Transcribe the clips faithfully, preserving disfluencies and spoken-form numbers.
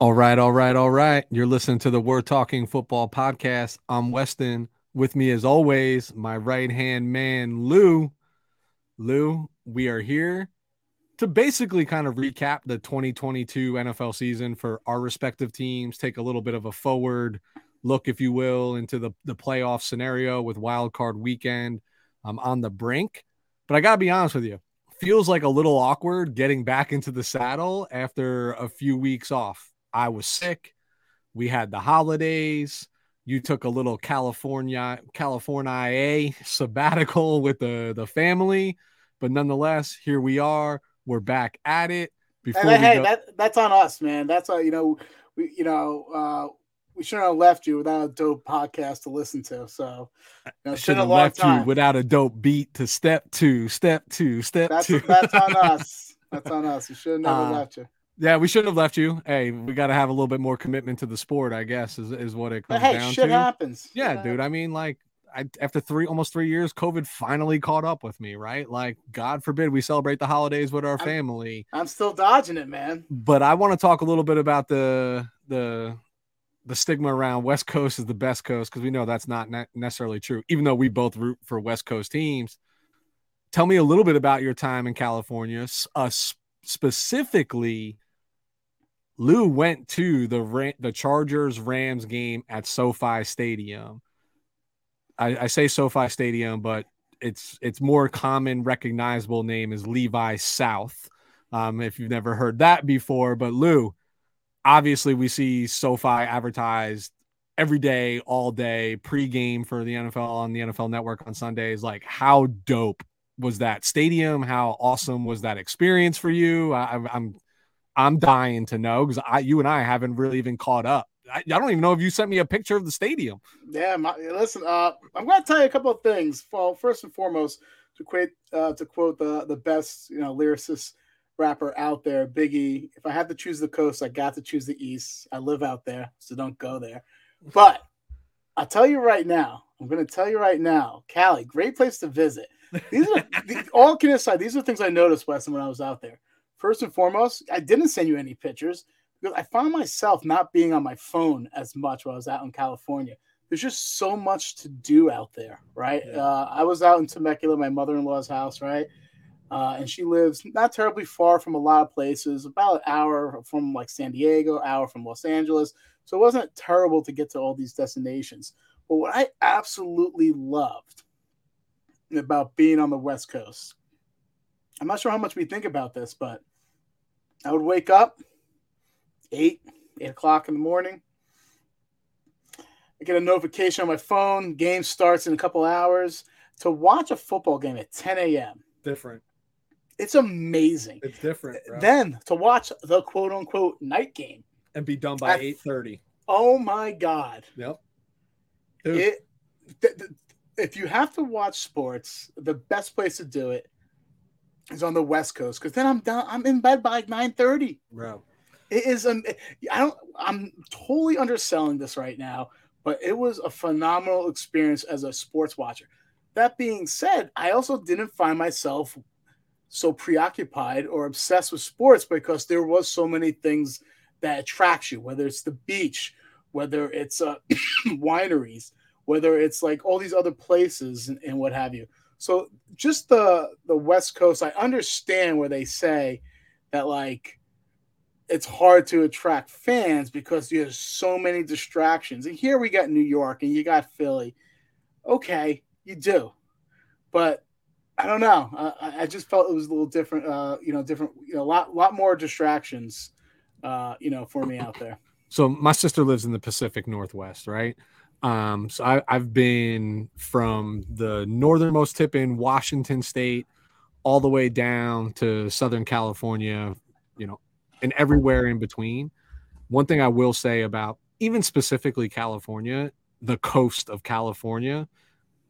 All right, all right, all right. You're listening to the We're Talking Football podcast. I'm Weston. With me, as always, my right-hand man, Lou. Lou, we are here to basically kind of recap the twenty twenty-two N F L season for our respective teams, take a little bit of a forward look, if you will, into the, the playoff scenario with Wild Card Weekend um, on the brink. But I got to be honest with you, feels like a little awkward getting back into the saddle after a few weeks off. I was sick. We had the holidays. You took a little California California sabbatical with the, the family. But nonetheless, here we are. We're back at it. Before and, we hey, go- that, that's on us, man. That's all, you know, we, you know, uh, we shouldn't have left you without a dope podcast to listen to. So you know, should have left you without a dope beat to step to, step to, step that's, two. That's on us. That's on us. We should have never uh, left you. Yeah, we shouldn't have left you. Hey, we got to have a little bit more commitment to the sport, I guess, is, is what it comes hey, down to. Hey, shit happens. Yeah, shit dude. Happens. I mean, like, I, after three, almost three years, COVID finally caught up with me, right? Like, God forbid we celebrate the holidays with our I'm, family. I'm still dodging it, man. But I want to talk a little bit about the the the stigma around West Coast is the best coast, because we know that's not ne- necessarily true, even though we both root for West Coast teams. Tell me a little bit about your time in California, uh, specifically – Lou went to the Ram- the Chargers-Rams game at SoFi Stadium. I, I say SoFi Stadium, but its its more common recognizable name is Levi's South, um, if you've never heard that before. But Lou, obviously we see SoFi advertised every day, all day, pregame for the N F L on the N F L Network on Sundays. Like, how dope was that stadium? How awesome was that experience for you? I, I'm I'm dying to know because I, you and I haven't really even caught up. I, I don't even know if you sent me a picture of the stadium. Yeah, my, listen, uh, I'm going to tell you a couple of things. Well, first and foremost, to quote uh, to quote the the best you know lyricist rapper out there, Big E. If I had to choose the coast, I got to choose the East. I live out there, so don't go there. But I tell you right now, I'm going to tell you right now, Cali, great place to visit. These are the, all kidding aside. These are things I noticed, Weston, when I was out there. First and foremost, I didn't send you any pictures because I found myself not being on my phone as much while I was out in California. There's just so much to do out there, right? Yeah. Uh, I was out in Temecula, my mother-in-law's house, right? Uh, and she lives not terribly far from a lot of places, about an hour from like San Diego, hour from Los Angeles. So it wasn't terrible to get to all these destinations. But what I absolutely loved about being on the West Coast, I'm not sure how much we think about this, but I would wake up eight, eight o'clock in the morning. I get a notification on my phone. Game starts in a couple hours. To watch a football game at ten a.m. Different. It's amazing. It's different, bro. Then to watch the quote unquote night game and be done by eight thirty. Oh my God. Yep. It, th- th- if you have to watch sports, the best place to do it is on the West Coast, because then I'm down. I'm in bed by like nine thirty. Bro, it is. Um, I don't. I'm totally underselling this right now, but it was a phenomenal experience as a sports watcher. That being said, I also didn't find myself so preoccupied or obsessed with sports because there was so many things that attract you. Whether it's the beach, whether it's uh, wineries, whether it's like all these other places and, and what have you. So just the the West Coast, I understand where they say that like it's hard to attract fans because there's so many distractions. And here we got New York and you got Philly. Okay, you do, but I don't know. I, I just felt it was a little different. Uh, you know, different. You know, a lot lot more distractions. Uh, you know, for me out there. So my sister lives in the Pacific Northwest, right? Um, so I, I've been from the northernmost tip in Washington State all the way down to Southern California, you know, and everywhere in between. One thing I will say about even specifically California, the coast of California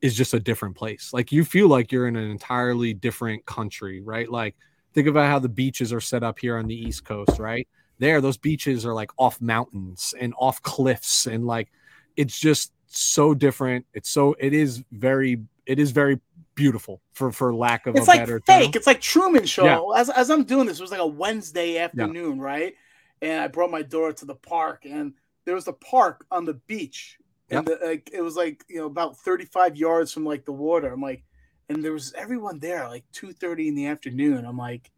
is just a different place. Like you feel like you're in an entirely different country, right? Like think about how the beaches are set up here on the East Coast, right? There, those beaches are like off mountains and off cliffs and like, it's just so different. It's so it is very it is very beautiful for, for lack of it's a like better fake. Term. It's like Truman Show. Yeah. As as I'm doing this, it was like a Wednesday afternoon, yeah. right? and I brought my daughter to the park, and there was a park on the beach. Yep. And the, like, it was like, you know, about thirty-five yards from like the water. I'm like, and there was everyone there, like two thirty in the afternoon. I'm like,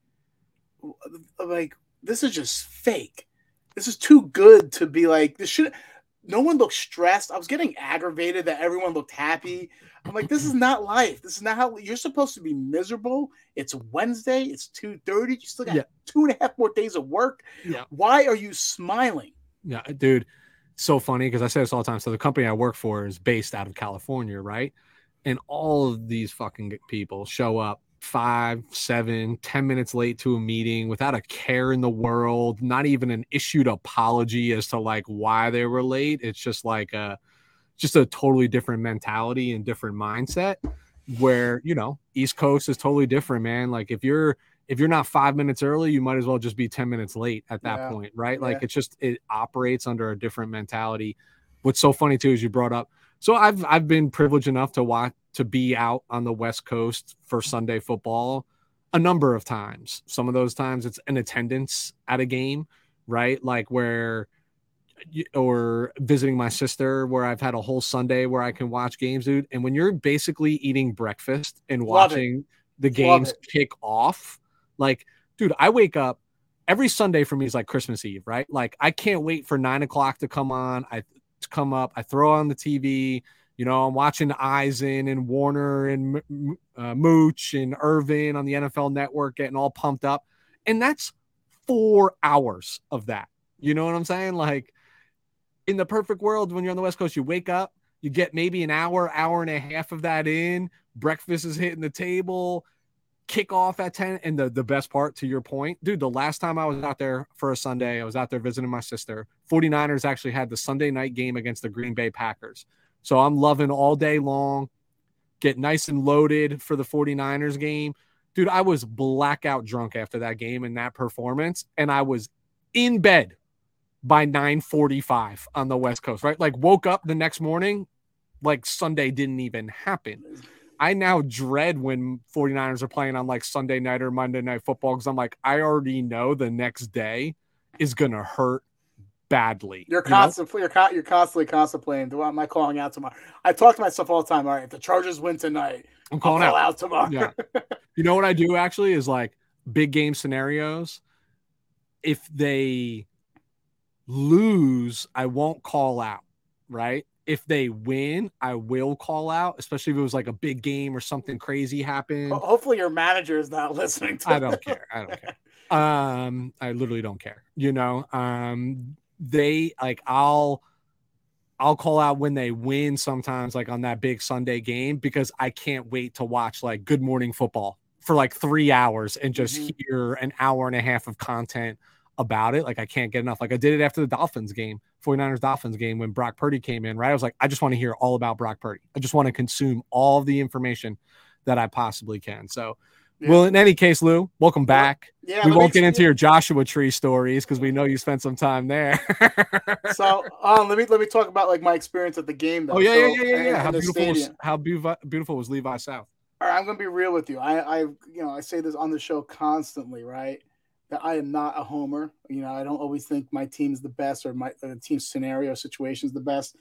I'm like, this is just fake. This is too good to be like, this should, no one looked stressed. I was getting aggravated that everyone looked happy. I'm like, this is not life. This is not how you're supposed to be miserable. It's Wednesday. It's two thirty. You still got yeah. two and a half more days of work. Yeah. Why are you smiling? Yeah, dude. So funny, because I say this all the time. So the company I work for is based out of California, right? And all of these fucking people show up five, seven, ten minutes late to a meeting without a care in the world, not even an issued apology as to like why they were late. It's just like a, just a totally different mentality and different mindset where, you know, East Coast is totally different, man. Like if you're, if you're not five minutes early, you might as well just be ten minutes late at that yeah. point, right? Like yeah. it's just, it operates under a different mentality. What's so funny too, is you brought up, so I've, I've been privileged enough to watch, to be out on the West Coast for Sunday football a number of times. Some of those times it's an attendance at a game, right? Like where, or visiting my sister where I've had a whole Sunday where I can watch games, dude. And when you're basically eating breakfast and watching the games kick off, like, dude, I wake up every Sunday for me is like Christmas Eve, right? Like I can't wait for nine o'clock to come on. I to come up, I throw on the T V. You know, I'm watching Eisen and Warner and uh, Mooch and Irvin on the N F L Network getting all pumped up. And that's four hours of that. You know what I'm saying? Like in the perfect world, when you're on the West Coast, you wake up, you get maybe an hour, hour and a half of that in. Breakfast is hitting the table, kick off at ten. And the, the best part, to your point, dude, the last time I was out there for a Sunday, I was out there visiting my sister. forty-niners actually had the Sunday night game against the Green Bay Packers. So I'm loving all day long, get nice and loaded for the forty-niners game. Dude, I was blackout drunk after that game and that performance, and I was in bed by nine forty-five on the West Coast, right? Like woke up the next morning, like Sunday didn't even happen. I now dread when forty-niners are playing on like Sunday night or Monday night football because I'm like, I already know the next day is going to hurt badly. You're constantly, you know? you're, you're constantly contemplating. Do I, am I calling out tomorrow? I talk to myself all the time. All right, if the Chargers win tonight, I'm calling I'll call out. out tomorrow. Yeah. You know what I do actually is like big game scenarios. If they lose, I won't call out. Right. If they win, I will call out, especially if it was like a big game or something crazy happened. Well, hopefully your manager is not listening to I don't them. care. I don't care. Um, I literally don't care. You know, um, They like I'll I'll call out when they win sometimes, like on that big Sunday game, because I can't wait to watch like Good Morning Football for like three hours and just mm-hmm. hear an hour and a half of content about it. Like I can't get enough. Like I did it after the Dolphins game, forty-niners Dolphins game, when Brock Purdy came in, right? I was like, I just want to hear all about Brock Purdy. I just want to consume all the information that I possibly can. So Yeah. Well, in any case, Lou, welcome back. Yeah, we won't get into your Joshua Tree stories because we know you spent some time there. so um, let me let me talk about like my experience at the game. Though. Oh yeah, so, yeah, yeah, yeah. yeah. How beautiful was, how beautiful was Levi's South? All right, I'm gonna be real with you. I, I, you know, I say this on the show constantly, right? That I am not a homer. You know, I don't always think my team's the best or my uh, team's scenario situation's the best.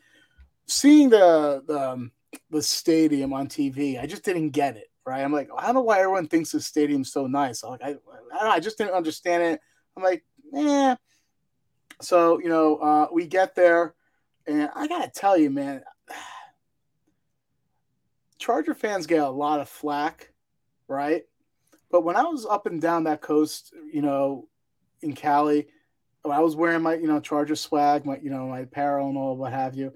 Seeing the the, um, the stadium on T V, I just didn't get it. Right, I'm like, I don't know why everyone thinks this stadium's so nice. I'm like, I, I don't know, I just didn't understand it. I'm like, eh. So, you know, uh, we get there, and I gotta tell you, man, Charger fans get a lot of flack, right? But when I was up and down that coast, you know, in Cali, I was wearing my, you know, Charger swag, my, you know, my apparel and all, what have you.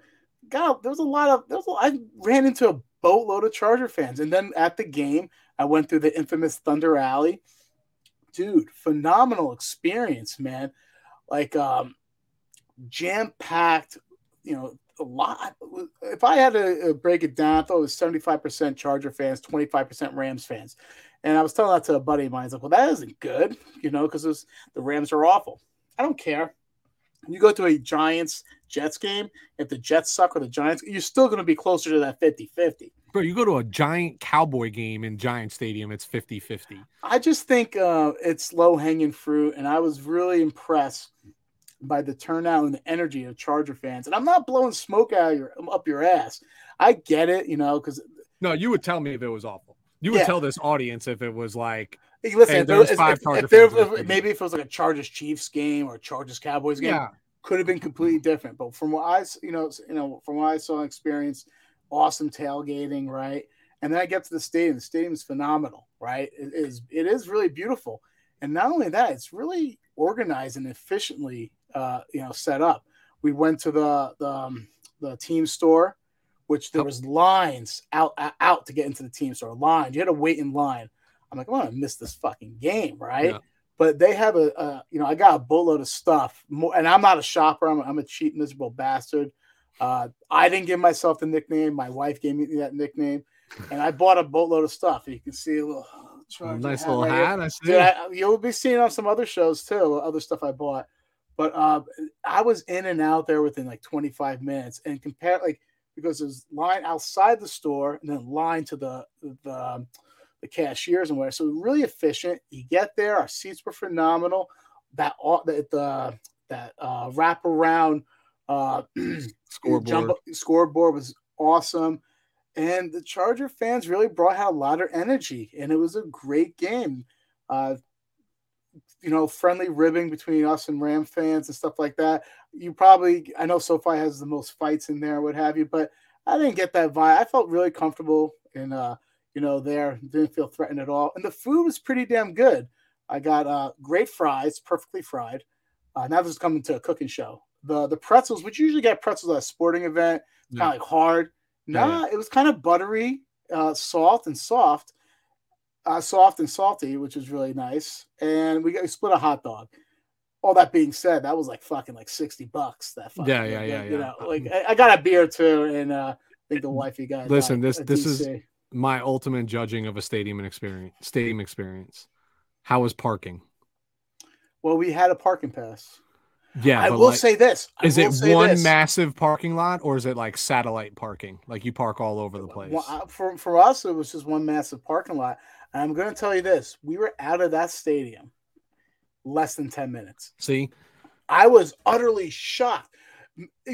God, there was a lot of, there was a, I ran into a boatload of Charger fans. And then at the game, I went through the infamous Thunder Alley. Dude, phenomenal experience, man. Like um, jam-packed, you know, a lot. If I had to break it down, I thought it was seventy-five percent Charger fans, twenty-five percent Rams fans. And I was telling that to a buddy of mine. He's like, well, that isn't good, you know, because the Rams are awful. I don't care. You go to a Giants-Jets game, if the Jets suck or the Giants, you're still going to be closer to that fifty-fifty. Bro, you go to a Giant Cowboy game in Giant Stadium, it's fifty-fifty. I just think uh, it's low-hanging fruit, and I was really impressed by the turnout and the energy of Charger fans. And I'm not blowing smoke out of your, up your ass. I get it, you know, because no, you would tell me if it was awful. You would yeah. tell this audience if it was like, hey, listen, hey, if there was five Charger fans, if, maybe if it was like a Chargers Chiefs game or a Chargers Cowboys game, yeah. could have been completely different. But from what I, you know, you know, from what I saw and experienced, awesome tailgating, right? And then I get to the stadium. The stadium is phenomenal, right? It is, it is really beautiful. And not only that, it's really organized and efficiently, uh, you know, set up. We went to the the, um, the team store, which there was lines out out to get into the team store. Lines, you had to wait in line. I'm like, I'm gonna miss this fucking game, right? Yeah. But they have a, a, you know, I got a boatload of stuff. More, and I'm not a shopper. I'm, I'm a cheap, miserable bastard. Uh, I didn't give myself the nickname. My wife gave me that nickname, and I bought a boatload of stuff. You can see a little. A nice little hat. I see. Dude, I, you'll be seeing on some other shows too, other stuff I bought. But uh, I was in and out there within like twenty-five minutes, and compared like because there's line outside the store and then line to the the, the cashiers and whatever. So really efficient. You get there, our seats were phenomenal. That all that the that uh, wraparound uh, scoreboard jumbo, scoreboard was awesome. And the Charger fans really brought out a lot of energy, and it was a great game. Uh, you know, friendly ribbing between us and Ram fans and stuff like that. You probably, I know SoFi has the most fights in there, what have you, but I didn't get that vibe. I felt really comfortable and, uh, you know, there. Didn't feel threatened at all. And the food was pretty damn good. I got uh, great fries, perfectly fried. Uh, now this is coming to a cooking show. The the pretzels, which usually get pretzels at a sporting event, yeah. kind of like hard. Nah, it was kind of buttery, uh, salt and soft, uh, soft and salty, which is really nice. And we, got, we split a hot dog. All that being said, that was like fucking like sixty bucks. That fucking yeah, yeah, thing, yeah, you yeah. know, like I, I got a beer too, and uh, I think the wifey guy. Listen, this this is my ultimate judging of a stadium and experience. Stadium experience. How was parking? Well, we had a parking pass. Yeah, I will like, say this. I is it one this. massive parking lot, or is it like satellite parking? Like you park all over the place? Well, I, for, for us, it was just one massive parking lot. And I'm going to tell you this. We were out of that stadium less than ten minutes. See? I was utterly shocked.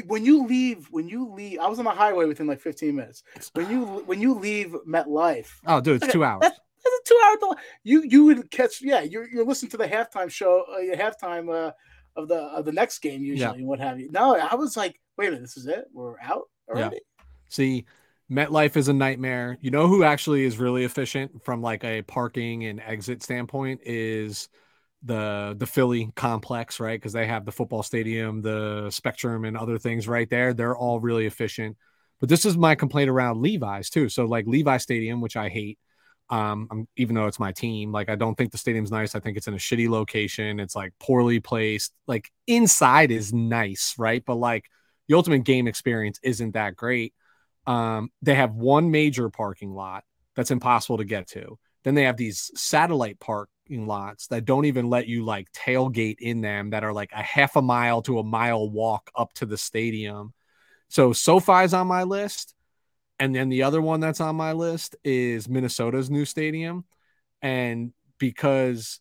When you leave, when you leave, I was on the highway within like fifteen minutes. When you when you leave MetLife. Oh, dude, it's okay, two hours. That's, that's a two-hour delay. You, you would catch, yeah, you're, you're listening to the halftime show, uh, your halftime uh Of the of the next game usually yeah. and what have you. No, I was like, wait a minute, this is it? We're out already. Yeah. See, MetLife is a nightmare. You know who actually is really efficient from like a parking and exit standpoint is the the Philly complex, right? Because they have the football stadium, the Spectrum, and other things right there. They're all really efficient. But this is my complaint around Levi's too. So like Levi's Stadium, which I hate. Um, I'm, even though it's my team, like I don't think the stadium's nice. I think it's in a shitty location. It's like poorly placed. Like inside is nice, right? But like the ultimate game experience isn't that great. Um, they have one major parking lot that's impossible to get to. Then they have these satellite parking lots that don't even let you like tailgate in them that are like a half a mile to a mile walk up to the stadium. So SoFi's on my list. And then the other one that's on my list is Minnesota's new stadium. And because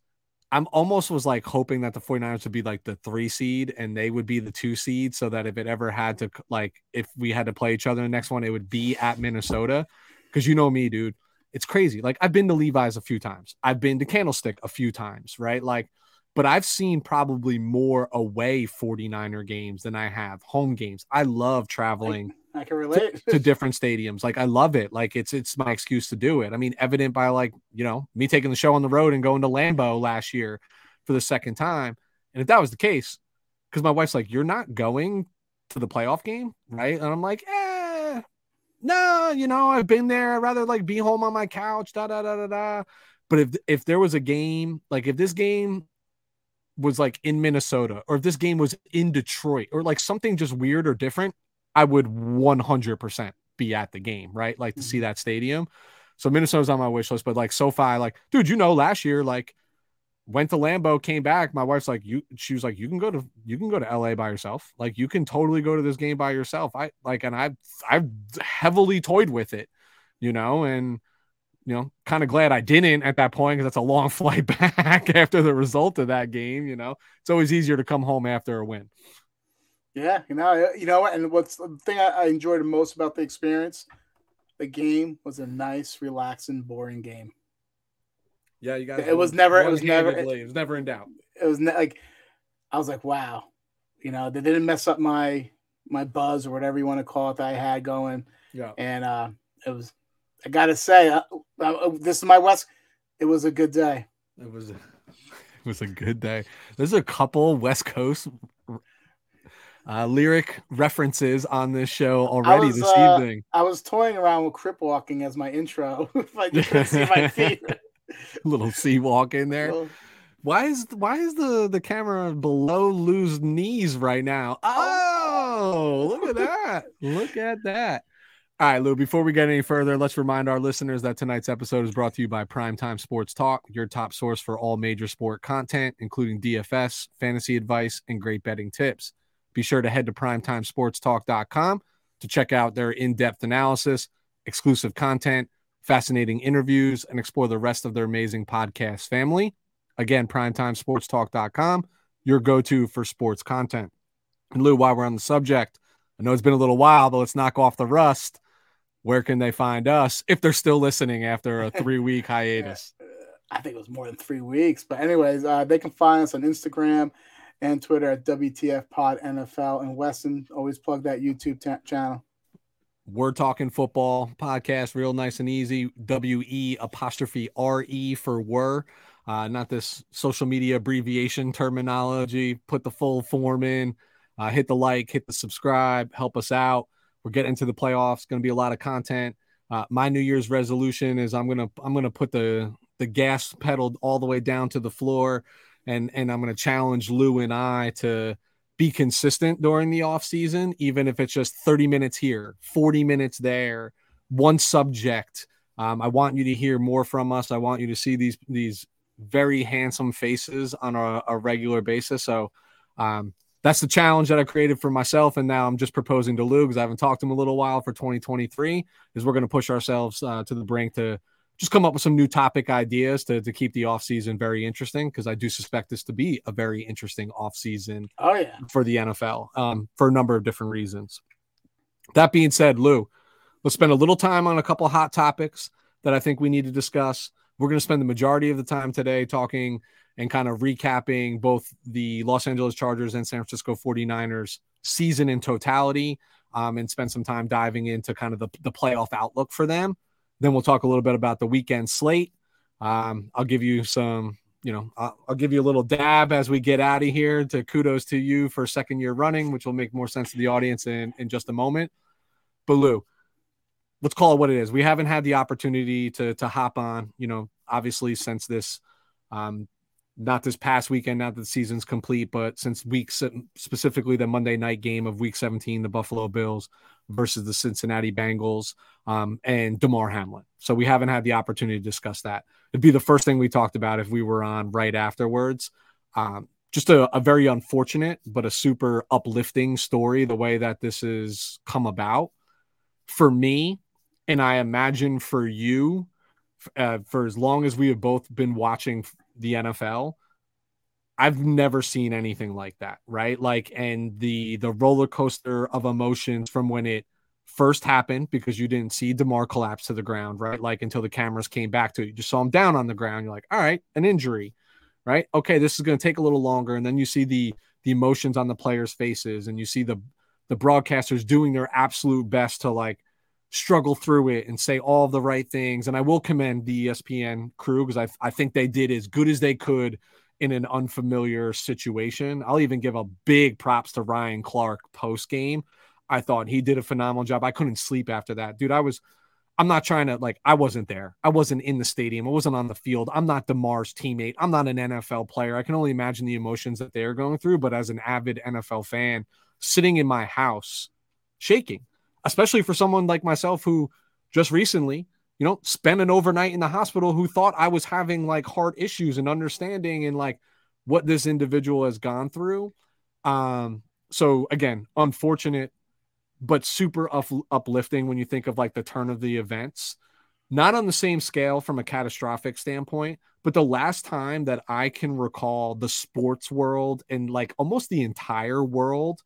I'm almost was like hoping that the 49ers would be like the three seed and they would be the two seed so that if it ever had to, like if we had to play each other in the next one, it would be at Minnesota. Cause you know me, dude, it's crazy. Like I've been to Levi's a few times. I've been to Candlestick a few times, right? Like, but I've seen probably more away 49er games than I have home games. I love traveling. I- I can relate to, to different stadiums. Like I love it. Like it's it's my excuse to do it. I mean, evident by like, you know, me taking the show on the road and going to Lambeau last year for the second time. And if that was the case, because my wife's like, you're not going to the playoff game, right? And I'm like, eh, no, you know, I've been there. I'd rather like be home on my couch, da da da da da. But if if there was a game, like if this game was like in Minnesota, or if this game was in Detroit, or like something just weird or different, I would one hundred percent be at the game, right? Like to see that stadium. So Minnesota's on my wish list, but like SoFi, like, dude, you know, last year, like went to Lambeau, came back. My wife's like, you, she was like, you can go to, you can go to L A by yourself. Like you can totally go to this game by yourself. I like, and I, I've heavily toyed with it, you know, and you know, kind of glad I didn't at that point, because that's a long flight back after the result of that game. You know, it's always easier to come home after a win. Yeah, you know, you know, and what's the thing I, I enjoyed the most about the experience? The game was a nice, relaxing, boring game. Yeah, you got it. It was never, it was never, it, it was never in doubt. It was ne- like, I was like, wow, you know, they didn't mess up my my buzz or whatever you want to call it that I had going. Yeah, and uh, it was. I gotta say, uh, uh, this is my West. It was a good day. It was. A, it was a good day. There's a couple West Coast uh, lyric references on this show already was, this uh, evening. I was toying around with crip walking as my intro. If I could see my feet. Little sea walk in there. Little... Why is why is the, the camera below Lou's knees right now? Oh, look at that! Look at that! All right, Lou, before we get any further, let's remind our listeners that tonight's episode is brought to you by Primetime Sports Talk, your top source for all major sport content, including D F S, fantasy advice, and great betting tips. Be sure to head to primetime sports talk dot com to check out their in-depth analysis, exclusive content, fascinating interviews, and explore the rest of their amazing podcast family. Again, primetime sports talk dot com, your go-to for sports content. And Lou, while we're on the subject, I know it's been a little while, but let's knock off the rust. Where can they find us if they're still listening after a three-week hiatus? I think it was more than three weeks. But anyways, uh, they can find us on Instagram and Twitter at W T F Pod N F L. And Weston, always plug that YouTube t- channel. We're Talking Football podcast, real nice and easy. W E apostrophe R E for were. Uh, not this social media abbreviation terminology. Put the full form in. Uh, hit the like, hit the subscribe, help us out. We're getting into the playoffs. Going to be a lot of content. Uh, my New Year's resolution is I'm gonna I'm gonna put the the gas pedal all the way down to the floor, and and I'm gonna challenge Lou and I to be consistent during the off season, even if it's just thirty minutes here, forty minutes there, one subject. Um, I want you to hear more from us. I want you to see these these very handsome faces on a, a regular basis. So. Um, That's the challenge that I created for myself, and now I'm just proposing to Lou because I haven't talked to him in a little while for twenty twenty-three, is we're going to push ourselves uh, to the brink to just come up with some new topic ideas to, to keep the offseason very interesting, because I do suspect this to be a very interesting offseason oh, yeah. for the N F L um, for a number of different reasons. That being said, Lou, let's spend a little time on a couple of hot topics that I think we need to discuss. We're going to spend the majority of the time today talking – and kind of recapping both the Los Angeles Chargers and San Francisco forty-niners season in totality, um, and spend some time diving into kind of the, the playoff outlook for them. Then we'll talk a little bit about the weekend slate. Um, I'll give you some, you know, I'll, I'll give you a little dab as we get out of here to kudos to you for second year running, which will make more sense to the audience in, in just a moment. But Lou, let's call it what it is. We haven't had the opportunity to, to hop on, you know, obviously since this, um, not this past weekend, not that the season's complete, but since week, specifically the Monday night game of week seventeen, the Buffalo Bills versus the Cincinnati Bengals, um, and Damar Hamlin. So we haven't had the opportunity to discuss that. It'd be the first thing we talked about if we were on right afterwards. Um, just a, a very unfortunate, but a super uplifting story, the way that this has come about for me. And I imagine for you, uh, for as long as we have both been watching the N F L, I've never seen anything like that, right? Like, and the the roller coaster of emotions from when it first happened, because you didn't see Damar collapse to the ground, right? Like, until the cameras came back to it, you just saw him down on the ground. You're like, all right, an injury, right? Okay, this is going to take a little longer. And then you see the the emotions on the players' faces, and you see the the broadcasters doing their absolute best to like struggle through it and say all the right things. And I will commend the E S P N crew, because I, I think they did as good as they could in an unfamiliar situation. I'll even give a big props to Ryan Clark post game. I thought he did a phenomenal job. I couldn't sleep after that, dude. I was, I'm not trying to like, I wasn't there. I wasn't in the stadium. I wasn't on the field. I'm not Damar's teammate. I'm not an N F L player. I can only imagine the emotions that they're going through, but as an avid N F L fan sitting in my house shaking, especially for someone like myself who just recently, you know, spent an overnight in the hospital, who thought I was having like heart issues and understanding and like what this individual has gone through. Um, so again, unfortunate, but super up- uplifting when you think of like the turn of the events. Not on the same scale from a catastrophic standpoint, but the last time that I can recall the sports world and like almost the entire world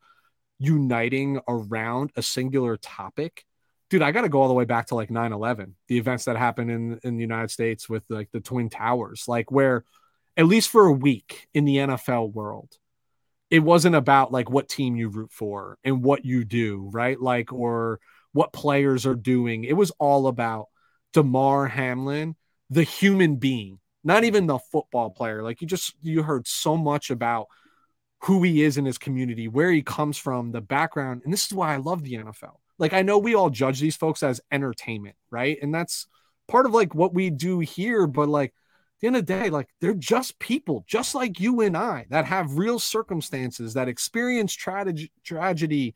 uniting around a singular topic, dude, I got to go all the way back to like nine eleven, the events that happened in, in the United States with like the Twin Towers, like where at least for a week in the N F L world, it wasn't about like what team you root for and what you do, right? Like, or what players are doing. It was all about Damar Hamlin, the human being, not even the football player. Like you just, you heard so much about who he is in his community, where he comes from, the background. And this is why I love the N F L. Like, I know we all judge these folks as entertainment, right? And that's part of like what we do here, but like at the end of the day, like they're just people just like you and I that have real circumstances, that experience tragedy, tragedy,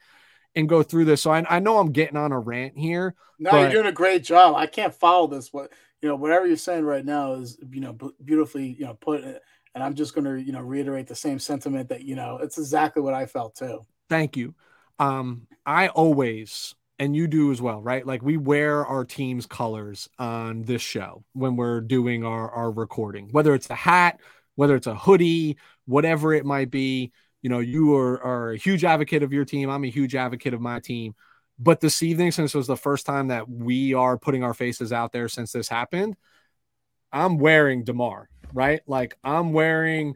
and go through this. So I, I know I'm getting on a rant here. No, but you're doing a great job. I can't follow this. What, you know, whatever you're saying right now is, you know, beautifully, you know, put. And I'm just going to, you know, reiterate the same sentiment that, you know, it's exactly what I felt too. Thank you. Um, I always, and you do as well, right? Like we wear our team's colors on this show when we're doing our, our recording, whether it's a hat, whether it's a hoodie, whatever it might be. You know, you are, are a huge advocate of your team. I'm a huge advocate of my team. But this evening, since it was the first time that we are putting our faces out there since this happened, I'm wearing Damar, right? Like I'm wearing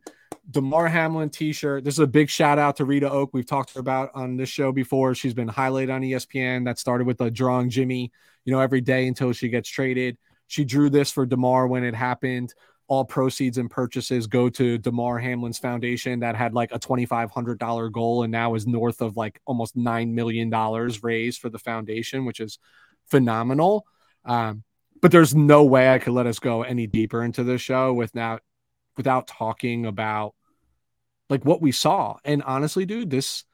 Damar Hamlin t-shirt. This is a big shout out to Rita Oak. We've talked about on this show before. She's been highlighted on E S P N. That started with the drawing Jimmy, you know, every day until she gets traded. She drew this for Damar when it happened. All proceeds and purchases go to Damar Hamlin's foundation that had like a twenty-five hundred dollars goal and now is north of like almost nine million dollars raised for the foundation, which is phenomenal. Um, but there's no way I could let us go any deeper into this show without, without talking about like what we saw. And honestly, dude, this,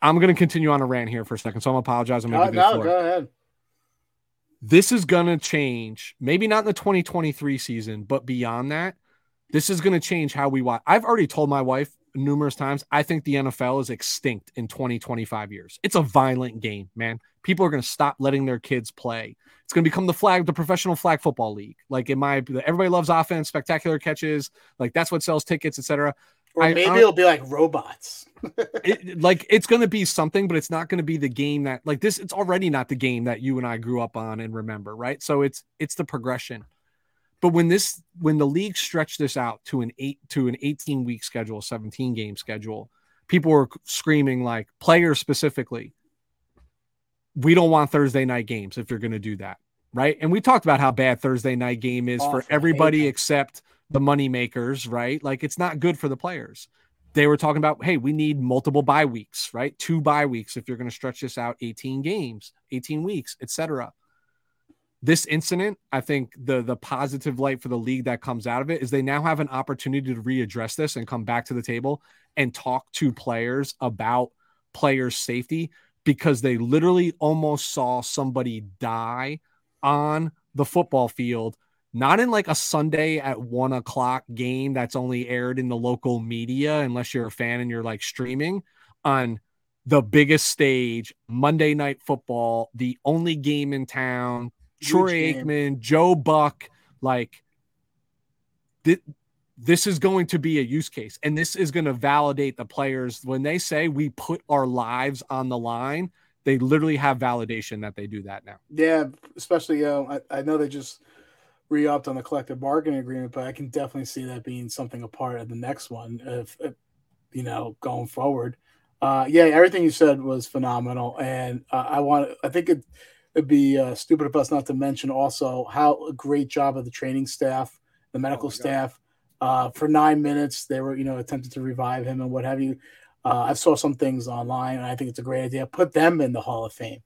I'm going to continue on a rant here for a second. So I'm apologizing. No, no, go ahead. This is going to change, maybe not in the twenty twenty-three season, but beyond that, this is going to change how we watch. I've already told my wife numerous times, I think the N F L is extinct in twenty, twenty-five years. It's a violent game, man. People are going to stop letting their kids play. It's going to become the flag, the professional flag football league. Like in my, everybody loves offense, spectacular catches. Like that's what sells tickets, et cetera. Or maybe I, it'll be like robots. it, like it's going to be something, but it's not going to be the game that like this. It's already not the game that you and I grew up on and remember. Right. So it's, it's the progression. But when this, when the league stretched this out to an eight, to an eighteen week schedule, seventeen game schedule, people were screaming like players specifically, we don't want Thursday night games if you're going to do that. Right. And we talked about how bad Thursday night game is awesome. For everybody except the money makers, right? Like it's not good for the players. They were talking about, hey, we need multiple bye weeks, right? Two bye weeks. If you're going to stretch this out, eighteen games, eighteen weeks, et cetera. This incident, I think the, the positive light for the league that comes out of it is they now have an opportunity to readdress this and come back to the table and talk to players about player safety, because they literally almost saw somebody die on the football field. Not in like a Sunday at one o'clock game that's only aired in the local media, unless you're a fan and you're like streaming on the biggest stage, Monday Night Football, the only game in town, Troy Aikman, Joe Buck. Like th- this is going to be a use case, and this is going to validate the players when they say we put our lives on the line. They literally have validation that they do that now. Yeah, especially uh, I, I know they just re-upped on the collective bargaining agreement, but I can definitely see that being something a part of the next one, if, if you know, going forward. Uh, yeah, everything you said was phenomenal, and uh, I want. I think it, it'd be uh, stupid of us not to mention also how a great job of the training staff, the medical oh staff. Uh, for nine minutes, they were you know attempted to revive him and what have you. Uh, I saw some things online, and I think it's a great idea. Put them in the Hall of Fame.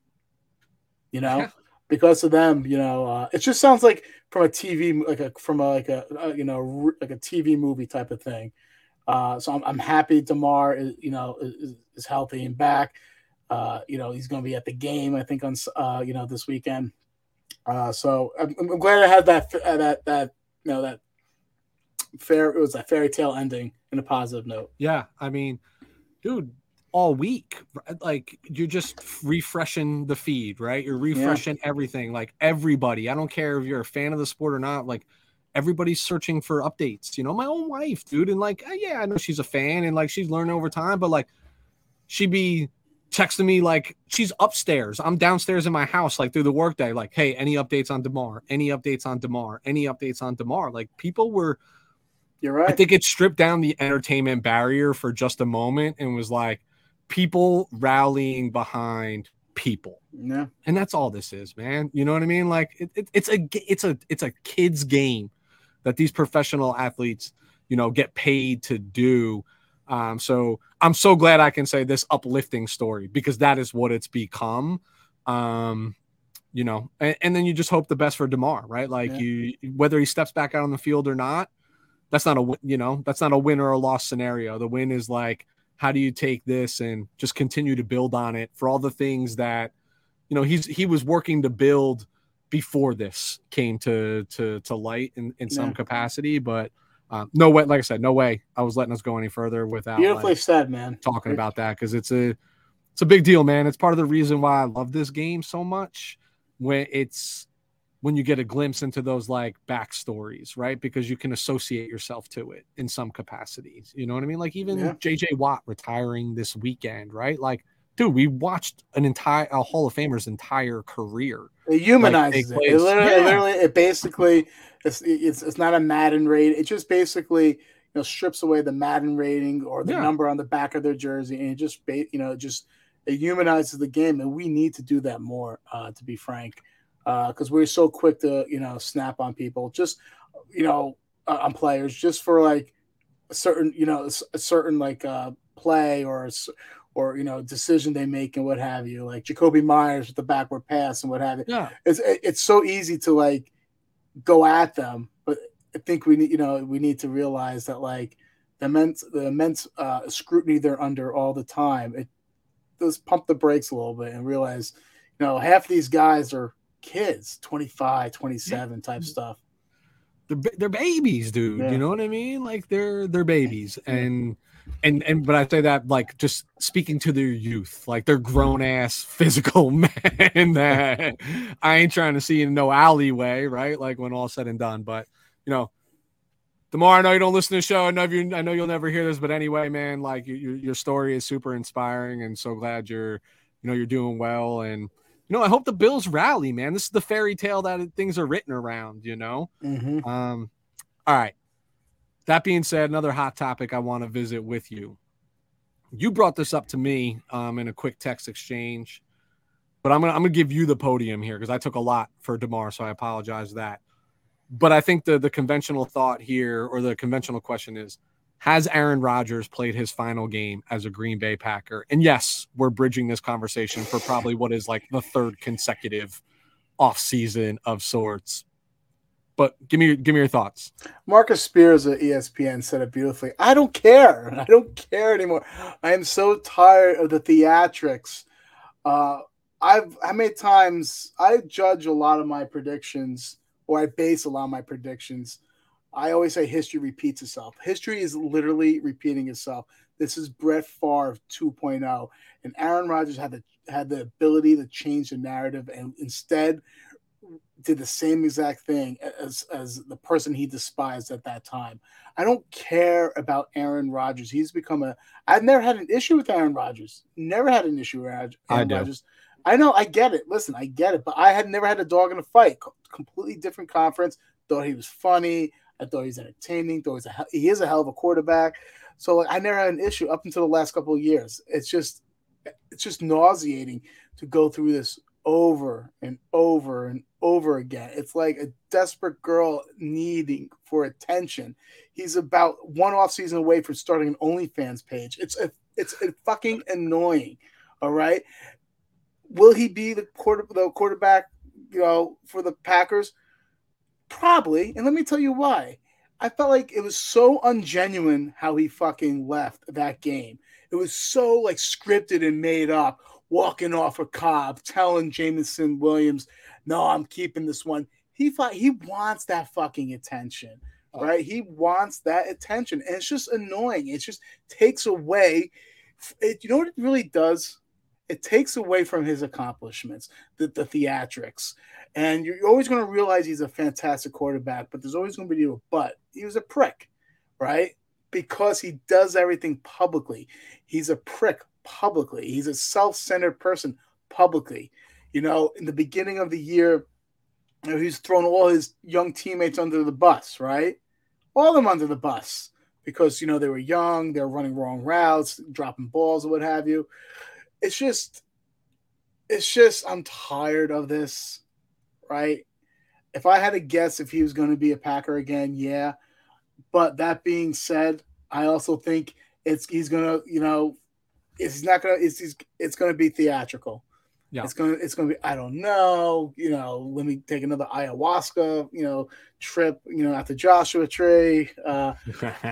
You know. Yeah. Because of them, you know, uh, it just sounds like from a T V, like a from a, like a, a you know like a T V movie type of thing. Uh, so I'm I'm happy Damar is you know is, is healthy and back. Uh, you know he's going to be at the game I think on uh, you know this weekend. Uh, so I'm, I'm glad I had that that that you know that fair it was a fairy tale ending in a positive note. Yeah, I mean, dude. all week. Like, you're just refreshing the feed, right? You're refreshing yeah. everything. Like, everybody, I don't care if you're a fan of the sport or not, like, everybody's searching for updates. You know, my own wife, dude. And like, yeah, I know she's a fan and like she's learning over time, but like she'd be texting me like she's upstairs. I'm downstairs in my house, like through the workday, like, hey, any updates on Damar? Any updates on Damar? Any updates on Damar? Like, people were, you're right. I think it stripped down the entertainment barrier for just a moment and was like people rallying behind people. Yeah. And that's all this is, man. You know what I mean? Like it, it, it's a, it's a, it's a kid's game that these professional athletes, you know, get paid to do. Um, so I'm so glad I can say this uplifting story because that is what it's become. Um, you know, and, and then you just hope the best for Damar, right? Like yeah. you, whether he steps back out on the field or not, that's not a, you know, that's not a win or a loss scenario. The win is like, how do you take this and just continue to build on it for all the things that, you know, he's, he was working to build before this came to to to light in, in some yeah. capacity, but um, no way, like I said, no way I was letting us go any further without beautifully like, said, man. Talking about that because it's a it's a big deal, man. It's part of the reason why I love this game so much. When it's when you get a glimpse into those like backstories, right? Because you can associate yourself to it in some capacities. You know what I mean? Like even yeah. J J Watt retiring this weekend, right? Like, dude, we watched an entire a Hall of Famer's entire career. It humanizes like, it. It literally, yeah. it literally, it basically, it's, it's it's not a Madden raid. It just basically, you know, strips away the Madden rating or the yeah. number on the back of their jersey, and it just, you know, just it humanizes the game, and we need to do that more. Uh, to be frank, because uh, we're so quick to, you know, snap on people, just, you know, uh, on players, just for like a certain, you know, a certain like uh, play or. A, or, you know, decision they make and what have you, like Jacoby Myers with the backward pass and what have you. Yeah. It's it's so easy to, like, go at them, but I think we need, you know, we need to realize that, like, the immense, the immense uh, scrutiny they're under all the time, it does pump the brakes a little bit and realize, you know, half these guys are kids, twenty-five, twenty-seven yeah. type stuff. They're, they're babies, dude. Yeah. You know what I mean? Like, they're they're babies. Yeah. And... And and but I say that like just speaking to their youth, like they're grown ass physical men that I ain't trying to see in no alleyway, right? Like when all said and done. But you know, Damar, I know you don't listen to the show. I know you, I know you'll never hear this, but anyway, man, like your your story is super inspiring, and so glad you're, you know, you're doing well, and you know, I hope the Bills rally, man. This is the fairy tale that things are written around, you know. Mm-hmm. Um, all right. That being said, another hot topic I want to visit with you. You brought this up to me um, in a quick text exchange, but I'm gonna I'm gonna give you the podium here because I took a lot for Damar, so I apologize for that. But I think the the conventional thought here or the conventional question is: has Aaron Rodgers played his final game as a Green Bay Packer? And yes, we're bridging this conversation for probably what is like the third consecutive offseason of sorts. But give me, give me your thoughts. Marcus Spears at E S P N said it beautifully. I don't care. I don't care anymore. I am so tired of the theatrics. Uh, I've how many times I judge a lot of my predictions, or I base a lot of my predictions. I always say history repeats itself. History is literally repeating itself. This is Brett Favre two point oh, and Aaron Rodgers had the had the ability to change the narrative, and instead did the same exact thing as, as the person he despised at that time. I don't care about Aaron Rodgers. He's become a – I've never had an issue with Aaron Rodgers. Never had an issue with Aaron I Rodgers. Do. I know. I get it. Listen, I get it. But I had never had a dog in a fight. Completely different conference. Thought he was funny. I thought he was entertaining. Thought he, was a, he is a hell of a quarterback. So like, I never had an issue up until the last couple of years. It's just, it's just nauseating to go through this over and over and over again. It's like a desperate girl needing for attention. He's about one off season away from starting an OnlyFans page. It's a, it's a fucking annoying. All right. Will he be the quarter, the quarterback, you know, for the Packers? Probably. And let me tell you why. I felt like it was so ungenuine how he fucking left that game. It was so like scripted and made up. Walking off a Cobb, telling Jameson Williams, no, I'm keeping this one. He fought, he wants that fucking attention, right? He wants that attention. And it's just annoying. It just takes away it, you know what it really does? It takes away from his accomplishments, the, the theatrics. And you're always going to realize he's a fantastic quarterback, but there's always going to be a but. He was a prick, right? Because he does everything publicly. He's a prick publicly. He's a self-centered person publicly. You know, in the beginning of the year, you know, he's thrown all his young teammates under the bus, right? All of them under the bus because, you know, they were young, they were running wrong routes, dropping balls or what have you. It's just, it's just, I'm tired of this, right? If I had to guess if he was going to be a Packer again, yeah. But that being said, I also think it's he's going to, you know, it's not going to, it's he's, it's going to be theatrical. Yeah. It's going to, it's going to be, I don't know, you know, let me take another ayahuasca, you know, trip, you know, after Joshua Tree. Uh,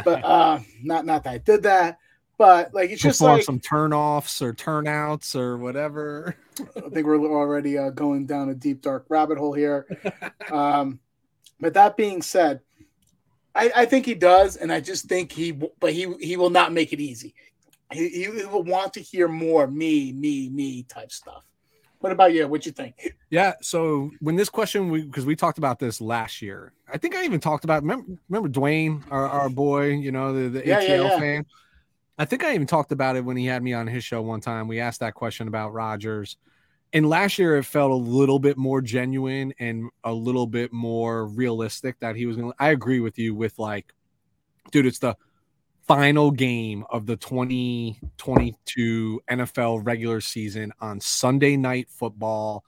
but uh, not, not that I did that. But, like, it's just Before like some turnoffs or turnouts or whatever. I think we're already uh, going down a deep, dark rabbit hole here. Um, but that being said, I, I think he does. And I just think he, but he, he will not make it easy. He, he will want to hear more me, me, me type stuff. What about you? What you think? Yeah. So when this question, because we, we talked about this last year, I think I even talked about, remember, remember Dwayne, our, our boy, you know, the, the yeah, A T L yeah, yeah. fan. I think I even talked about it when he had me on his show one time. We asked that question about Rodgers. And last year, it felt a little bit more genuine and a little bit more realistic that he was going to – I agree with you with, like, dude, it's the final game of the twenty twenty-two N F L regular season on Sunday Night Football.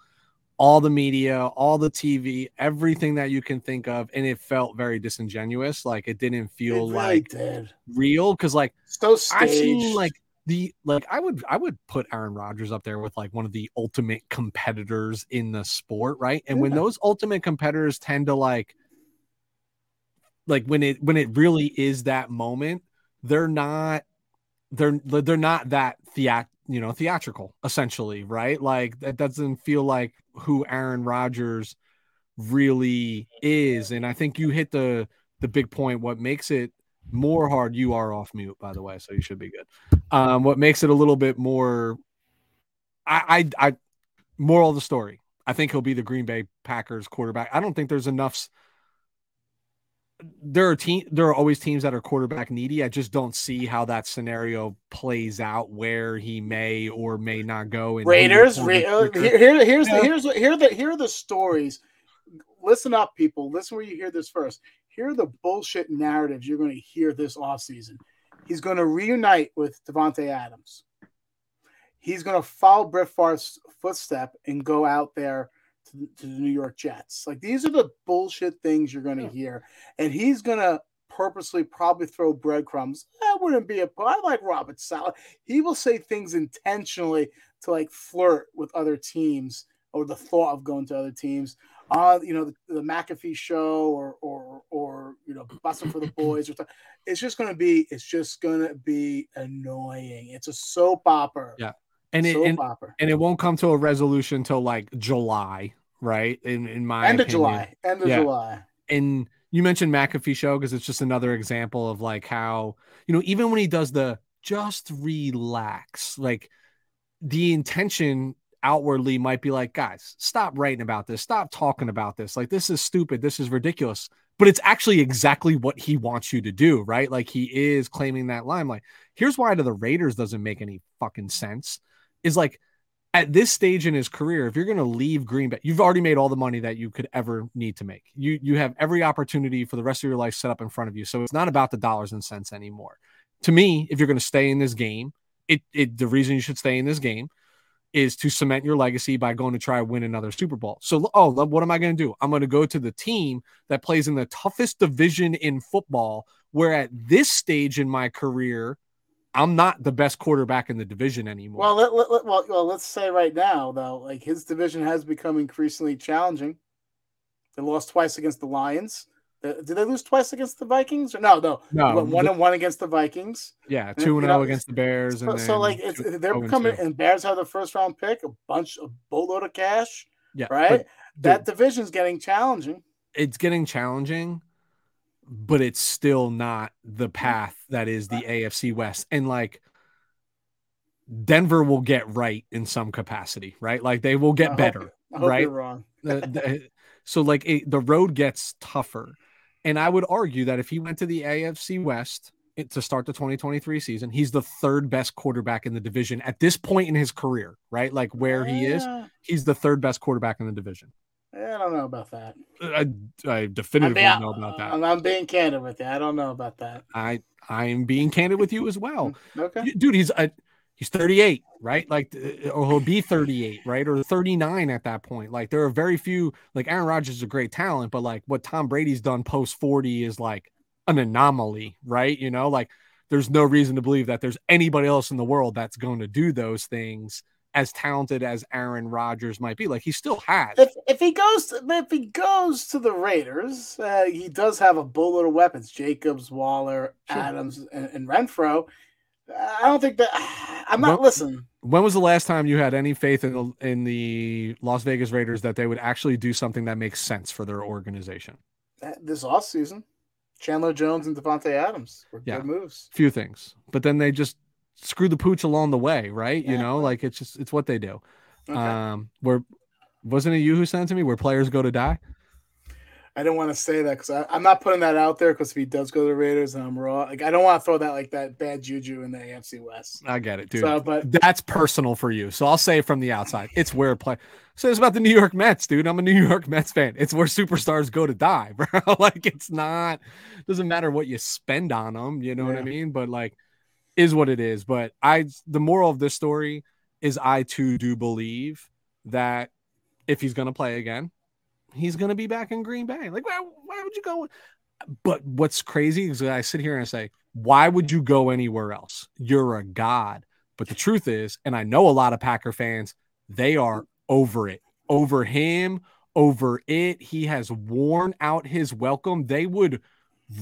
All the media, all the T V, everything that you can think of. And it felt very disingenuous. Like it didn't feel it really like did. real. Cause like, so I've seen like the, like I would, I would put Aaron Rodgers up there with like one of the ultimate competitors in the sport. Right. And yeah. when those ultimate competitors tend to like, like when it, when it really is that moment, they're not, they're, they're not that theatrical. You know, theatrical essentially, right? Like that doesn't feel like who Aaron Rodgers really is. And I think you hit the the big point. What makes it more hard? You are off mute, by the way, so you should be good. Um, what makes it a little bit more? I, I, I, moral of the story. I think he'll be the Green Bay Packers quarterback. I don't think there's enough. There are team. There are always teams that are quarterback needy. I just don't see how that scenario plays out, where he may or may not go. And Raiders. Ra- uh, here, here, here's yeah. the, here's here the here are the stories. Listen up, people. Listen where you hear this first. Here are the bullshit narratives you're going to hear this offseason. He's going to reunite with Devontae Adams. He's going to follow Brett Favre's footstep and go out there to the New York Jets. Like these are the bullshit things you're going to yeah. hear. And he's going to purposely probably throw breadcrumbs. That wouldn't be a, I like Robert Saleh. He will say things intentionally to like flirt with other teams or the thought of going to other teams on, uh, you know, the, the McAfee show or, or, or, you know, busting for the boys. Or th- it's just going to be, it's just going to be annoying. It's a soap opera. Yeah. And it, and, and it won't come to a resolution till like July, right? In in my end of opinion. July, end of yeah. July. And you mentioned McAfee show because it's just another example of like how, you know, even when he does the just relax, like the intention outwardly might be like, guys, stop writing about this, stop talking about this, like this is stupid, this is ridiculous. But it's actually exactly what he wants you to do, right? Like he is claiming that limelight. Here's why to the Raiders doesn't make any fucking sense. Is like at this stage in his career, if you're going to leave Green Bay, you've already made all the money that you could ever need to make. You you have every opportunity for the rest of your life set up in front of you. So it's not about the dollars and cents anymore. To me, if you're going to stay in this game, it, it the reason you should stay in this game is to cement your legacy by going to try to win another Super Bowl. So, oh, what am I going to do? I'm going to go to the team that plays in the toughest division in football, where at this stage in my career, I'm not the best quarterback in the division anymore. Well, let, let, let, well, well, let's say right now, though, like his division has become increasingly challenging. They lost twice against the Lions. Did they lose twice against the Vikings? Or no, no, no. One and one against the Vikings. Yeah, two and zero against the Bears. So, and so like, it's, they're becoming, and Bears have the first round pick, a bunch, a boatload of cash. Yeah, right. But, that dude, division's getting challenging. It's getting challenging. But it's still not the path that is the A F C West. And like, Denver will get right in some capacity, right? Like they will get I better, hope, I hope right? You're wrong. the, the, so like it, the road gets tougher. And I would argue that if he went to the A F C West it, to start the twenty twenty-three season, he's the third best quarterback in the division at this point in his career, right? Like where yeah. he is, he's the third best quarterback in the division. I don't know about that. I, I definitively I mean, I, know about that. I'm, I'm being candid with you. I don't know about that. I I'm being candid with you as well. Okay, dude, he's a, he's thirty-eight, right? Like, or he'll be thirty-eight, right? Or thirty-nine at that point. Like, there are very few. Like, Aaron Rodgers is a great talent, but like what Tom Brady's done post forty is like an anomaly, right? You know, like there's no reason to believe that there's anybody else in the world that's going to do those things. As talented as Aaron Rodgers might be, like he still has. If if he goes, to, if he goes to the Raiders, uh, he does have a bullet of weapons: Jacobs, Waller, sure. Adams, and, and Renfro. I don't think that I'm not when, listening. When was the last time you had any faith in the in the Las Vegas Raiders that they would actually do something that makes sense for their organization? This offseason, Chandler Jones and Devontae Adams were yeah. good moves. Few things, but then they just. Screw the pooch along the way, right? Yeah. You know, like it's just it's what they do. Okay. Um, where wasn't it you who sent it to me? Where players go to die. I don't want to say that because I'm not putting that out there. Because if he does go to the Raiders and I'm raw, like I don't want to throw that like that bad juju in the A F C West. I get it, dude. So, but that's personal for you. So I'll say it from the outside, it's where play. So it's about the New York Mets, dude. I'm a New York Mets fan. It's where superstars go to die, bro. Like it's not doesn't matter what you spend on them. You know yeah. what I mean? But like. Is what it is, but I the moral of this story is I too do believe that if he's going to play again, he's going to be back in Green Bay. Like, why, why would you go? But what's crazy is that I sit here and I say, why would you go anywhere else? You're a god. But the truth is, and I know a lot of Packer fans, they are over it, over him, over it. He has worn out his welcome. They would.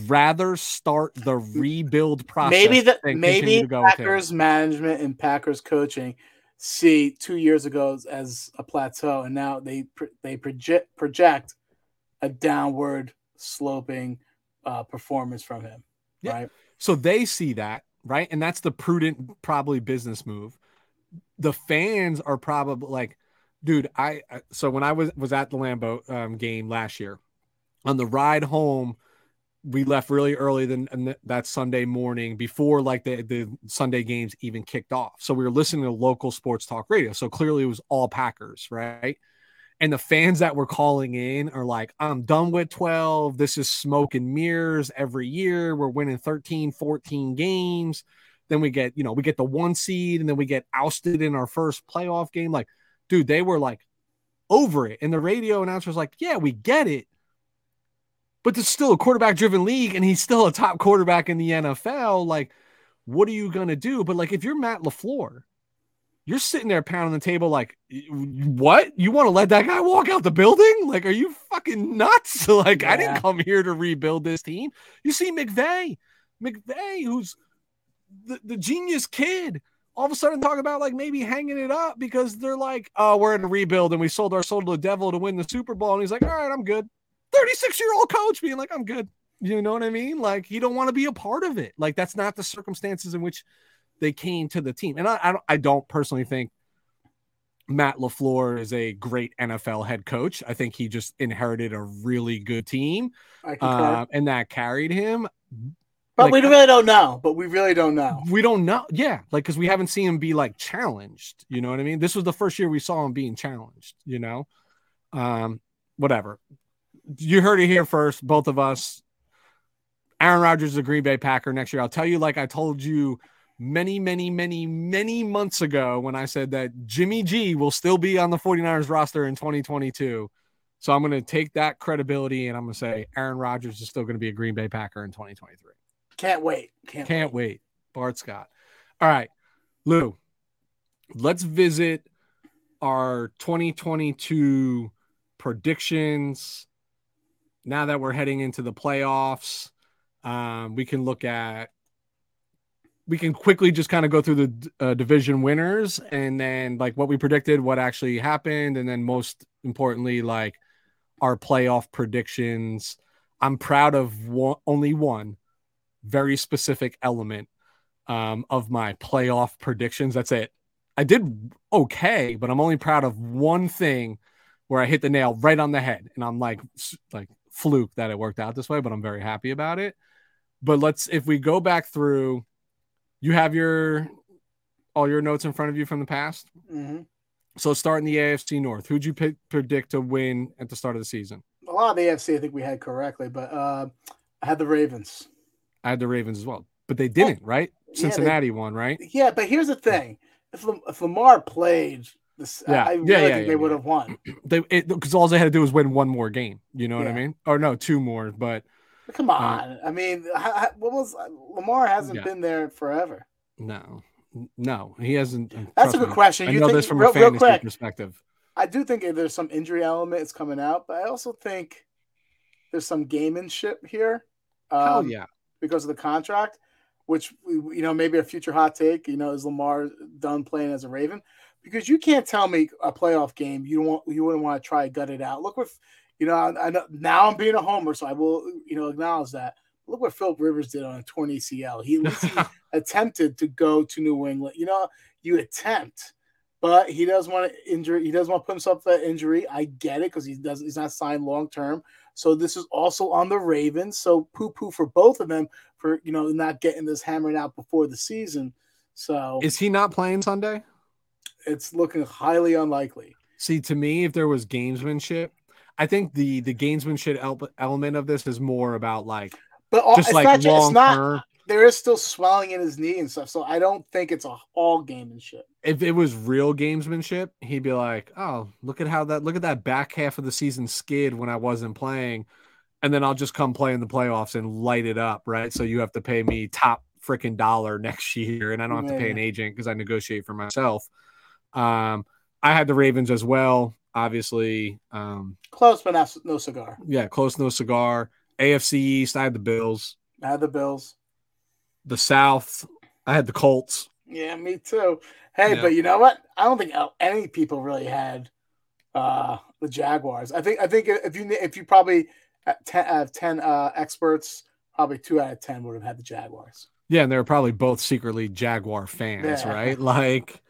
Rather start the rebuild process. Maybe the maybe Packers management and Packers coaching see two years ago as a plateau, and now they they project project a downward sloping uh, performance from him. Yeah. Right. So they see that, right, and that's the prudent probably business move. The fans are probably like, dude, I. So when I was was at the Lambeau um, game last year, on the ride home. We left really early than that Sunday morning before like the, the Sunday games even kicked off. So we were listening to local sports talk radio. So clearly it was all Packers, right? And the fans that were calling in are like, I'm done with twelve. This is smoke and mirrors every year. We're winning thirteen, fourteen games. Then we get, you know, we get the one seed and then we get ousted in our first playoff game. Like, dude, they were like over it. And the radio announcer was like, yeah, we get it. But it's still a quarterback-driven league, and he's still a top quarterback in the N F L. Like, what are you going to do? But, like, if you're Matt LaFleur, you're sitting there pounding the table like, what? You want to let that guy walk out the building? Like, are you fucking nuts? Like, yeah. I didn't come here to rebuild this team. You see McVay. McVay, who's the, the genius kid, all of a sudden talking about, like, maybe hanging it up because they're like, oh, we're in a rebuild, and we sold our soul to the devil to win the Super Bowl. And he's like, all right, I'm good. thirty-six-year-old coach being like, I'm good. You know what I mean? Like, he don't want to be a part of it. Like, that's not the circumstances in which they came to the team. And I, I, don't, I don't personally think Matt LaFleur is a great N F L head coach. I think he just inherited a really good team, uh, and that carried him. But like, we really don't know. But we really don't know. We don't know. Yeah, like, because we haven't seen him be, like, challenged. You know what I mean? This was the first year we saw him being challenged, you know? Um, whatever. You heard it here first, both of us. Aaron Rodgers is a Green Bay Packer next year. I'll tell you like I told you many, many, many, many months ago when I said that Jimmy G will still be on the 49ers roster in twenty twenty-two. So I'm going to take that credibility and I'm going to say Aaron Rodgers is still going to be a Green Bay Packer in twenty twenty-three. Can't wait. Can't, Can't wait. wait. Bart Scott. All right, Lou, let's visit our twenty twenty-two predictions. Now that we're heading into the playoffs, um, we can look at – we can quickly just kind of go through the uh, division winners and then, like, what we predicted, what actually happened, and then most importantly, like, our playoff predictions. I'm proud of one, only one very specific element um, of my playoff predictions. That's it. I did okay, but I'm only proud of one thing where I hit the nail right on the head. And I'm like, like fluke that it worked out this way, but I'm very happy about it. But let's, if we go back through, you have your, all your notes in front of you from the past. Mm-hmm. So starting the A F C North, who'd you pick, predict to win at the start of the season? A lot of the A F C I think we had correctly, but uh, I had the Ravens. I had the Ravens as well, but they didn't, oh, right? Cincinnati yeah, they, won, right? Yeah, but here's the thing. If, Lam- if Lamar played, this, yeah. I really yeah, yeah, think yeah, they yeah. would have won. Because all they had to do was win one more game. You know yeah. what I mean? Or no, two more. But come on. Uh, I mean, how, what was Lamar hasn't yeah. been there forever. No. No, he hasn't. That's a good me. question. I you know think, this from real, a fantasy perspective. I do think there's some injury element that's coming out, but I also think there's some gamesmanship here. Um, Hell yeah. Because of the contract, which, you know, maybe a future hot take, you know, is Lamar done playing as a Raven? Because you can't tell me a playoff game you don't you wouldn't want to try to gut it out. Look what, you know, I, I know now I'm being a homer, so I will, you know, acknowledge that. Look what Philip Rivers did on a torn A C L. He at least he attempted to go to New England. You know, you attempt, but he doesn't want to injure. He doesn't want to put himself to that injury. I get it because he doesn't. He's not signed long term. So this is also on the Ravens. So poo poo for both of them for you know not getting this hammered out before the season. So is he not playing Sunday? It's looking highly unlikely. See, to me, if there was gamesmanship, I think the the gamesmanship el- element of this is more about like. But all, just it's like not, long it's not, there is still swelling in his knee and stuff, so I don't think it's a all gamesmanship. If it was real gamesmanship, he'd be like, "Oh, look at how that look at that back half of the season skid when I wasn't playing, and then I'll just come play in the playoffs and light it up, right? So you have to pay me top freaking dollar next year, and I don't have Man. to pay an agent because I negotiate for myself." Um, I had the Ravens as well, obviously. Um, close, but not, no cigar. Yeah, close, no cigar. A F C East, I had the Bills. I had the Bills. The South, I had the Colts. Yeah, me too. Hey, yeah. But you know what? I don't think any people really had uh, the Jaguars. I think I think if you if you probably ten, out of ten uh, experts, probably two out of ten would have had the Jaguars. Yeah, and they were probably both secretly Jaguar fans, yeah. right? Like,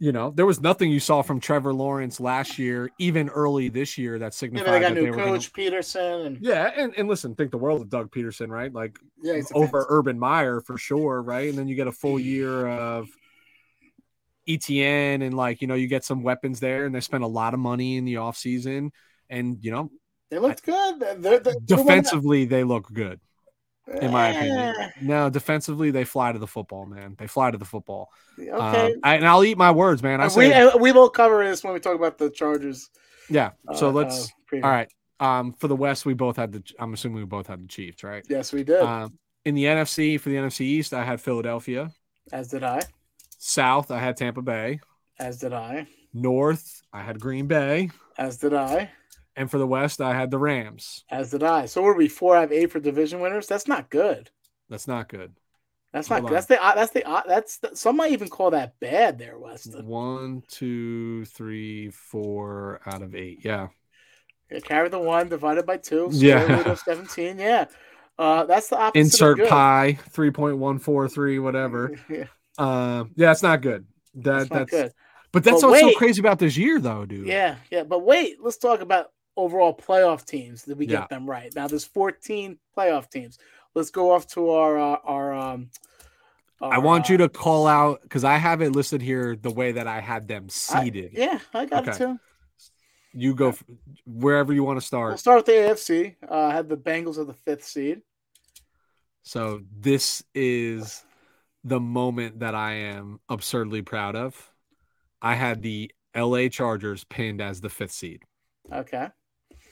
you know, there was nothing you saw from Trevor Lawrence last year, even early this year, that signified yeah, they got that new they were coach gonna... Peterson. And... Yeah, and, and listen, think the world of Doug Peterson, right? Like yeah, he's over Urban Meyer for sure, right? And then you get a full year of E T N and like, you know, you get some weapons there and they spent a lot of money in the offseason and, you know. They looked good. They're, they're, defensively, they're... they look good, in my opinion. No, defensively, they fly to the football, man. They fly to the football. Okay. Um, I, and I'll eat my words, man. I and say, we, we will cover this when we talk about the Chargers. Yeah. So uh, let's – all right. Um, for the West, we both had the – I'm assuming we both had the Chiefs, right? Yes, we did. Um, in the N F C, for the N F C East, I had Philadelphia. As did I. South, I had Tampa Bay. As did I. North, I had Green Bay. As did I. And for the West, I had the Rams. As did I. So what are we, four out of eight for division winners? That's not good. That's not good. That's not good. That's the, that's the, that's the, some might even call that bad there, Weston. One, two, three, four out of eight. Yeah. yeah carry the one divided by two. Yeah. seventeen. Yeah. Uh, that's the opposite. Insert of pi, three point one four three, whatever. yeah. Uh, yeah, that's not good. That, that's not that's, good. But that's but what's so crazy about this year, though, dude. Yeah. Yeah. But wait, let's talk about overall playoff teams. Did we get yeah. them right? Now there's fourteen playoff teams. Let's go off to our uh, our, um, our. I want uh, you to call out because I have it listed here the way that I had them seated. I, yeah, I got okay. it too. You go f- wherever you want to start. We'll start with the A F C. Uh, I had the Bengals of the fifth seed. So this is the moment that I am absurdly proud of. I had the L A Chargers pinned as the fifth seed. Okay.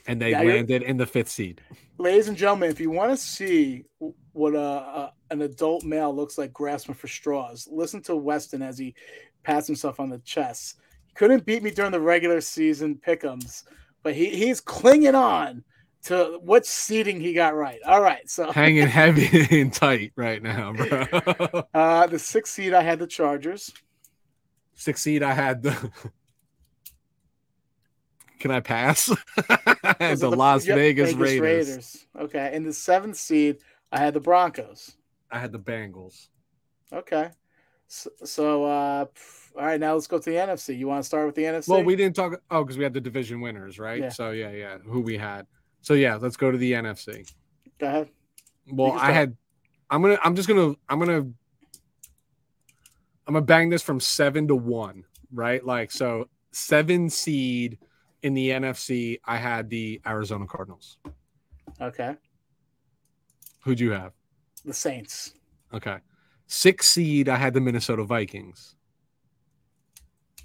And they yeah, landed in the fifth seed. Ladies and gentlemen, if you want to see what a, a, an adult male looks like grasping for straws, listen to Weston as he pats himself on the chest. He couldn't beat me during the regular season pick'ems, but he, he's clinging on to what seeding he got right. All right, so hanging heavy and tight right now, bro. Uh, the sixth seed, I had the Chargers. Sixth seed, I had the. Can I pass? I had the, the Las yep, Vegas, Vegas Raiders. Raiders. Okay. In the seventh seed, I had the Broncos. I had the Bengals. Okay. So, so uh, all right, now let's go to the N F C. You want to start with the N F C? Well, we didn't talk – oh, because we had the division winners, right? Yeah. So, yeah, yeah, who we had. So, yeah, let's go to the N F C. Go ahead. Well, I had – I'm gonna. I'm just going to – I'm going to – I'm going to bang this from seven to one, right? Like, so seven seed in the N F C, I had the Arizona Cardinals. Okay. Who'd you have? The Saints. Okay. Six seed, I had the Minnesota Vikings.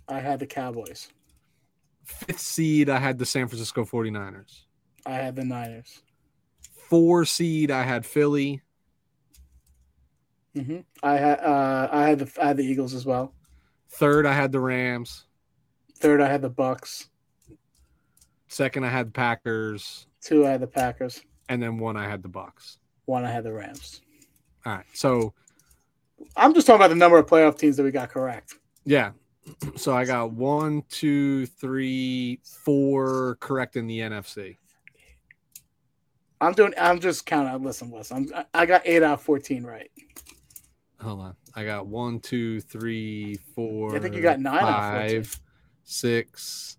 I had the Cowboys. Fifth seed, I had the San Francisco forty-niners. I had the Niners. Four seed, I had Philly. Mm-hmm. I had uh, I had the I had the Eagles as well. Third, I had the Rams. Third, I had the Bucks. Second, I had the Packers. Two, I had the Packers. And then one, I had the Bucks. One, I had the Rams. All right, so... I'm just talking about the number of playoff teams that we got correct. Yeah. So I got one, two, three, four correct in the N F C. I'm doing, I'm just counting. Listen, listen, I'm, I got eight out of fourteen right. Hold on. I got one, two, three, four. I think you got nine five, out of fourteen. Six,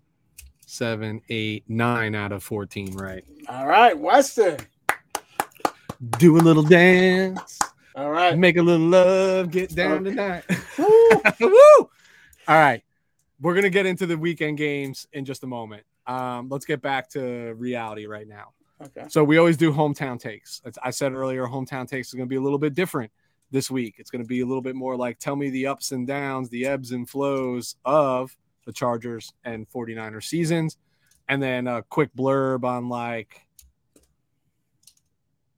seven, eight, nine out of fourteen right. All right, Weston. Do a little dance. All right. Make a little love. Get down tonight. Woo! Woo! All right. We're going to get into the weekend games in just a moment. Um, let's get back to reality right now. Okay. So we always do hometown takes. As I said earlier, hometown takes is going to be a little bit different this week. It's going to be a little bit more like tell me the ups and downs, the ebbs and flows of the Chargers and forty-niners seasons. And then a quick blurb on like,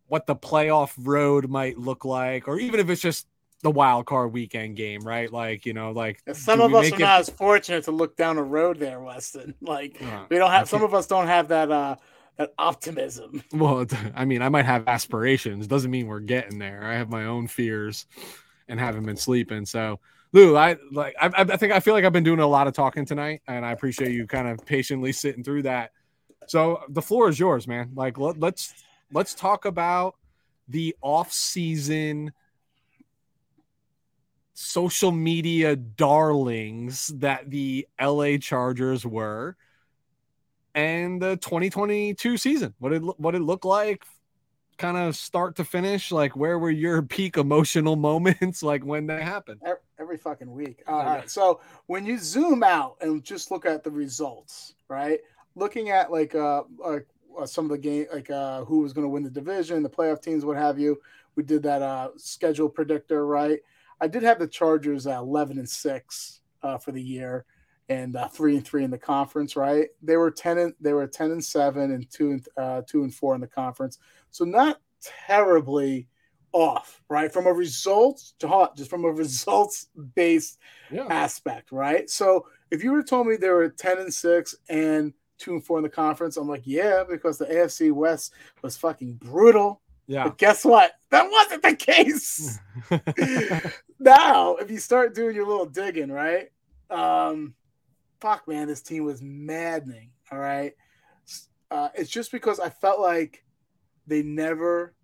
what the playoff road might look like, or even if it's just the wild card weekend game, right? Like, you know, like some of us are it... not as fortunate to look down a road there, Weston. Like uh, we don't have, some of us don't have that, uh, that optimism. Well, I mean, I might have aspirations. Doesn't mean we're getting there. I have my own fears and haven't been sleeping. So Lou, I like, I, I think I feel like I've been doing a lot of talking tonight and I appreciate you kind of patiently sitting through that. So the floor is yours, man. Like let, let's, Let's talk about the off-season social media darlings that the L A Chargers were and the twenty twenty-two season. What it what it looked like, kind of start to finish, like where were your peak emotional moments like when that happened? Every fucking week. All right. Yeah. So when you zoom out and just look at the results, right? Looking at like a, a some of the game, like uh, who was going to win the division, the playoff teams, what have you. We did that uh, schedule predictor, right? I did have the Chargers at eleven and six uh, for the year, and uh, three and three in the conference, right? They were ten and they were ten and seven and two and uh, two and four in the conference, so not terribly off, right? From a results to just from a results based yeah. aspect, right? So if you were to tell me they were ten and six and two and four in the conference, I'm like, yeah, because the A F C West was fucking brutal. Yeah. But guess what? That wasn't the case. Now, if you start doing your little digging, right? Um, fuck, man, this team was maddening. All right. Uh, it's just because I felt like they never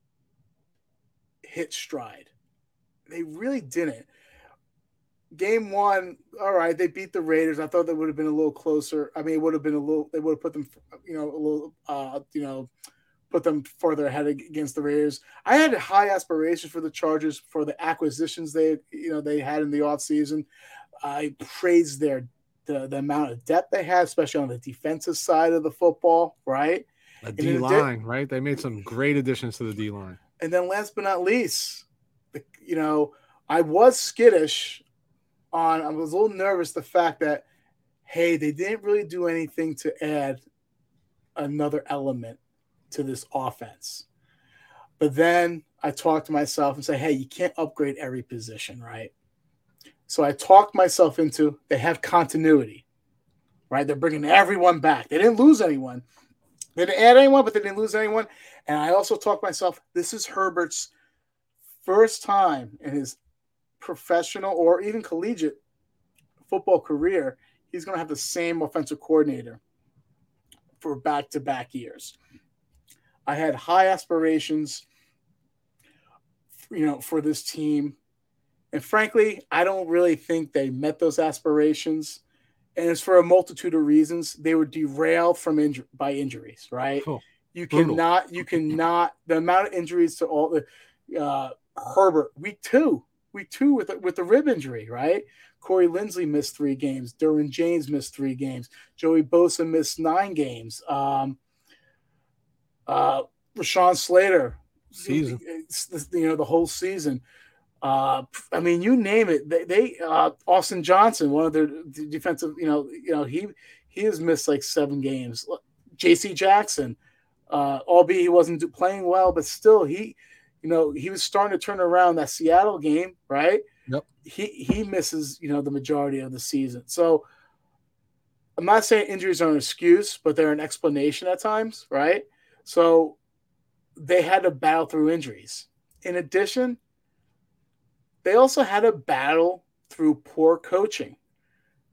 hit stride. They really didn't. Game one, all right, they beat the Raiders. I thought that would have been a little closer. I mean, it would have been a little. They would have put them, you know, a little, uh, you know, put them further ahead against the Raiders. I had high aspirations for the Chargers for the acquisitions they, you know, they had in the offseason. I praised their the, the amount of depth they had, especially on the defensive side of the football, right? The D line, did, right? They made some great additions to the D line. And then, last but not least, the, you know, I was skittish. On, I was a little nervous the fact that, hey, they didn't really do anything to add another element to this offense. But then I talked to myself and said, hey, you can't upgrade every position, right? So I talked myself into they have continuity, right? They're bringing everyone back. They didn't lose anyone. They didn't add anyone, but they didn't lose anyone. And I also talked myself, this is Herbert's first time in his professional or even collegiate football career, he's going to have the same offensive coordinator for back-to-back years. I had high aspirations, you know, for this team, And frankly, I don't really think they met those aspirations. And it's for a multitude of reasons. They were derailed from inju- by injuries, right? Oh, you brutal. cannot, you cannot, the amount of injuries to all the uh, Herbert, week two, week two with, with the rib injury, right? Corey Lindsley missed three games. Derwin James missed three games. Joey Bosa missed nine games. Um, uh, Rashawn Slater, season, you know, the whole season. Uh, I mean, you name it. They, they uh, Austin Johnson, one of their defensive, you know, you know, he he has missed like seven games. J C Jackson, uh, albeit he wasn't playing well, but still he, you know, he was starting to turn around that Seattle game, right? Yep. He he misses, you know, the majority of the season. So I'm not saying injuries are an excuse, but they're an explanation at times, right? So they had to battle through injuries. In addition, they also had a battle through poor coaching.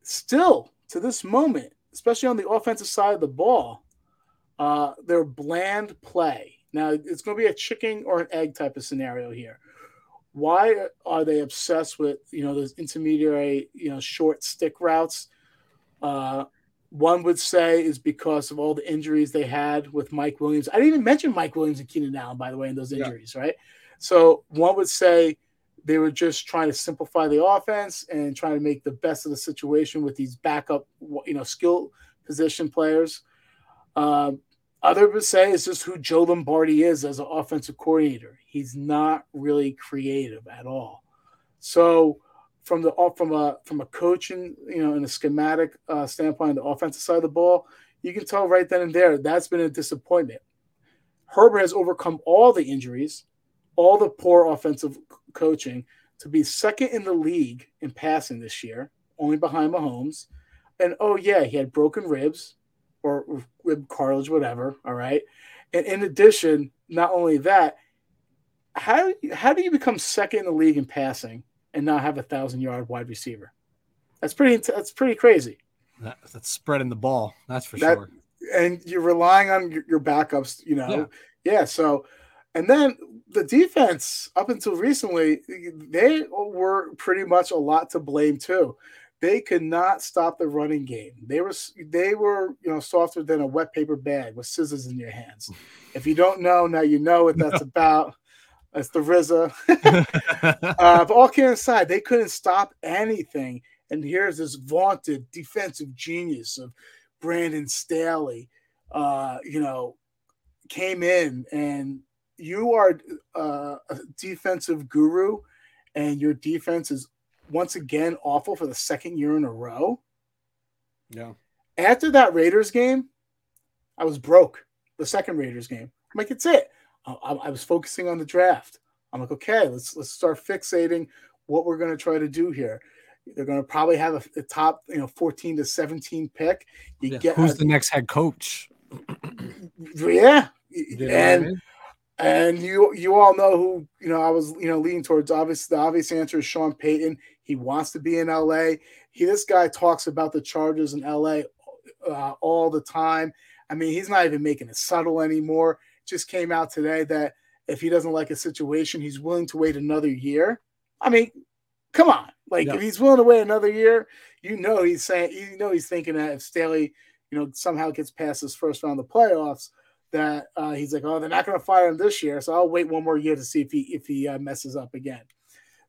Still, to this moment, especially on the offensive side of the ball, uh, their bland play. Now, it's going to be a chicken or an egg type of scenario here. Why are they obsessed with, you know, those intermediate, you know, short stick routes? Uh, one would say is because of all the injuries they had with Mike Williams. I didn't even mention Mike Williams and Keenan Allen, by the way, in those injuries, yeah. right? So one would say they were just trying to simplify the offense and trying to make the best of the situation with these backup, you know, skill position players. Um, other would say it's just who Joe Lombardi is as an offensive coordinator. He's not really creative at all. So from the from a from a coaching, you know, in a schematic uh, standpoint, on the offensive side of the ball, you can tell right then and there that's been a disappointment. Herbert has overcome all the injuries, all the poor offensive coaching to be second in the league in passing this year, only behind Mahomes. And, oh, yeah, he had broken ribs or rib cartilage, whatever, all right? And in addition, not only that, how, how do you become second in the league in passing and not have a one thousand-yard wide receiver? That's pretty That's pretty crazy. That, that's spreading the ball, that's for that, sure. And you're relying on your, your backups, you know. Yeah, yeah so – and then the defense, up until recently, they were pretty much a lot to blame too. They could not stop the running game. They were they were you know softer than a wet paper bag with scissors in your hands. If you don't know, now you know what that's no. about. That's the R Z A. uh, but all kidding aside, they couldn't stop anything. And here's this vaunted defensive genius of Brandon Staley. Uh, you know, came in and. You are uh, a defensive guru, and your defense is once again awful for the second year in a row. Yeah. After that Raiders game, I was broke. The second Raiders game, I'm like, it's it. I, I was focusing on the draft. I'm like, okay, let's let's start fixating what we're going to try to do here. They're going to probably have a, a top, you know, fourteen to seventeen pick. You yeah. get who's a, the next head coach? yeah, you know and. I mean? And you you all know who, you know, I was, you know, leaning towards. Obvious, the obvious answer is Sean Payton. He wants to be in L A. He, this guy talks about the Chargers in L A uh, all the time. I mean, he's not even making it subtle anymore. Just came out today that if he doesn't like a situation, he's willing to wait another year. I mean, come on. Like, yeah. if he's willing to wait another year, you know he's saying, you know he's thinking that if Staley, you know, somehow gets past his first round of the playoffs, that uh, he's like, oh, they're not going to fire him this year, so I'll wait one more year to see if he if he uh, messes up again.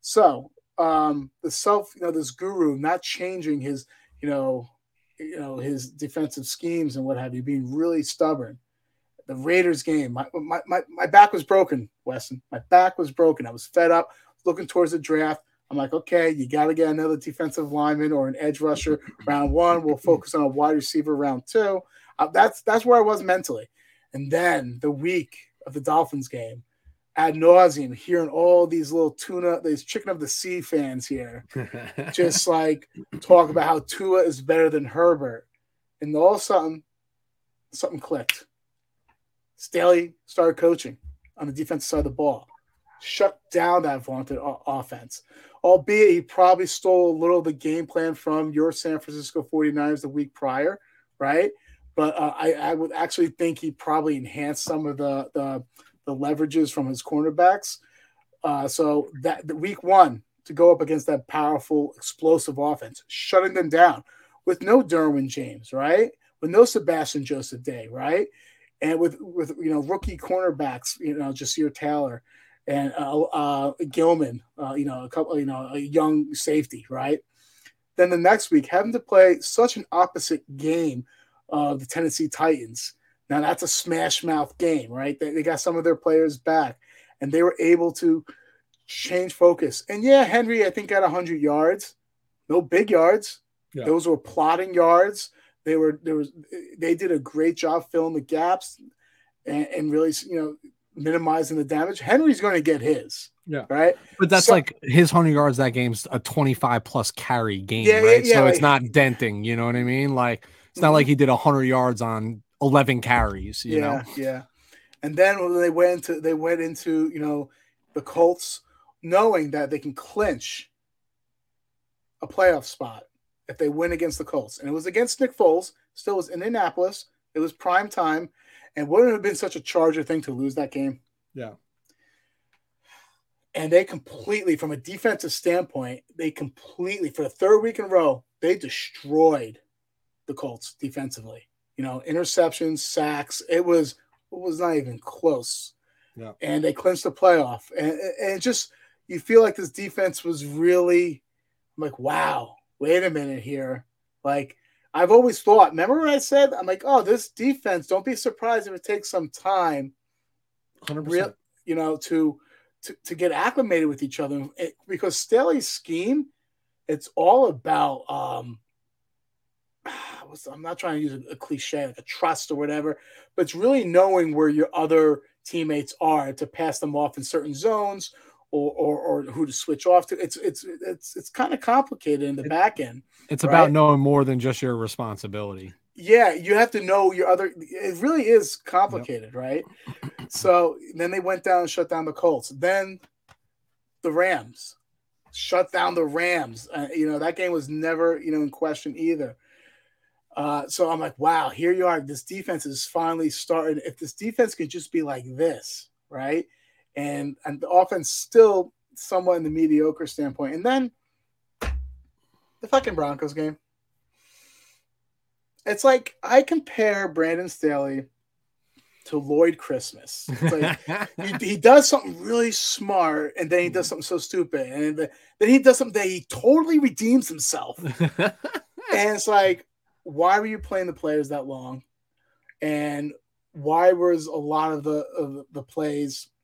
So um, the self, you know, this guru not changing his, you know, you know his defensive schemes and what have you, being really stubborn. The Raiders game, my my my, my back was broken, Weston. My back was broken. I was fed up, looking towards the draft. I'm like, okay, you got to get another defensive lineman or an edge rusher round one. We'll focus on a wide receiver round two. Uh, that's that's where I was mentally. And then the week of the Dolphins game, ad nauseum, hearing all these little tuna, these chicken of the sea fans here, just like talk about how Tua is better than Herbert. And all of a sudden, something clicked. Staley started coaching on the defensive side of the ball, shut down that vaunted o- offense, albeit he probably stole a little of the game plan from your San Francisco forty-niners the week prior, right? But uh, I, I would actually think he probably enhanced some of the the, the leverages from his cornerbacks. Uh, so that the week one, to go up against that powerful, explosive offense, shutting them down with no Derwin James, right? With no Sebastian Joseph Day, right? And with, with you know, rookie cornerbacks, you know, Jasir Taylor and uh, uh, Gilman, uh, you know, a couple, you know, a young safety, right? Then the next week, having to play such an opposite game of the Tennessee Titans. Now, that's a smash-mouth game, right? They, they got some of their players back, and they were able to change focus. And, yeah, Henry, I think, got one hundred yards. No big yards. Yeah. Those were plotting yards. They were there was they did a great job filling the gaps and, and really, you know, minimizing the damage. Henry's going to get his, yeah, right. But that's so, like his hundred yards. That game's a twenty-five plus carry game, yeah, right? Yeah, so yeah, it's like, not denting. You know what I mean? Like it's mm-hmm. not like he did a hundred yards on eleven carries. You yeah, know? Yeah. And then when they went into they went into you know the Colts, knowing that they can clinch a playoff spot if they win against the Colts. And it was against Nick Foles. Still was Indianapolis. It was prime time. And wouldn't it have been such a Charger thing to lose that game? Yeah. And they completely, from a defensive standpoint, they completely, for the third week in a row, they destroyed the Colts defensively. You know, interceptions, sacks. It was it was not even close. Yeah. And they clinched the playoff. And, and just, you feel like this defense was really, I'm like, wow. Wait a minute here. Like, I've always thought, remember what I said? I'm like, oh, this defense, don't be surprised if it takes some time, one hundred percent. You know, to, to to get acclimated with each other. It, because Staley's scheme, it's all about, um, I'm not trying to use a, a cliche, like a trust or whatever, but it's really knowing where your other teammates are to pass them off in certain zones. Or, or or who to switch off to. It's it's it's it's kind of complicated in the it, back end. It's right? About knowing more than just your responsibility. Yeah, you have to know your other. It really is complicated, yep. Right? So then they went down and shut down the Colts. Then the Rams shut down the Rams. Uh, you know that game was never you know in question either. Uh, so I'm like, wow, here you are. This defense is finally starting. If this defense could just be like this, right? And and the offense still somewhat in the mediocre standpoint. And then the fucking Broncos game. It's like I compare Brandon Staley to Lloyd Christmas. It's like he, he does something really smart, and then he does something so stupid. And then, then he does something that he totally redeems himself. And it's like, why were you playing the players that long? And why was a lot of the of the plays –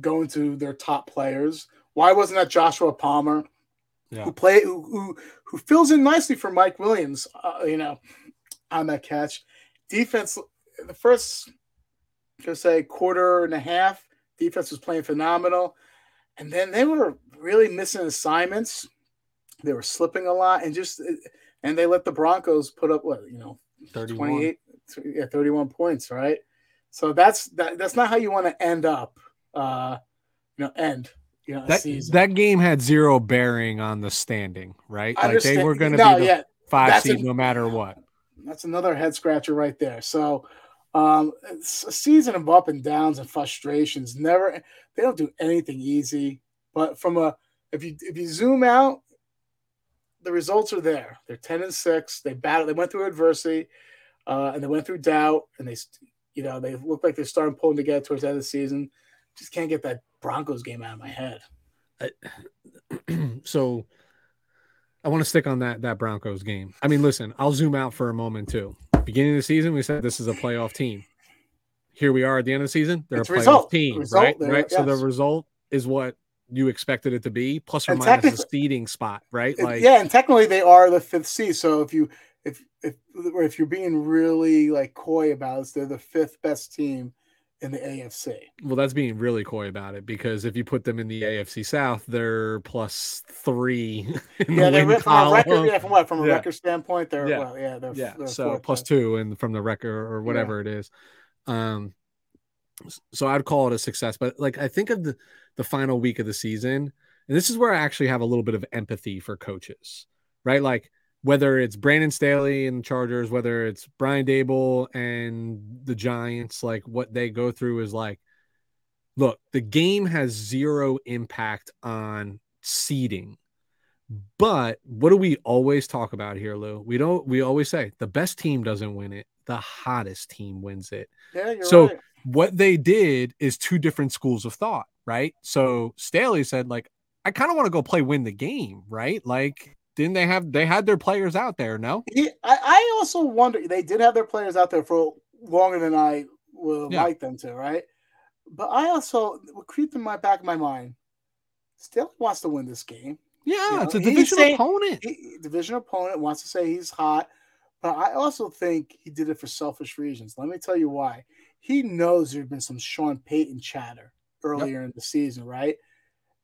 going to their top players? Why wasn't that Joshua Palmer, yeah. who play who, who who fills in nicely for Mike Williams? Uh, you know, on that catch, defense. The first, let's say, quarter and a half, defense was playing phenomenal, and then they were really missing assignments. They were slipping a lot, and just and they let the Broncos put up what you know, twenty-eight, yeah, thirty-one points, right? So that's that, that's not how you want to end up. Uh, you know, end you know that season. That game had zero bearing on the standing, right? I like understand. They were going to no, be the yeah, five seed, an, no matter what. That's another head scratcher right there. So, um, it's a season of up and downs and frustrations. Never, they don't do anything easy. But from a if you if you zoom out, the results are there. They're ten and six. They battled. They went through adversity, uh, and they went through doubt, and they you know they look like they're starting pulling together towards the end of the season. Just can't get that Broncos game out of my head. I, so I want to stick on that that Broncos game. I mean, listen, I'll zoom out for a moment too. Beginning of the season, we said this is a playoff team. Here we are at the end of the season. They're it's a playoff result. team, result, right? Right. Yes. So the result is what you expected it to be, plus or and minus the seeding spot, right? It, like yeah, and technically they are the fifth seed. So if you if if or if you're being really like coy about it, they're the fifth best team in the A F C. Well, that's being really coy about it because if you put them in the A F C South, they're plus three. In yeah, the they're win from a record. Yeah, from what? From a yeah. record standpoint, they're yeah, well, yeah, they're, yeah. They're so plus two, and from the record or whatever yeah. it is. Um, so I'd call it a success. But like I think of the the final week of the season, and this is where I actually have a little bit of empathy for coaches, right? Like whether it's Brandon Staley and the Chargers, whether it's Brian Dable and the Giants, like what they go through is like, look, the game has zero impact on seeding. But what do we always talk about here, Lou? We don't. We always say the best team doesn't win it. The hottest team wins it. Yeah, you're so right. What they did is two different schools of thought, right? So Staley said, like, I kind of want to go play win the game, right? Like, didn't they have – they had their players out there, no? He, I, I also wonder – they did have their players out there for longer than I would yeah. like them to, right? But I also – what creeped in my back of my mind, Staley wants to win this game. Yeah, you know, it's a division saying, opponent. He, division opponent wants to say he's hot. But I also think he did it for selfish reasons. Let me tell you why. He knows there's been some Sean Payton chatter earlier yep. in the season, right?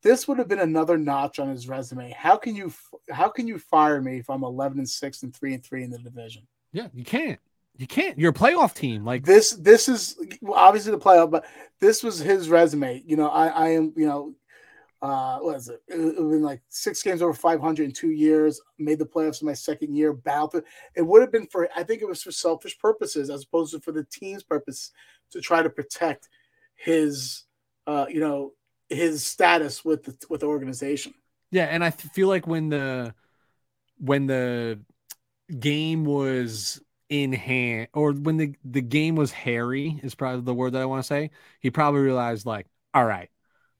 This would have been another notch on his resume. How can you how can you fire me if I'm eleven and six and three and three in the division? Yeah, you can't. You can't. You're a playoff team. Like this this is obviously the playoff, but this was his resume. You know, I I am, you know, uh what is it? It would have been like six games over five hundred in two years, made the playoffs in my second year, battled through. It would have been for I think it was for selfish purposes as opposed to for the team's purpose to try to protect his uh you know his status with the, with the organization. Yeah, and I feel like when the when the game was in hand, or when the, the game was hairy is probably the word that I want to say, he probably realized, like, all right,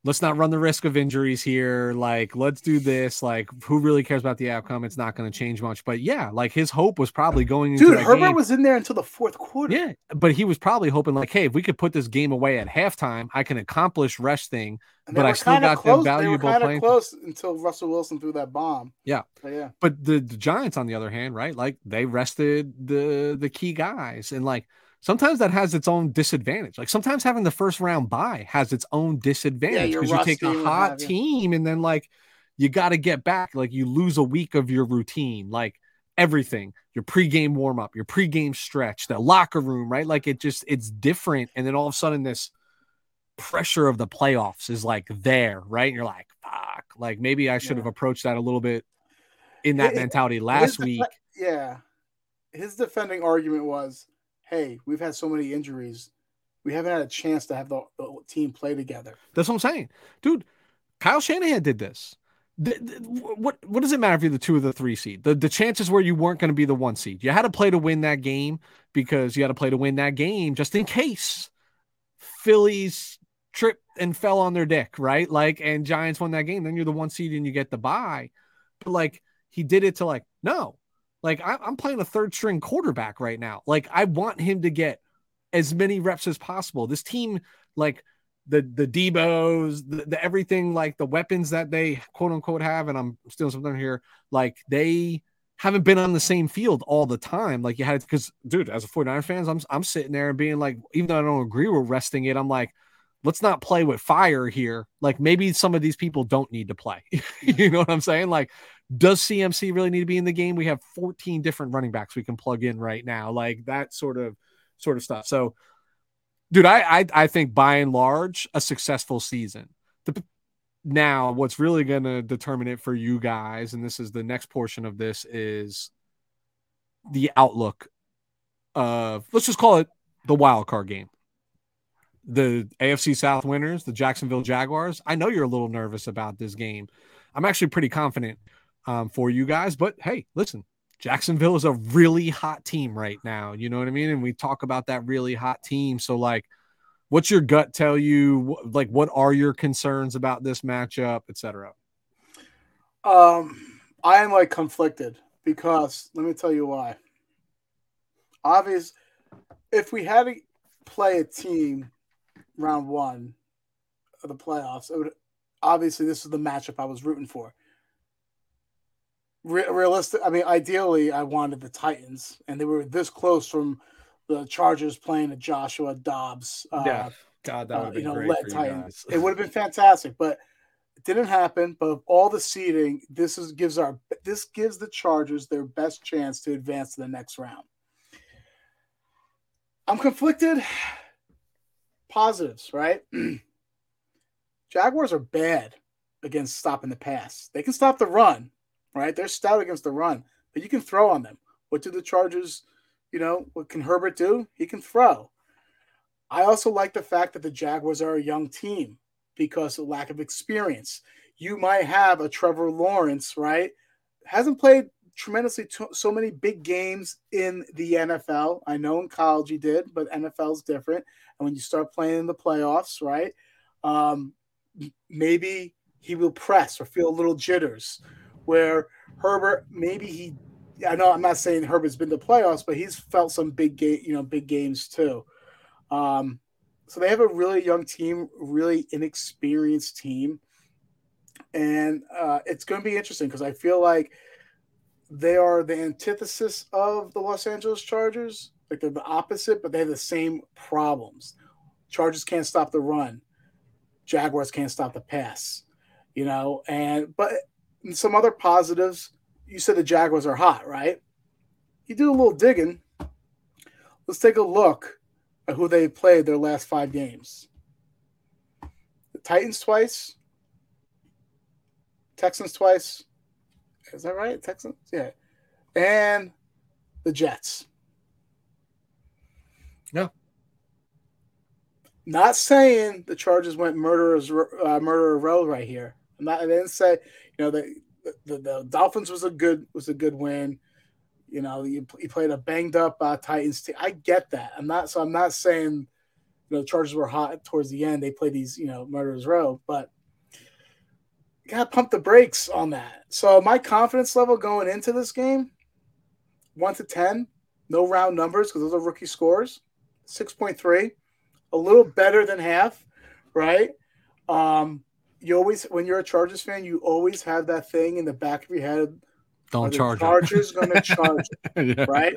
let's not run the risk of injuries here. Like, let's do this. Like, who really cares about the outcome? It's not going to change much. But yeah, like his hope was probably going into Dude, that Herbert game. was in there until the fourth quarter. Yeah, but he was probably hoping, like, hey, if we could put this game away at halftime, I can accomplish rest thing. But I still got close. That valuable they were playing. Close until Russell Wilson threw that bomb. Yeah, but, yeah. but the, the Giants, on the other hand, right? Like they rested the the key guys, and like. Sometimes that has its own disadvantage. Like sometimes having the first round bye has its own disadvantage because yeah, you take a hot team and then like you got to get back. Like you lose a week of your routine, like everything, your pregame warm up, your pregame stretch, the locker room, right? Like it just, it's different. And then all of a sudden this pressure of the playoffs is like there, right? And you're like, fuck, like maybe I should yeah. have approached that a little bit in that it, mentality last week. Def- yeah. His defending argument was, hey, we've had so many injuries. We haven't had a chance to have the, the team play together. That's what I'm saying. Dude, Kyle Shanahan did this. The, the, what what does it matter if you're the two or the three seed? The, the chances were you weren't going to be the one seed. You had to play to win that game because you had to play to win that game just in case Phillies tripped and fell on their dick, right? Like, and Giants won that game. Then you're the one seed and you get the bye. But, like, he did it to, like, no. Like, I'm playing a third-string quarterback right now. Like, I want him to get as many reps as possible. This team, like, the the Debos, the, the everything, like, the weapons that they, quote-unquote, have, and I'm stealing something here, like, they haven't been on the same field all the time. Like, you had to – because, dude, as a 49er fan, I'm, I'm sitting there and being like, even though I don't agree with resting it, I'm like, let's not play with fire here. Like, maybe some of these people don't need to play. You know what I'm saying? Like, does C M C really need to be in the game? We have fourteen different running backs we can plug in right now. Like that sort of sort of stuff. So, dude, I I, I think by and large, a successful season. The, now, what's really going to determine it for you guys, and this is the next portion of this, is the outlook of, let's just call it the wild card game. The A F C South winners, the Jacksonville Jaguars. I know you're a little nervous about this game. I'm actually pretty confident um, for you guys, but hey, listen, Jacksonville is a really hot team right now. You know what I mean? And we talk about that really hot team. So like, what's your gut tell you? Like, what are your concerns about this matchup, et cetera? Um, I am like conflicted because let me tell you why. Obvious, if we had to play a team round one of the playoffs, it would, obviously this is the matchup I was rooting for. Re- realistic, I mean, ideally I wanted the Titans, and they were this close from the Chargers playing a Joshua Dobbs. Uh, yeah, God, that would uh, be you know, great led for Titans. You guys. It would have been fantastic, but it didn't happen. But of all the seeding, this is gives our this gives the Chargers their best chance to advance to the next round. I'm conflicted. Positives, right? Jaguars are bad against stopping the pass. They can stop the run, right? They're stout against the run, but you can throw on them. What do the Chargers, you know, what can Herbert do? He can throw. I also like the fact that the Jaguars are a young team because of lack of experience. You might have a Trevor Lawrence, right? Hasn't played tremendously t- so many big games in the N F L. I know in college he did, but N F L is different. And when you start playing in the playoffs, right, um, maybe he will press or feel little jitters where Herbert, maybe he, I know I'm not saying Herbert's been to playoffs, but he's felt some big game, you know, big games too. Um, so they have a really young team, really inexperienced team. And uh, it's going to be interesting because I feel like they are the antithesis of the Los Angeles Chargers. Like they're the opposite, but they have the same problems. Chargers can't stop the run. Jaguars can't stop the pass, you know, and, but some other positives, you said the Jaguars are hot, right? You do a little digging. Let's take a look at who they played their last five games. The Titans twice. Texans twice. Is that right? Texans? Yeah. And the Jets. No. Not saying the Chargers went murderers, uh, murderer row right here. I'm not, I didn't say, you know, the, the the Dolphins was a good was a good win. You know, you, you played a banged up uh, Titans team. I get that. I'm not so I'm not saying, you know, the Chargers were hot towards the end. They played these, you know, murderers row, but gotta pump the brakes on that. So my confidence level going into this game, one to ten, no round numbers because those are rookie scores, six point three, a little better than half, right? Um, you always, when you're a Chargers fan, you always have that thing in the back of your head. Don't charge it. Are the Chargers going to charge it, yeah. right?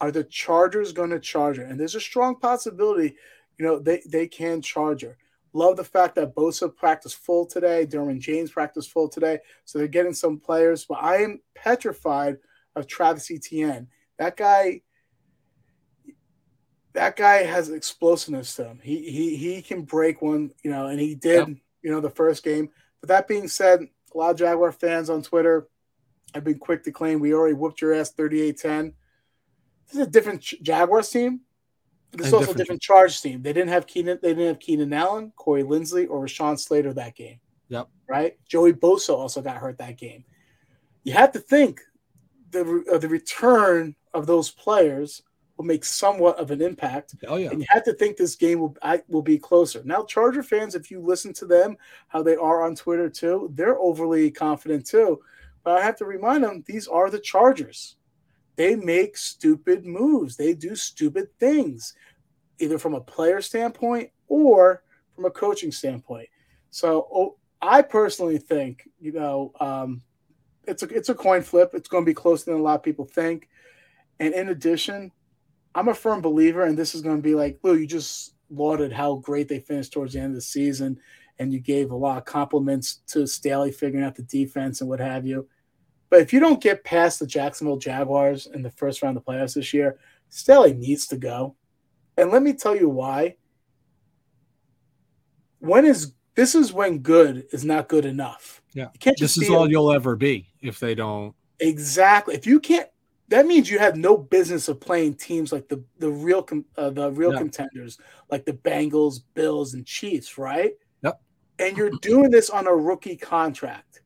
Are the Chargers going to charge it? And there's a strong possibility, you know, they, they can charge her. Love the fact that Bosa practiced full today. Derwin James practiced full today. So they're getting some players. But I am petrified of Travis Etienne. That guy, that guy has explosiveness to him. He he he can break one, you know, and he did, yep. you know, the first game. But that being said, a lot of Jaguar fans on Twitter have been quick to claim we already whooped your ass thirty-eight ten. This is a different Jaguars team. This is also different. a different charge team. They didn't have Keenan. They didn't have Keenan Allen, Corey Lindsley, or Rashawn Slater that game. Yep. Right. Joey Bosa also got hurt that game. You have to think the uh, the return of those players will make somewhat of an impact. Oh yeah. And you have to think this game will I, will be closer. Now, Charger fans, if you listen to them, how they are on Twitter too, they're overly confident too. But I have to remind them these are the Chargers. They make stupid moves. They do stupid things, either from a player standpoint or from a coaching standpoint. So oh, I personally think, you know, um, it's a it's a coin flip. It's going to be closer than a lot of people think. And in addition, I'm a firm believer, and this is going to be like, Lou, you just lauded how great they finished towards the end of the season, and you gave a lot of compliments to Staley figuring out the defense and what have you. But if you don't get past the Jacksonville Jaguars in the first round of the playoffs this year, Staley needs to go. And let me tell you why. When is this is when good is not good enough. Yeah. You can't just this is all a, you'll ever be if they don't. Exactly. If you can't, that means you have no business of playing teams like the the real uh, the real yeah. contenders, like the Bengals, Bills, and Chiefs, right? Yep. And you're doing this on a rookie contract.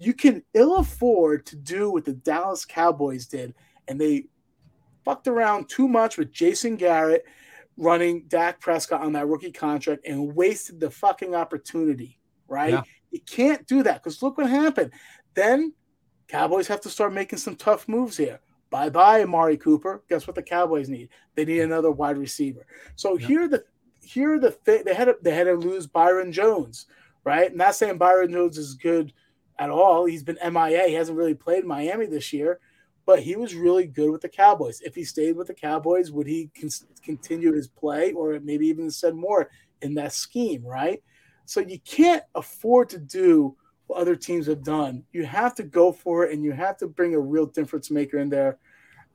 You can ill afford to do what the Dallas Cowboys did, and they fucked around too much with Jason Garrett running Dak Prescott on that rookie contract and wasted the fucking opportunity, right? Yeah. You can't do that because look what happened. Then Cowboys have to start making some tough moves here. Bye-bye, Amari Cooper. Guess what the Cowboys need? They need another wide receiver. So yeah. here the here the thing. They had to, they had to lose Byron Jones, right? Not saying Byron Jones is good at all. He's been M I A. He hasn't really played Miami this year, but he was really good with the Cowboys. If he stayed with the Cowboys, would he con- continue his play or maybe even said more in that scheme, right? So you can't afford to do what other teams have done. You have to go for it, and you have to bring a real difference maker in there.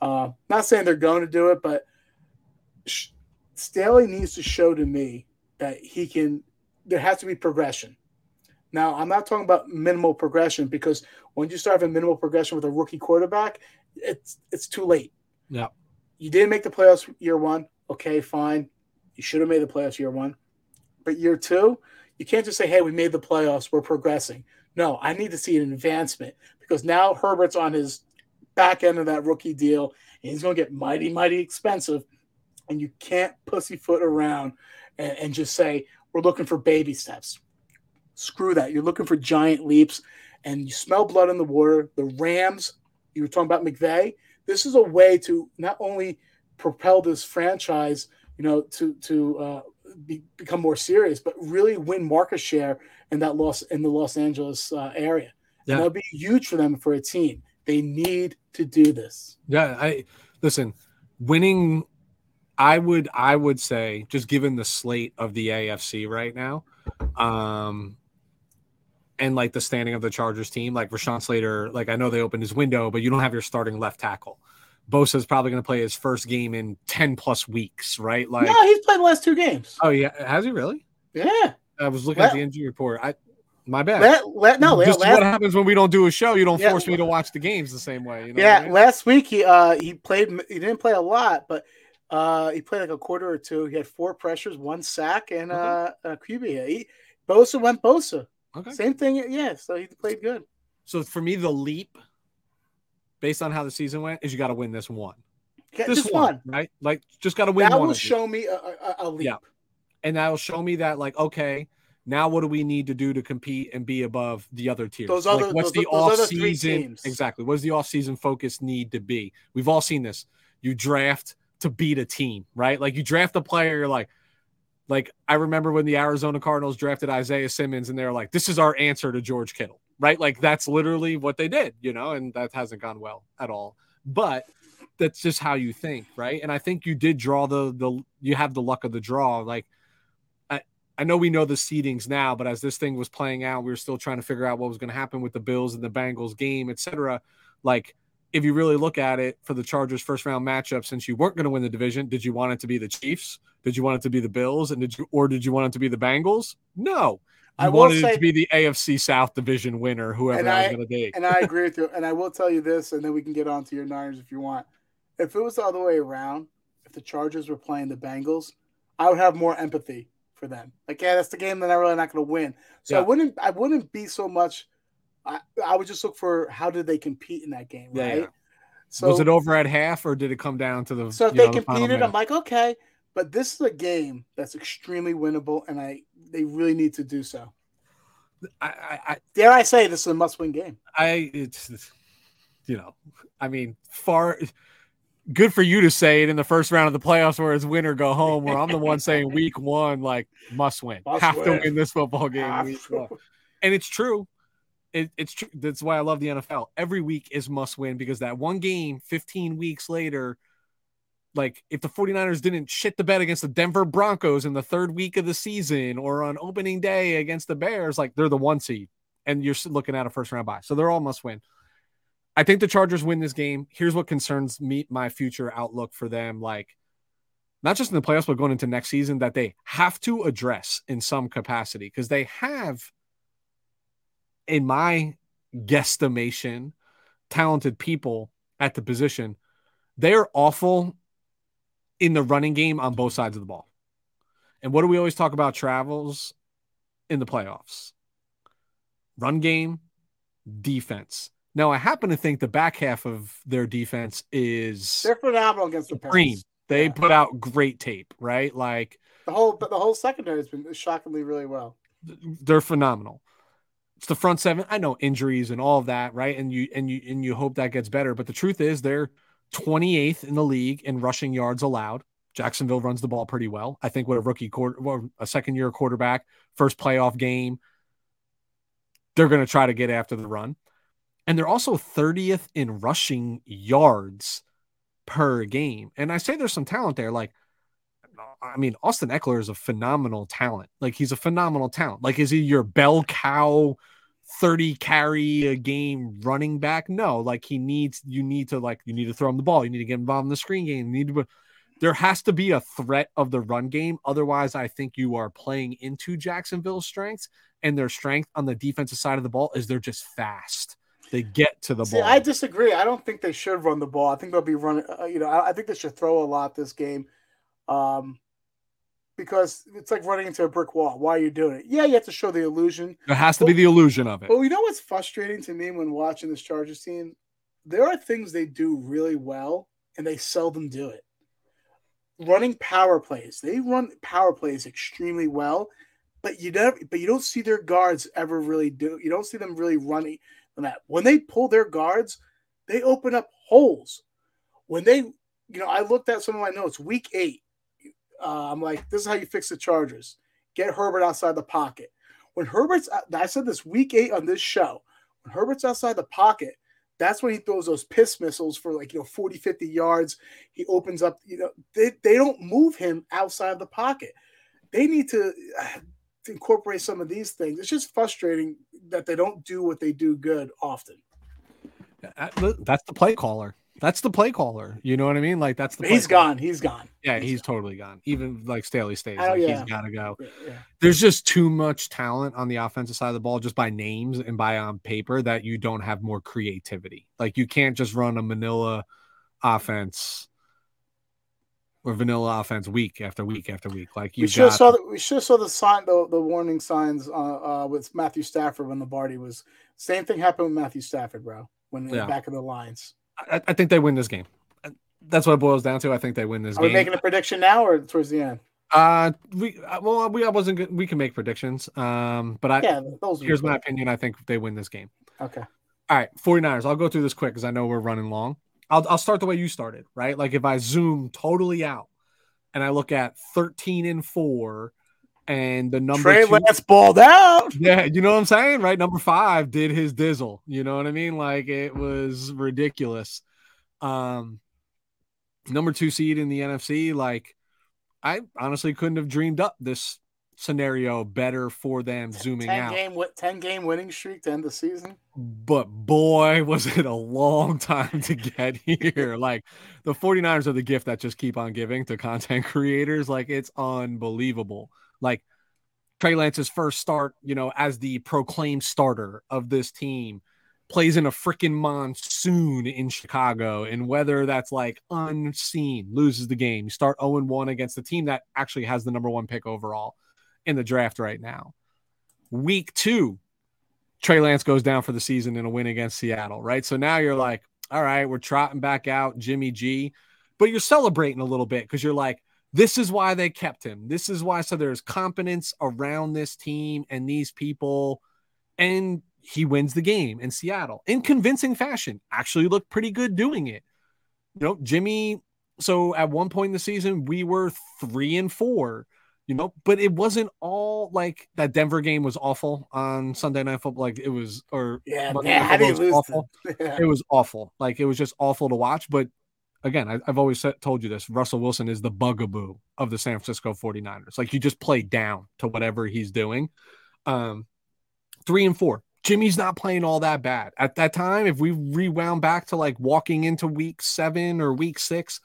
Uh, not saying they're going to do it, but Staley needs to show to me that he can – there has to be progression. Now, I'm not talking about minimal progression because when you start having minimal progression with a rookie quarterback, it's it's too late. Yeah. You didn't make the playoffs year one. Okay, fine. You should have made the playoffs year one. But year two, you can't just say, hey, we made the playoffs, we're progressing. No, I need to see an advancement because now Herbert's on his back end of that rookie deal, and he's going to get mighty, mighty expensive. And you can't pussyfoot around and, and just say, we're looking for baby steps. Screw that. You're looking for giant leaps, and you smell blood in the water. The Rams, you were talking about McVay. This is a way to not only propel this franchise, you know, to to uh, be, become more serious, but really win market share in that Los in the Los Angeles uh, area. Yeah. That would be huge for them for a team. They need to do this. Yeah, I listen. Winning, I would I would say, just given the slate of the A F C right now. Um, and like the standing of the Chargers team, like Rashawn Slater, like I know they opened his window, but you don't have your starting left tackle. Bosa's probably going to play his first game in ten plus weeks, right? Like, no, he's played the last two games. Oh yeah, has he really? Yeah. I was looking let, at the injury report. I my bad. Let, let, no, just last, what happens when we don't do a show? You don't yeah, force me to watch the games the same way. You know yeah, what I mean? Last week he uh he played. He didn't play a lot, but. Uh, he played like a quarter or two. He had four pressures, one sack, and okay. uh, a Q B. He, Bosa went Bosa. Okay. Same thing. Yeah, so he played good. So for me, the leap, based on how the season went, is you got to win this one. Yeah, this just one, one, right? Like, just got to win that one. That will show me a, a, a leap. Yeah. And that will show me that, like, okay, now what do we need to do to compete and be above the other tiers? Those other, like, what's those, the off-season? Exactly. What does the off-season focus need to be? We've all seen this. You draft to beat a team, right? Like you draft a player, you're like, like I remember when the Arizona Cardinals drafted Isaiah Simmons and they're like, this is our answer to George Kittle, right? Like that's literally what they did, you know, and that hasn't gone well at all, but that's just how you think, right? And I think you did draw the, the you have the luck of the draw. Like I, I know we know the seedings now, but as this thing was playing out, we were still trying to figure out what was going to happen with the Bills and the Bengals game, et cetera. Like, if you really look at it for the Chargers first round matchup, since you weren't going to win the division, did you want it to be the Chiefs? Did you want it to be the Bills? And did you, or did you want it to be the Bengals? No, you I wanted say, it to be the A F C South division winner, whoever I, I was going to date. And I agree with you. And I will tell you this, and then we can get on to your Niners if you want. If it was the other way around, if the Chargers were playing the Bengals, I would have more empathy for them. Like, yeah, that's the game that I'm really not going to win. So yeah. I wouldn't, I wouldn't be so much. I, I would just look for how did they compete in that game, right? Yeah, yeah. So was it over at half, or did it come down to the? So if they know, competed, the I'm like, okay, but this is a game that's extremely winnable, and I they really need to do so. I, I, I dare I say this is a must-win game. I it's, it's you know, I mean, far good for you to say it in the first round of the playoffs, where it's win or go home. Where I'm the one saying week one, like must win, must have win. to win this football game, week one. And it's true. It, it's true. That's why I love the N F L. Every week is must win because that one game fifteen weeks later, like if the 49ers didn't shit the bed against the Denver Broncos in the third week of the season or on opening day against the Bears, like they're the one seed and you're looking at a first round bye. So they're all must win. I think the Chargers win this game. Here's what concerns me, my future outlook for them. Like not just in the playoffs, but going into next season that they have to address in some capacity because they have, in my guesstimation, talented people at the position. They're awful in the running game on both sides of the ball. And what do we always talk about travels in the playoffs? Run game, defense. Now, I happen to think the back half of their defense is they're phenomenal against the Patriots. They yeah. put out great tape, right? Like the whole the whole secondary has been shockingly really well. They're phenomenal. It's the front seven. I know injuries and all of that, right? And you and you and you hope that gets better. But the truth is, they're twenty-eighth in the league in rushing yards allowed. Jacksonville runs the ball pretty well, I think. With a rookie quarter, well, a second-year quarterback, first playoff game, they're going to try to get after the run. And they're also thirtieth in rushing yards per game. And I say there's some talent there, like. I mean, Austin Eckler is a phenomenal talent. Like he's a phenomenal talent. Like, is he your bell cow thirty carry a game running back? No, like he needs, you need to like, you need to throw him the ball. You need to get involved in the screen game. You need to, there has to be a threat of the run game. Otherwise I think you are playing into Jacksonville's strengths, and their strength on the defensive side of the ball is they're just fast. They get to the See, ball. I disagree. I don't think they should run the ball. I think they'll be running, uh, you know, I, I think they should throw a lot this game. Um, because it's like running into a brick wall. Why are you doing it? Yeah, you have to show the illusion. There has to but, be the illusion of it. Well, you know what's frustrating to me when watching this Chargers team? There are things they do really well, and they seldom do it. Running power plays. They run power plays extremely well, but you don't, but you don't see their guards ever really do. You don't see them really running on that. When they pull their guards, they open up holes. When they, you know, I looked at some of my notes. Week eight. Uh, I'm like, this is how you fix the Chargers. Get Herbert outside the pocket. When Herbert's, I said this week eight on this show, when Herbert's outside the pocket, that's when he throws those piss missiles for like, you know, forty, fifty yards. He opens up, you know, they, they don't move him outside of the pocket. They need to, uh, to incorporate some of these things. It's just frustrating that they don't do what they do good often. That's the play caller. That's the play caller. You know what I mean? Like that's the play he's caller. gone. He's gone. Yeah, he's, he's gone. totally gone. Even like Staley stays. Oh, like, yeah. He's got to go. Yeah, yeah. There's just too much talent on the offensive side of the ball, just by names and by on paper, that you don't have more creativity. Like you can't just run a Manila offense or vanilla offense week after week after week. Like you we should got... saw the, we should saw the sign the, the warning signs uh, uh, with Matthew Stafford when Lombardi was. Same thing happened with Matthew Stafford, bro. When in yeah. the back of the lines. I, I think they win this game. That's what it boils down to. I think they win this game. Are we game. making a prediction now or towards the end? Uh, we well, we I wasn't good. We can make predictions. Um, but I yeah, those here's my opinion. I think they win this game. Okay. All right, 49ers. I'll go through this quick because I know we're running long. I'll I'll start the way you started, right? Like if I zoom totally out and I look at thirteen and four and the number Trey Lance balled out. Yeah, you know what I'm saying, right? Number five did his dizzle. You know what I mean? Like it was ridiculous. Um, number two seed in the N F C. Like I honestly couldn't have dreamed up this scenario better for them. Zooming ten out, game, what ten game winning streak to end the season. But boy, was it a long time to get here. Like the 49ers are the gift that just keep on giving to content creators. Like it's unbelievable. Like Trey Lance's first start, you know, as the proclaimed starter of this team, plays in a freaking monsoon in Chicago, and weather that's like unseen, loses the game. You start oh and one against the team that actually has the number one pick overall in the draft right now. Week two, Trey Lance goes down for the season in a win against Seattle, right? So now you're like, all right, we're trotting back out Jimmy G, but you're celebrating a little bit because you're like, this is why they kept him. This is why. So there's competence around this team and these people. And he wins the game in Seattle in convincing fashion. Actually looked pretty good doing it. You know, Jimmy. So at one point in the season, we were three and four, you know, but it wasn't all like that. Denver game was awful on Sunday Night Football. Like it was, or yeah, man, how do you lose awful. Yeah. It was awful. Like it was just awful to watch. But again, I, I've always said, told you this, Russell Wilson is the bugaboo of the San Francisco 49ers. Like you just play down to whatever he's doing. Um, three and four. Jimmy's not playing all that bad. At that time, if we rewound back to like walking into week seven or week six,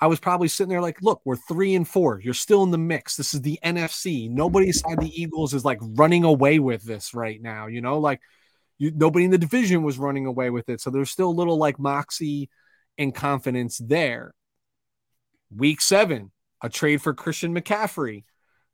I was probably sitting there like, look, we're three and four. You're still in the mix. This is the N F C. Nobody inside the Eagles is like running away with this right now. You know, like you, nobody in the division was running away with it. So there's still a little like moxie and confidence there. Week seven, a trade for Christian McCaffrey,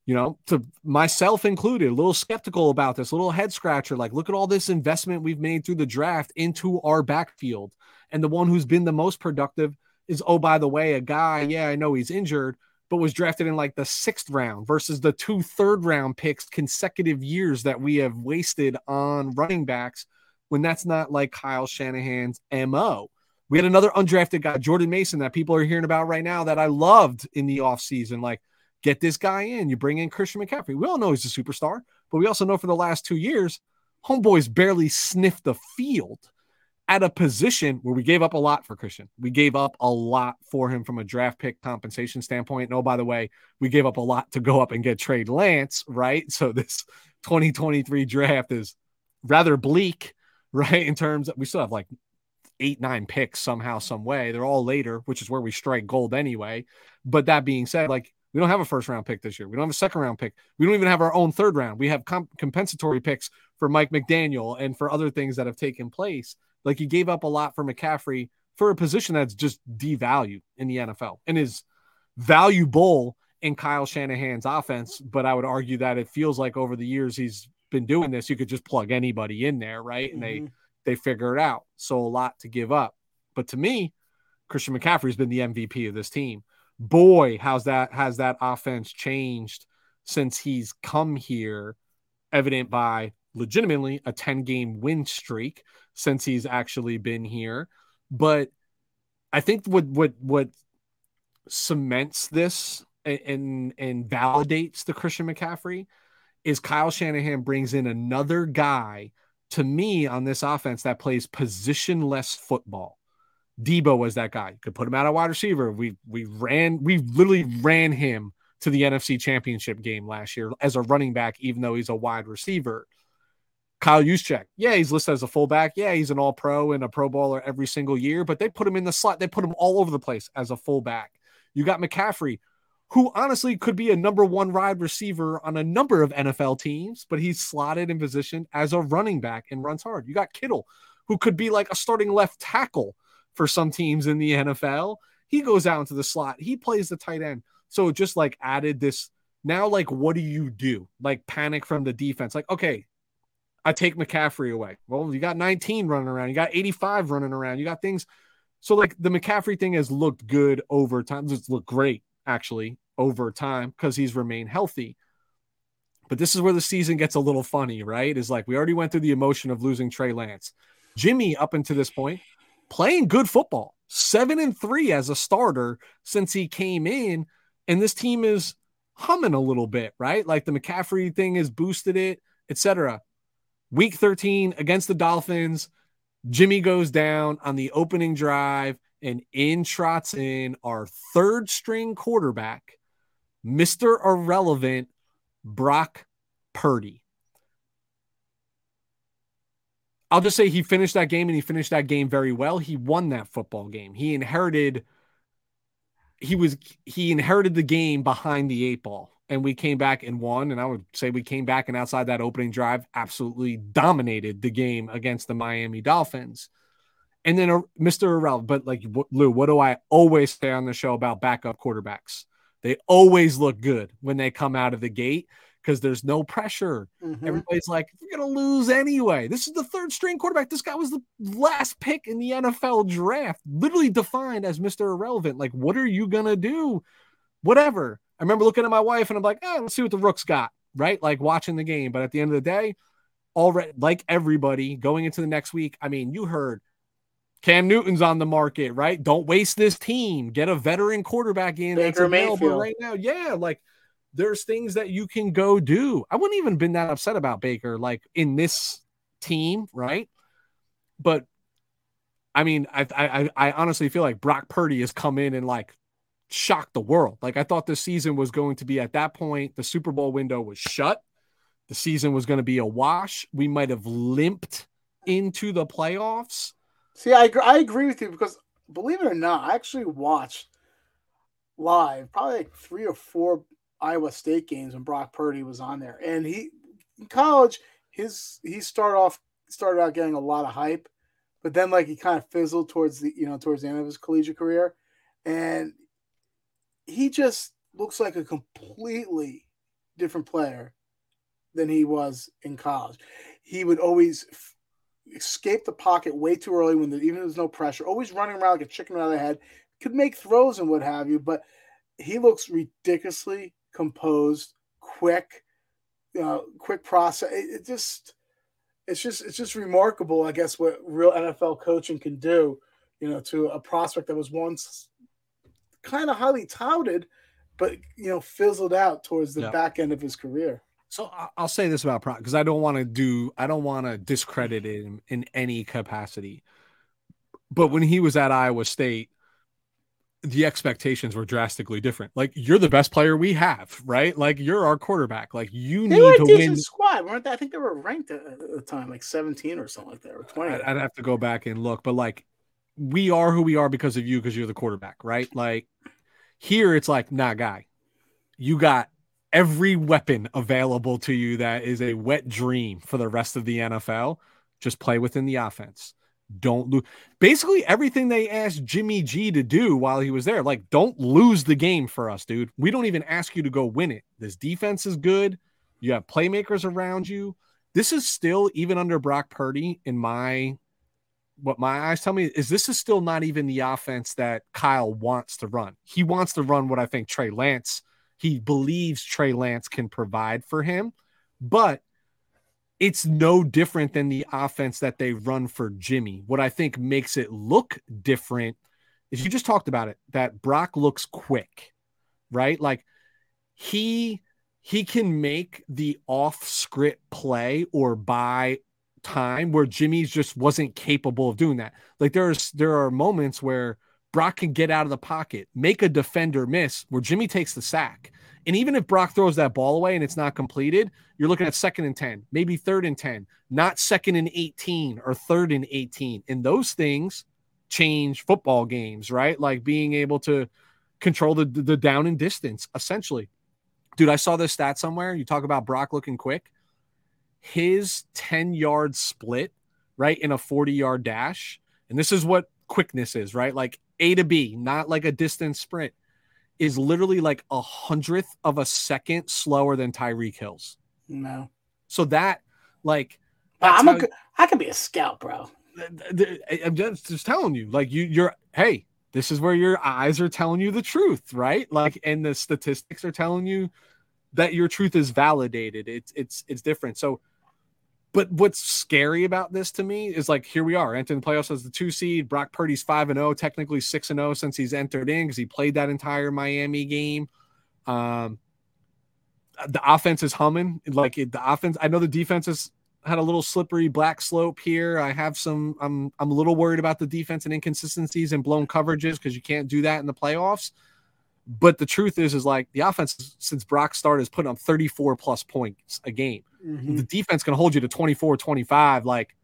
you know, to myself included, a little skeptical about this, a little head scratcher. Like, look at all this investment we've made through the draft into our backfield. And the one who's been the most productive is, oh, by the way, a guy, yeah, I know he's injured, but was drafted in like the sixth round versus the two third round picks consecutive years that we have wasted on running backs when that's not like Kyle Shanahan's M O. We had another undrafted guy, Jordan Mason, that people are hearing about right now that I loved in the offseason. Like, get this guy in. You bring in Christian McCaffrey. We all know he's a superstar, but we also know for the last two years, homeboy's barely sniffed the field at a position where we gave up a lot for Christian. We gave up a lot for him from a draft pick compensation standpoint. And oh, by the way, we gave up a lot to go up and get Trey Lance, right? So this twenty twenty-three draft is rather bleak, right? In terms of we still have like eight, nine picks somehow, some way. They're all later, which is where we strike gold anyway. But that being said, like we don't have a first round pick this year. We don't have a second round pick. We don't even have our own third round. We have comp- compensatory picks for Mike McDaniel and for other things that have taken place. Like you gave up a lot for McCaffrey for a position that's just devalued in the N F L and is valuable in Kyle Shanahan's offense, but I would argue that it feels like over the years he's been doing this, you could just plug anybody in there, right? And mm-hmm. they they figure it out. So a lot to give up. But to me, Christian McCaffrey's been the M V P of this team. Boy, how's that has that offense changed since he's come here, evident by legitimately a ten-game win streak since he's actually been here. But I think what what what cements this and and validates the Christian McCaffrey is Kyle Shanahan brings in another guy to me on this offense that plays positionless football. Debo was that guy. You could put him out at wide receiver. We we ran we literally ran him to the N F C Championship game last year as a running back, even though he's a wide receiver. Kyle Juszczyk, yeah, he's listed as a fullback. Yeah, he's an all-pro and a pro bowler every single year, but they put him in the slot. They put him all over the place as a fullback. You got McCaffrey, who honestly could be a number one wide receiver on a number of N F L teams, but he's slotted and positioned as a running back and runs hard. You got Kittle, who could be like a starting left tackle for some teams in the N F L. He goes out into the slot. He plays the tight end. So it just like added this now, like, what do you do? Like panic from the defense. Like, okay, I take McCaffrey away. Well, you got nineteen running around. You got eighty-five running around. You got things. So like the McCaffrey thing has looked good over time. It's looked great actually over time because he's remained healthy. But this is where the season gets a little funny, right? Is like, we already went through the emotion of losing Trey Lance. Jimmy up until this point playing good football, seven and three as a starter since he came in. And this team is humming a little bit, right? Like the McCaffrey thing has boosted it, et cetera. Week thirteen against the Dolphins, Jimmy goes down on the opening drive and in trots in our third string quarterback, Mister Irrelevant, Brock Purdy. I'll just say he finished that game and he finished that game very well. He won that football game. He inherited He was he inherited the game behind the eight ball, and we came back and won. And I would say we came back and outside that opening drive, absolutely dominated the game against the Miami Dolphins. And then uh, Mister Irrelevant, but like Lou, what do I always say on the show about backup quarterbacks? They always look good when they come out of the gate because there's no pressure. Mm-hmm. Everybody's like, you're going to lose anyway. This is the third string quarterback. This guy was the last pick in the N F L draft, literally defined as Mister Irrelevant. Like, what are you going to do? Whatever. I remember looking at my wife and I'm like, oh, let's see what the Rooks got, right? Like watching the game. But at the end of the day, already, like everybody going into the next week, I mean, you heard Cam Newton's on the market, right? Don't waste this team. Get a veteran quarterback in that's available right now. Yeah, like, there's things that you can go do. I wouldn't even been that upset about Baker, like in this team, right? But I mean, I, I I honestly feel like Brock Purdy has come in and like shocked the world. Like I thought the season was going to be at that point, the Super Bowl window was shut. The season was going to be a wash. We might have limped into the playoffs. See, I I agree with you because believe it or not, I actually watched live probably like three or four Iowa State games when Brock Purdy was on there, and he in college his he started off started out getting a lot of hype, but then like he kind of fizzled towards the you know towards the end of his collegiate career, and he just looks like a completely different player than he was in college. He would always f- escape the pocket way too early when there, even there was no pressure, always running around like a chicken out of the head, could make throws and what have you, but he looks ridiculously composed, quick, uh, quick process. It, it just, it's just, it's just remarkable, I guess, what real N F L coaching can do, you know, to a prospect that was once kind of highly touted, but you know, fizzled out towards the yeah. back end of his career. So I'll say this about Brock because I don't want to do, I don't want to discredit him in any capacity. But when he was at Iowa State, the expectations were drastically different. Like you're the best player we have, right? Like you're our quarterback. Like you they need were a to decent win. Squad, weren't they? I think they were ranked at the time, like seventeen or something like that, or twenty. I'd, I'd have to go back and look, but like we are who we are because of you, because you're the quarterback, right? Like here, it's like, nah, guy, you got every weapon available to you that is a wet dream for the rest of the N F L. Just play within the offense. don't lose. Basically everything they asked Jimmy G to do while he was there, like, don't lose the game for us, dude. We don't even ask you to go win it. This defense is good. You have playmakers around you. This is still, even under Brock Purdy, in my, what my eyes tell me is this is still not even the offense that Kyle wants to run. He wants to run what I think Trey Lance, he believes Trey Lance can provide for him, but it's no different than the offense that they run for Jimmy. What I think makes it look different is, you just talked about it, that Brock looks quick, right? Like he, he can make the off script play or buy time where Jimmy's just wasn't capable of doing that. Like there's, there are moments where Brock can get out of the pocket, make a defender miss where Jimmy takes the sack. And even if Brock throws that ball away and it's not completed, you're looking at second and ten, maybe third and ten, not second and eighteen or third and eighteen. And those things change football games, right? Like being able to control the, the down and distance, essentially. Dude, I saw this stat somewhere. You talk about Brock looking quick. His ten-yard split, right, in a forty-yard dash, and this is what quickness is, right? Like A to B, not like a distance sprint, is literally like a hundredth of a second slower than Tyreek Hill's. No. So that, like, wow, I'm a, you, I could be a scout, bro. I'm just, just telling you, like, you, you're, hey, this is where your eyes are telling you the truth, right? Like, and the statistics are telling you that your truth is validated. It's, it's, it's different. So, but what's scary about this to me is, like, here we are entering the playoffs as the two seed. Brock Purdy's five and zero, technically six and zero since he's entered in because he played that entire Miami game. Um, the offense is humming. Like it, the offense, I know the defense has had a little slippery black slope here. I have some. I'm I'm a little worried about the defense and inconsistencies and blown coverages because you can't do that in the playoffs. But the truth is, is like the offense since Brock started is putting up thirty-four plus points a game. Mm-hmm. The defense can hold you to twenty-four, twenty-five. Like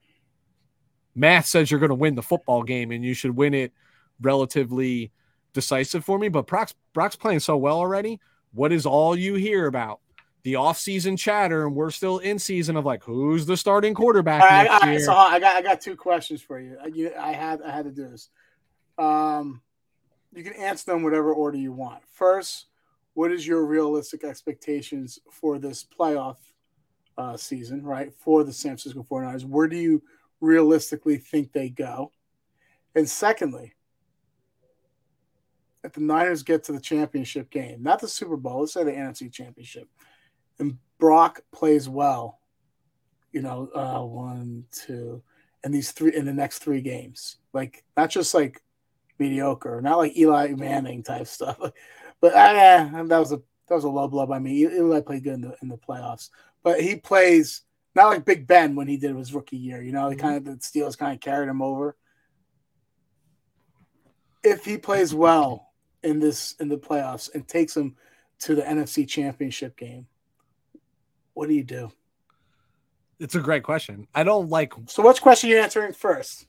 math says you're going to win the football game and you should win it relatively decisive for me. But Brock's, Brock's playing so well already. What is all you hear about? The offseason chatter, and we're still in season of like, who's the starting quarterback? All right, next all right, year? So I got, I got two questions for you. you I had, I had to do this. Um, You can answer them whatever order you want. First, what is your realistic expectations for this playoff uh, season, right, for the San Francisco forty-niners? Where do you realistically think they go? And secondly, if the Niners get to the championship game, not the Super Bowl, let's say the N F C championship, and Brock plays well, you know, uh, one, two, and these three in the next three games, like not just like mediocre, not like Eli Manning type stuff, but uh, that was a that was a low blow by me. Eli played good in the in the playoffs, but he plays not like Big Ben when he did his rookie year. You know, the kind of the Steelers kind of carried him over. If he plays well in this in the playoffs and takes him to the N F C Championship game, what do you do? It's a great question. I don't like. So, which question are you answering first?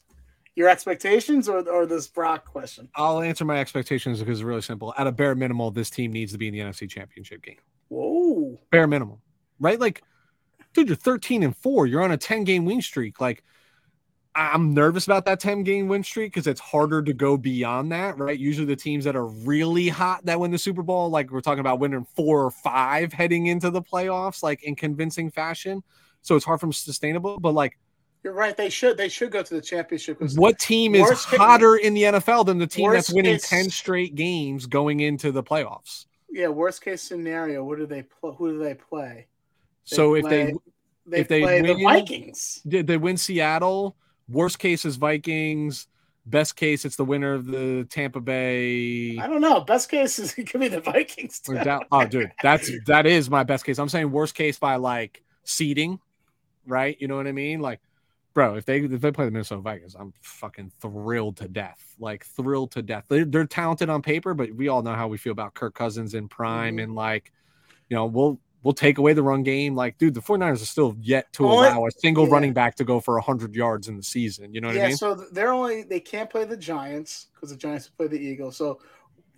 Your expectations or, or this Brock question? I'll answer my expectations because it's really simple. At a bare minimal, this team needs to be in the N F C Championship game. Whoa. Bare minimal, right? Like, dude, you're thirteen and four. You're on a ten-game win streak. Like, I'm nervous about that ten-game win streak because it's harder to go beyond that, right? Usually the teams that are really hot that win the Super Bowl, like we're talking about winning four or five heading into the playoffs, like in convincing fashion. So it's hard from sustainable, but like, you're right. They should. They should go to the championship. What team is hotter in the N F L than the team that's winning ten straight games going into the playoffs? Yeah. Worst case scenario, what do they play? Who do they play? So if they if they win the Vikings, did they win Seattle? Worst case is Vikings. Best case, it's the winner of the Tampa Bay. I don't know. Best case is it could be the Vikings. Oh, dude, that's that is my best case. I'm saying worst case by like seeding, right? You know what I mean, like. Bro, if they if they play the Minnesota Vikings, I'm fucking thrilled to death. Like thrilled to death. They're, they're talented on paper, but we all know how we feel about Kirk Cousins in prime. Mm-hmm. And like, you know, we'll we'll take away the run game. Like, dude, the forty-niners are still yet to only, allow a single yeah. running back to go for one hundred yards in the season. You know what yeah, I mean? Yeah, so they're only they can't play the Giants because the Giants play the Eagles. So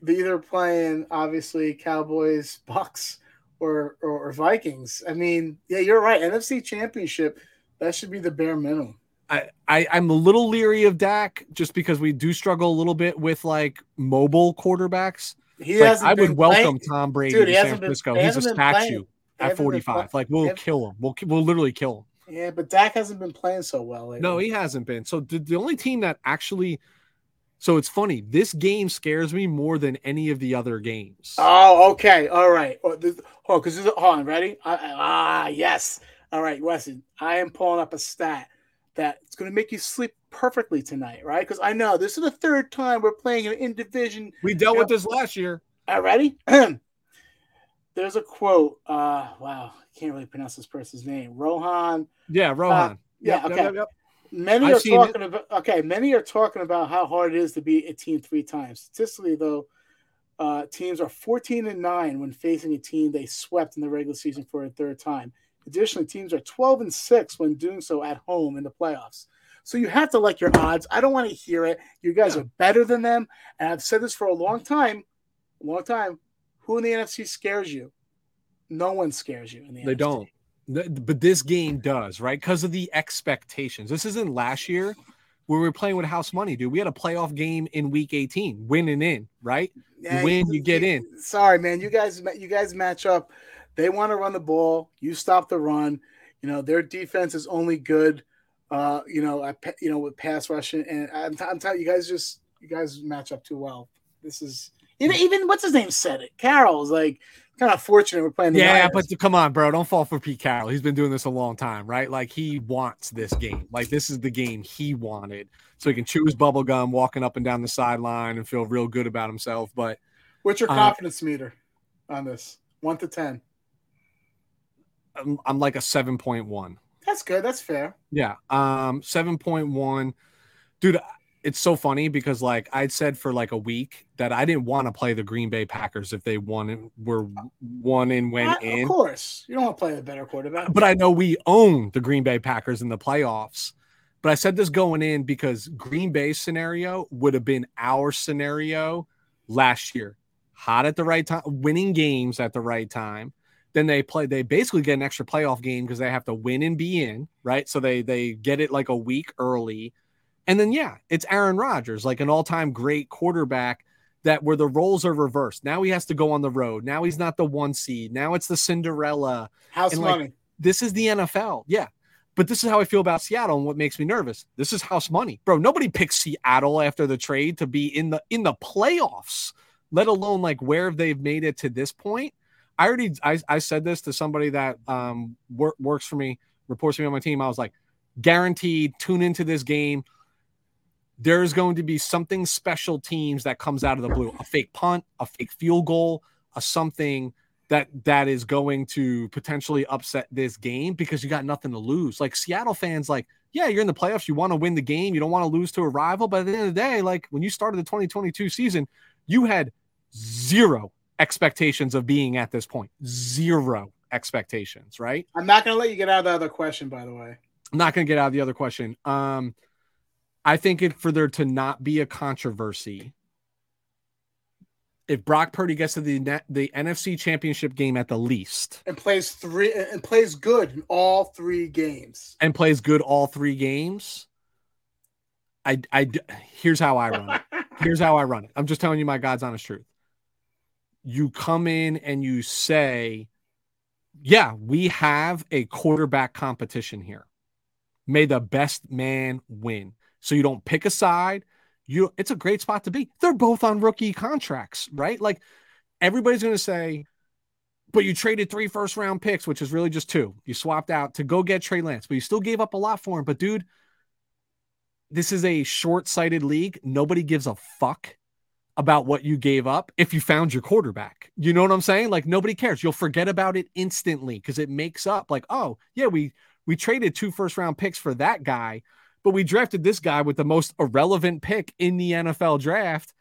they're either playing obviously Cowboys, Bucks, or, or or Vikings. I mean, yeah, you're right. N F C Championship. That should be the bare minimum. I, I I'm a little leery of Dak just because we do struggle a little bit with like mobile quarterbacks. He like, hasn't I would welcome playing. Tom Brady Dude, in San Francisco. Been, He's a statue at forty-five. Like we'll kill him. We'll we'll literally kill him. Yeah, but Dak hasn't been playing so well lately. No, he hasn't been. So the, the only team that actually – so it's funny. This game scares me more than any of the other games. Oh, okay. All right. Oh, because oh, this is – hold on. Ready? I, I, ah, yes. All right, Weston, I am pulling up a stat that it's going to make you sleep perfectly tonight, right? Because I know this is the third time we're playing an in-division. We dealt with know. this last year. All right, ready? There's a quote. Uh, wow, I can't really pronounce this person's name. Rohan. Yeah, Rohan. Uh, yeah, yep, okay. Yep, yep. Many I've are talking it. about okay. Many are talking about how hard it is to beat a team three times. Statistically, though, uh, teams are fourteen and nine when facing a team they swept in the regular season for a third time. Additionally, teams are twelve and six when doing so at home in the playoffs. So you have to like your odds. I don't want to hear it. You guys are better than them, and I've said this for a long time. A long time. Who in the N F C scares you? No one scares you in the N F C. They don't. But this game does, right? Because of the expectations. This isn't last year where we were playing with house money, dude. We had a playoff game in week eighteen, winning in, right? Yeah, you win, you get in. Sorry, man. You guys, you guys match up. They want to run the ball. You stop the run. You know, their defense is only good, uh, you know, I, you know, with pass rushing. And I'm, I'm telling you guys, just you guys match up too well. This is. Even, even what's his name said it. Carroll's like kind of fortunate we're playing. The yeah, Niners. But come on, bro, don't fall for Pete Carroll. He's been doing this a long time, right? Like he wants this game. Like this is the game he wanted, so he can chew his bubble gum, walking up and down the sideline, and feel real good about himself. But what's your um, confidence meter on this? One to ten. I'm, I'm like a seven point one. That's good. That's fair. Yeah, um, seven point one, dude. It's so funny because, like, I'd said for like a week that I didn't want to play the Green Bay Packers if they won and were won and went I, in. Of course, you don't want to play the better quarterback. But I know we own the Green Bay Packers in the playoffs. But I said this going in because Green Bay's scenario would have been our scenario last year. Hot at the right time, winning games at the right time. Then they play. They basically get an extra playoff game because they have to win and be in, right? So they they get it like a week early. And then, yeah, it's Aaron Rodgers, like an all-time great quarterback that where the roles are reversed. Now he has to go on the road. Now he's not the one seed. Now it's the Cinderella. House and money. Like, this is the N F L. Yeah. But this is how I feel about Seattle and what makes me nervous. This is house money. Bro, nobody picks Seattle after the trade to be in the in the playoffs, let alone like where they've made it to this point. I already I, I said this to somebody that um wor- works for me, reports to me on my team. I was like, guaranteed, tune into this game. There's going to be something special teams that comes out of the blue, a fake punt, a fake field goal, a something that that is going to potentially upset this game because you got nothing to lose. Like Seattle fans, like, yeah, you're in the playoffs. You want to win the game. You don't want to lose to a rival. But at the end of the day, like when you started the twenty twenty-two season, you had zero expectations of being at this point. Zero expectations, right? I'm not going to let you get out of the other question, by the way. I'm not going to get out of the other question. Um, I think it, for there to not be a controversy, if Brock Purdy gets to the the N F C Championship game at the least, and plays three and plays good in all three games, and plays good all three games, I I here's how I run it. Here's how I run it. I'm just telling you my God's honest truth. You come in and you say, "Yeah, we have a quarterback competition here. May the best man win." So you don't pick a side. You, it's a great spot to be. They're both on rookie contracts, right? Like everybody's going to say, but you traded three first round picks, which is really just two. You swapped out to go get Trey Lance, but you still gave up a lot for him. But dude, this is a short-sighted league. Nobody gives a fuck about what you gave up if you found your quarterback. You know what I'm saying? Like nobody cares. You'll forget about it instantly because it makes up like, oh, yeah, we we traded two first round picks for that guy. But we drafted this guy with the most irrelevant pick in the N F L draft.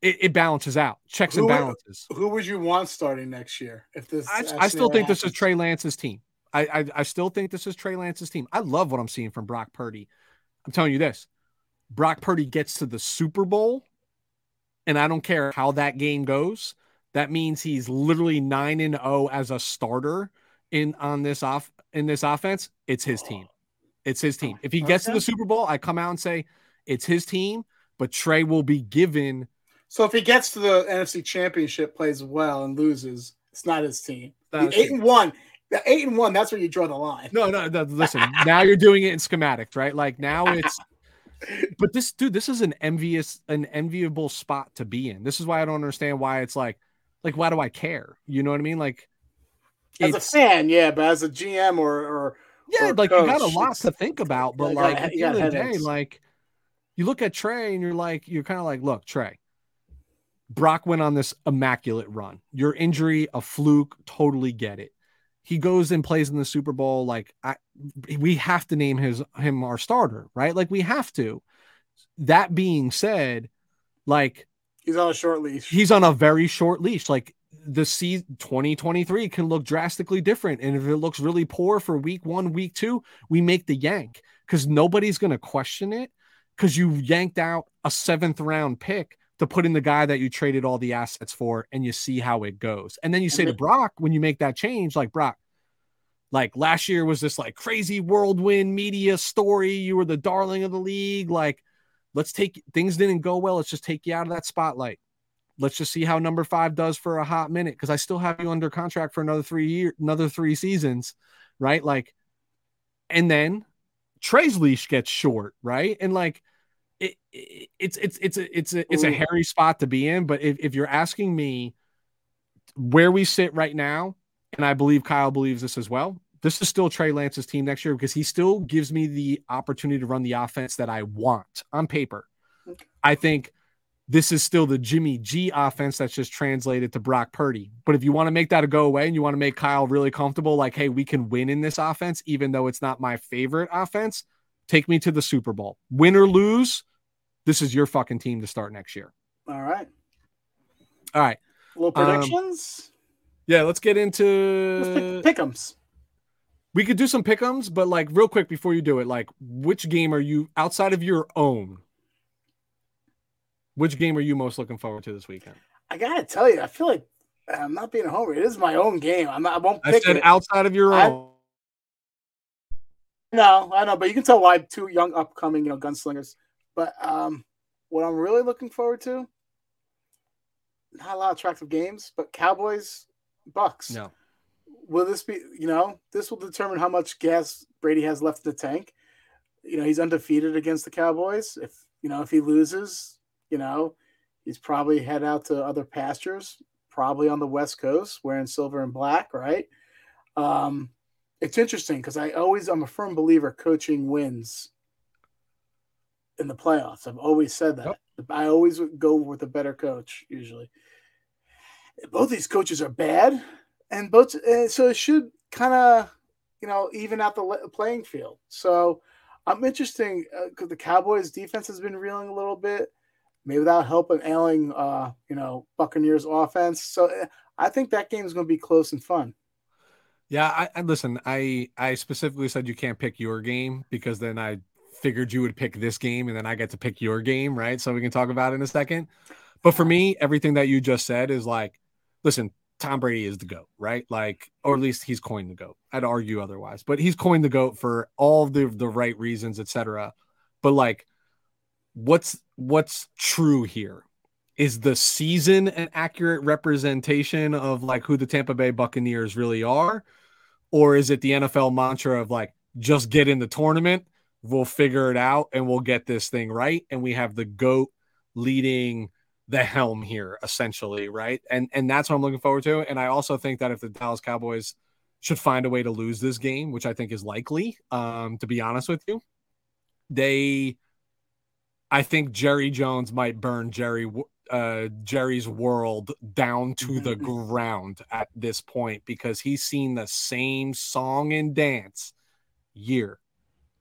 It, it balances out, checks who, and balances. Who would you want starting next year? If this, I, I still think happens. This is Trey Lance's team. I, I I still think this is Trey Lance's team. I love what I'm seeing from Brock Purdy. I'm telling you this: Brock Purdy gets to the Super Bowl, and I don't care how that game goes. That means he's literally nine and zero as a starter in on this off in this offense. It's his team. It's his team. If he gets okay. to the Super Bowl, I come out and say it's his team, but Trey will be given. So if he gets to the N F C Championship, plays well, and loses, it's not his team. Not his eight team. and one. The eight and one, that's where you draw the line. No, no, no listen, now you're doing it in schematics, right? Like now it's but this dude, this is an envious, an enviable spot to be in. This is why I don't understand why it's like, like, why do I care? You know what I mean? Like as a fan, yeah, but as a G M or or yeah, or like coach, you got a lot to think about, but like, like at the end of the day, like you look at Trey and you're like, you're kind of like, look, Trey, Brock went on this immaculate run. Your injury, a fluke, totally get it. He goes and plays in the Super Bowl. Like I, we have to name his him our starter, right? Like we have to. That being said, like he's on a short leash. He's on a very short leash. Like the season twenty twenty-three can look drastically different, and if it looks really poor for week one, week two, we make the yank because nobody's going to question it because you yanked out a seventh round pick to put in the guy that you traded all the assets for, and you see how it goes. And then you say to Brock, when you make that change, like, Brock, like last year was this like crazy whirlwind media story. You were the darling of the league. Like, let's take things didn't go well. Let's just take you out of that spotlight. Let's just see how number five does for a hot minute. Cause I still have you under contract for another three years, another three seasons. Right. Like, and then Trey's leash gets short. Right. And like, It, it, it's it's it's a it's a it's a hairy spot to be in, but if, if you're asking me where we sit right now, and I believe Kyle believes this as well, this is still Trey Lance's team next year because he still gives me the opportunity to run the offense that I want on paper. Okay. I think this is still the Jimmy G offense that's just translated to Brock Purdy. But if you want to make that a go away and you want to make Kyle really comfortable, like, hey, we can win in this offense, even though it's not my favorite offense. Take me to the Super Bowl. Win or lose, this is your fucking team to start next year. All right. All right. Little predictions? Um, yeah, let's get into... Let's pick pick'ems. We could do some pick'ems, but like real quick before you do it, like which game are you, outside of your own, which game are you most looking forward to this weekend? I got to tell you, I feel like I'm not being a homer. It is my own game. I'm not, I won't pick I said it. outside of your I- own. No, I know, but you can tell why two young upcoming, you know, gunslingers. But um, what I'm really looking forward to, not a lot of attractive games, but Cowboys, Bucks. No. Will this be, you know, this will determine how much gas Brady has left in the tank. You know, he's undefeated against the Cowboys. If, you know, if he loses, you know, he's probably head out to other pastures, probably on the West Coast wearing silver and black, right? Um It's interesting because I always, I'm a firm believer coaching wins in the playoffs. I've always said that. Yep. I always go with a better coach, usually. Both these coaches are bad, and both, uh, so it should kind of, you know, even out the le- playing field. So I'm interesting because uh, the Cowboys' defense has been reeling a little bit, maybe without help of ailing, uh, you know, Buccaneers' offense. So uh, I think that game is going to be close and fun. Yeah, I, I listen, I, I specifically said you can't pick your game because then I figured you would pick this game and then I get to pick your game, right? So we can talk about it in a second. But for me, everything that you just said is like, listen, Tom Brady is the GOAT, right? Like, or at least he's coined the GOAT. I'd argue otherwise, but he's coined the GOAT for all the, the right reasons, et cetera. But like, what's what's true here? Is the season an accurate representation of like who the Tampa Bay Buccaneers really are? Or is it the N F L mantra of like, just get in the tournament, we'll figure it out and we'll get this thing right. And we have the GOAT leading the helm here essentially. Right. And, and that's what I'm looking forward to. And I also think that if the Dallas Cowboys should find a way to lose this game, which I think is likely, um, to be honest with you, they, I think Jerry Jones might burn Jerry Uh, Jerry's world down to the ground at this point because he's seen the same song and dance year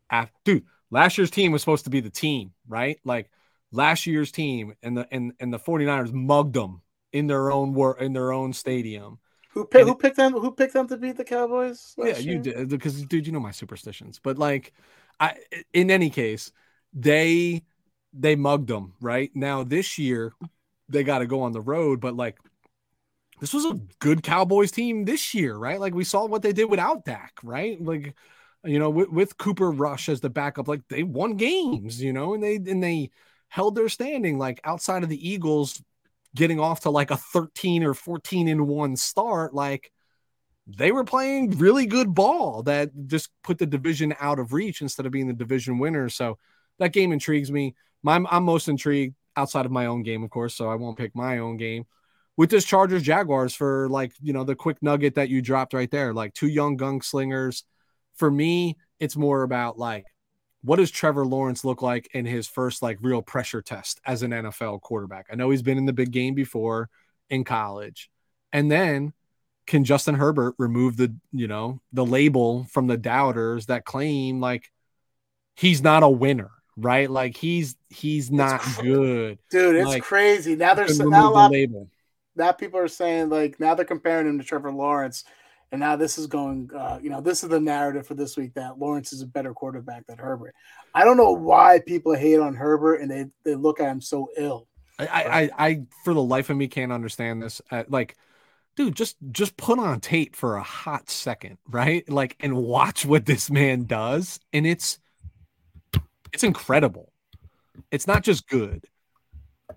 after. Dude, last year's team was supposed to be the team, right? Like last year's team and the and, and the 49ers mugged them in their own wor- in their own stadium. Who picked who it, picked them? Who picked them to beat the Cowboys? Yeah, year? you did because dude, you know my superstitions. But like, I in any case, they they mugged them right now this year. They got to go on the road, but like this was a good Cowboys team this year, right? Like we saw what they did without Dak, right? Like you know, with, with Cooper Rush as the backup, like they won games, you know, and they and they held their standing, like outside of the Eagles getting off to like a thirteen or fourteen and one start. Like they were playing really good ball that just put the division out of reach instead of being the division winner. So that game intrigues me. My, I'm most intrigued outside of my own game, of course, so I won't pick my own game, with this Chargers Jaguars for, like, you know, the quick nugget that you dropped right there, like two young gunslingers. For me, it's more about like, what does Trevor Lawrence look like in his first like real pressure test as an N F L quarterback? I know he's been in the big game before in college. And then can Justin Herbert remove the, you know, the label from the doubters that claim like he's not a winner, right? Like he's, he's not good. Dude, it's like, crazy. Now there's now a lot of, now people are saying like, now they're comparing him to Trevor Lawrence. And now this is going, uh, you know, this is the narrative for this week, that Lawrence is a better quarterback than Herbert. I don't know why people hate on Herbert and they, they look at him so ill. I, I, I, for the life of me, can't understand this. Uh, like, dude, just, just put on tape for a hot second, right? Like, and watch what this man does. And it's, it's incredible. It's not just good.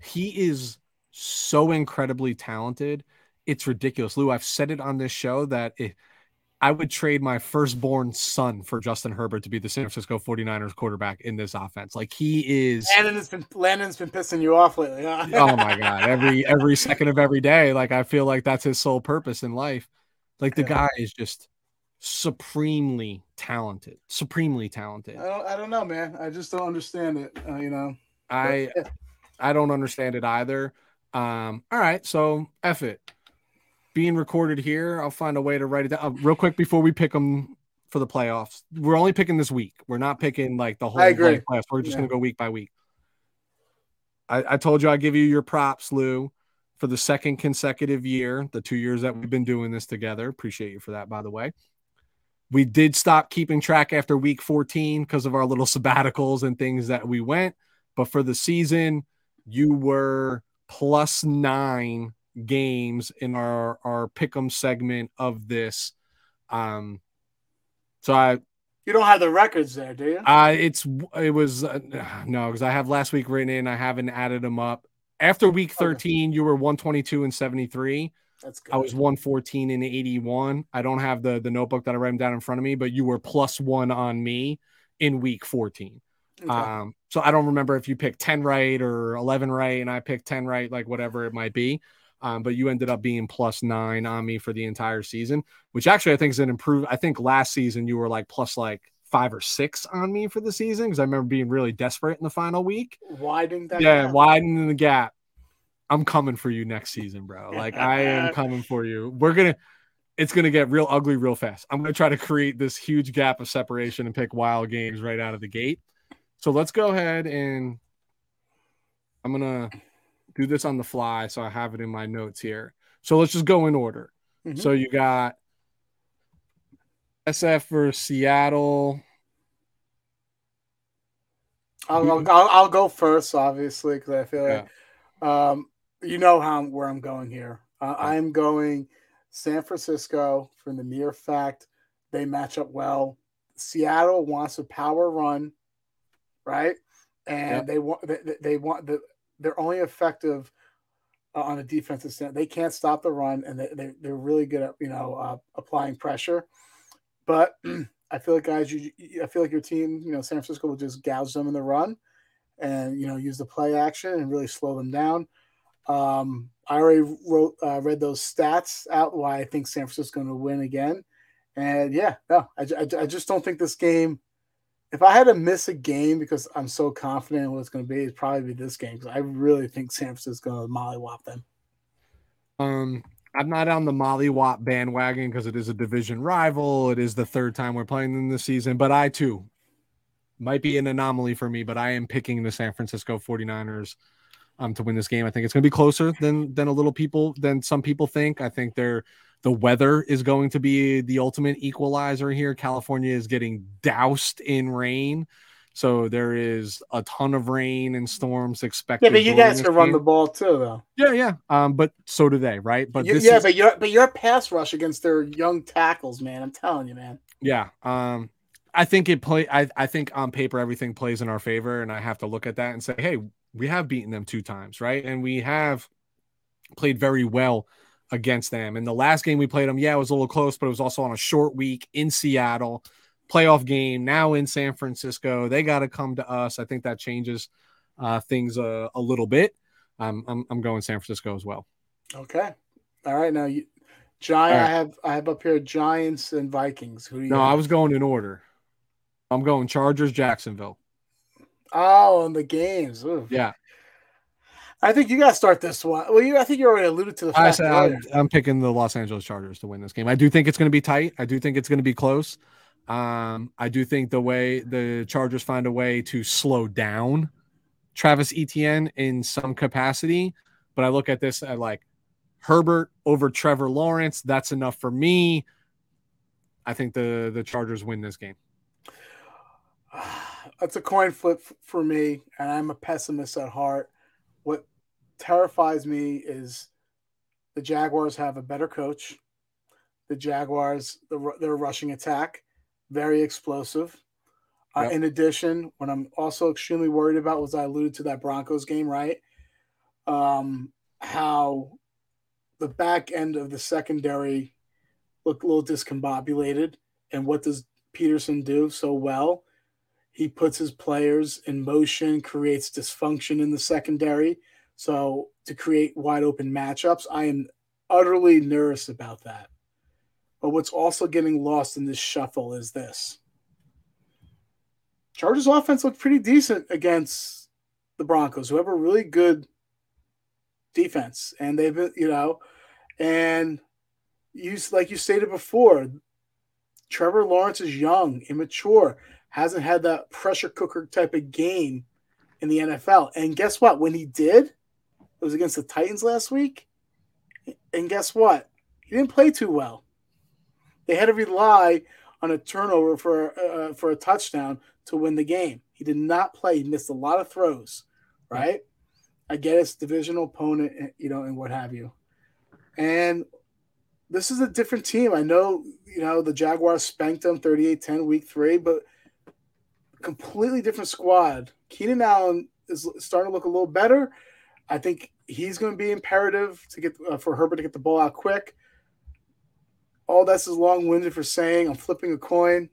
He is so incredibly talented. It's ridiculous. Lou, I've said it on this show that it, I would trade my firstborn son for Justin Herbert to be the San Francisco forty-niners quarterback in this offense. Like he is. Landon's been, Landon's been pissing you off lately. Huh? Oh my God. Every, every second of every day. Like I feel like that's his sole purpose in life. Like the yeah. guy is just supremely talented, supremely talented. I don't, I don't know, man. I just don't understand it. Uh, you know, I, I don't understand it either. Um, all right. So F it. Being recorded here. I'll find a way to write it down uh, real quick before we pick them for the playoffs. We're only picking this week. We're not picking like the whole playoffs. We're just yeah. going to go week by week. I, I told you I give you your props, Lou, for the second consecutive year, the two years that we've been doing this together. Appreciate you for that, by the way. We did stop keeping track after week fourteen because of our little sabbaticals and things that we went. But for the season, you were plus nine games in our our pick'em segment of this, um so I you don't have the records there, do you? Uh it's it was uh, no, because I have last week written in. I haven't added them up. After week thirteen, okay. You were one twenty-two and seventy-three. That's good. I was one fourteen and eighty-one. I don't have the the notebook that I write them down in front of me, but you were plus one on me in week fourteen. Okay. Um so I don't remember if you picked ten right or eleven right and I picked ten right, like whatever it might be. Um, but you ended up being plus nine on me for the entire season, which actually I think is an improve. I think last season you were like plus like five or six on me for the season because I remember being really desperate in the final week. Widening that yeah, gap. Widening the gap. I'm coming for you next season, bro. Like I am coming for you. We're gonna. It's gonna get real ugly real fast. I'm gonna try to create this huge gap of separation and pick wild games right out of the gate. So let's go ahead and I'm gonna. Do this on the fly, so I have it in my notes here. So let's just go in order. Mm-hmm. So you got S F versus Seattle. I'll I'll, I'll go first, obviously, because I feel yeah. like um, you know how I'm, where I'm going here. Uh, yeah. I'm going San Francisco for the mere fact they match up well. Seattle wants a power run, right? And yeah. they want they, they want the. They're only effective uh, on a defensive stand. They can't stop the run, and they, they, they're really good at, you know, uh, applying pressure. But I feel like, guys, you, I feel like your team, you know, San Francisco will just gouge them in the run and, you know, use the play action and really slow them down. Um, I already wrote, uh, read those stats out why I think San Francisco is going to win again. And, yeah, no, I, I, I just don't think this game – if I had to miss a game because I'm so confident in what it's going to be, it'd probably be this game because I really think San Francisco is going to mollywop them. Um, I'm not on the mollywop bandwagon because it is a division rival. It is the third time we're playing them this season, but I too might be an anomaly for me, but I am picking the San Francisco forty-niners um, to win this game. I think it's going to be closer than than a little people than some people think. I think they're The weather is going to be the ultimate equalizer here. California is getting doused in rain. So there is a ton of rain and storms expected. Yeah, but you guys can run the ball too, though. Yeah, yeah. Um, but so do they, right? But you, this yeah, is, but your but your pass rush against their young tackles, man. I'm telling you, man. Yeah. Um, I think it play. I, I think on paper everything plays in our favor, and I have to look at that and say, hey, we have beaten them two times, right? And we have played very well against them. And the last game we played them, yeah, it was a little close, but it was also on a short week in Seattle, playoff game, now in San Francisco. They got to come to us. I think that changes uh, things a, a little bit. Um, I'm I'm going San Francisco as well. Okay. All right. Now, you, Giant. Right. I have I have up here Giants and Vikings. Who do you? No, have? I was going in order. I'm going Chargers, Jacksonville. Oh, and the games. Ooh. Yeah. I think you got to start this one. Well, you, I think you already alluded to the fact. I said, I'm, I'm picking the Los Angeles Chargers to win this game. I do think it's going to be tight. I do think it's going to be close. Um, I do think the way the Chargers find a way to slow down Travis Etienne in some capacity, but I look at this at like Herbert over Trevor Lawrence. That's enough for me. I think the, the Chargers win this game. That's a coin flip for me, and I'm a pessimist at heart. What terrifies me is the Jaguars have a better coach. The Jaguars, the, their rushing attack, very explosive. Yep. Uh, in addition, what I'm also extremely worried about was I alluded to that Broncos game, right? Um, how the back end of the secondary looked a little discombobulated, and what does Peterson do so well? He puts his players in motion, creates dysfunction in the secondary. So to create wide open matchups, I am utterly nervous about that. But what's also getting lost in this shuffle is this. Chargers offense looked pretty decent against the Broncos, who have a really good defense. And they've been, you know, and you, like you stated before, Trevor Lawrence is young, immature. Hasn't had that pressure cooker type of game in the N F L. And guess what? When he did, it was against the Titans last week. And guess what? He didn't play too well. They had to rely on a turnover for uh, for a touchdown to win the game. He did not play. He missed a lot of throws, right? I get it's divisional opponent, you know, and what have you. And this is a different team. I know, you know, the Jaguars spanked them thirty-eight ten week three, but completely different squad. Keenan Allen is starting to look a little better. I think he's going to be imperative to get uh, for Herbert to get the ball out quick. All that's is long-winded for saying I'm flipping a coin,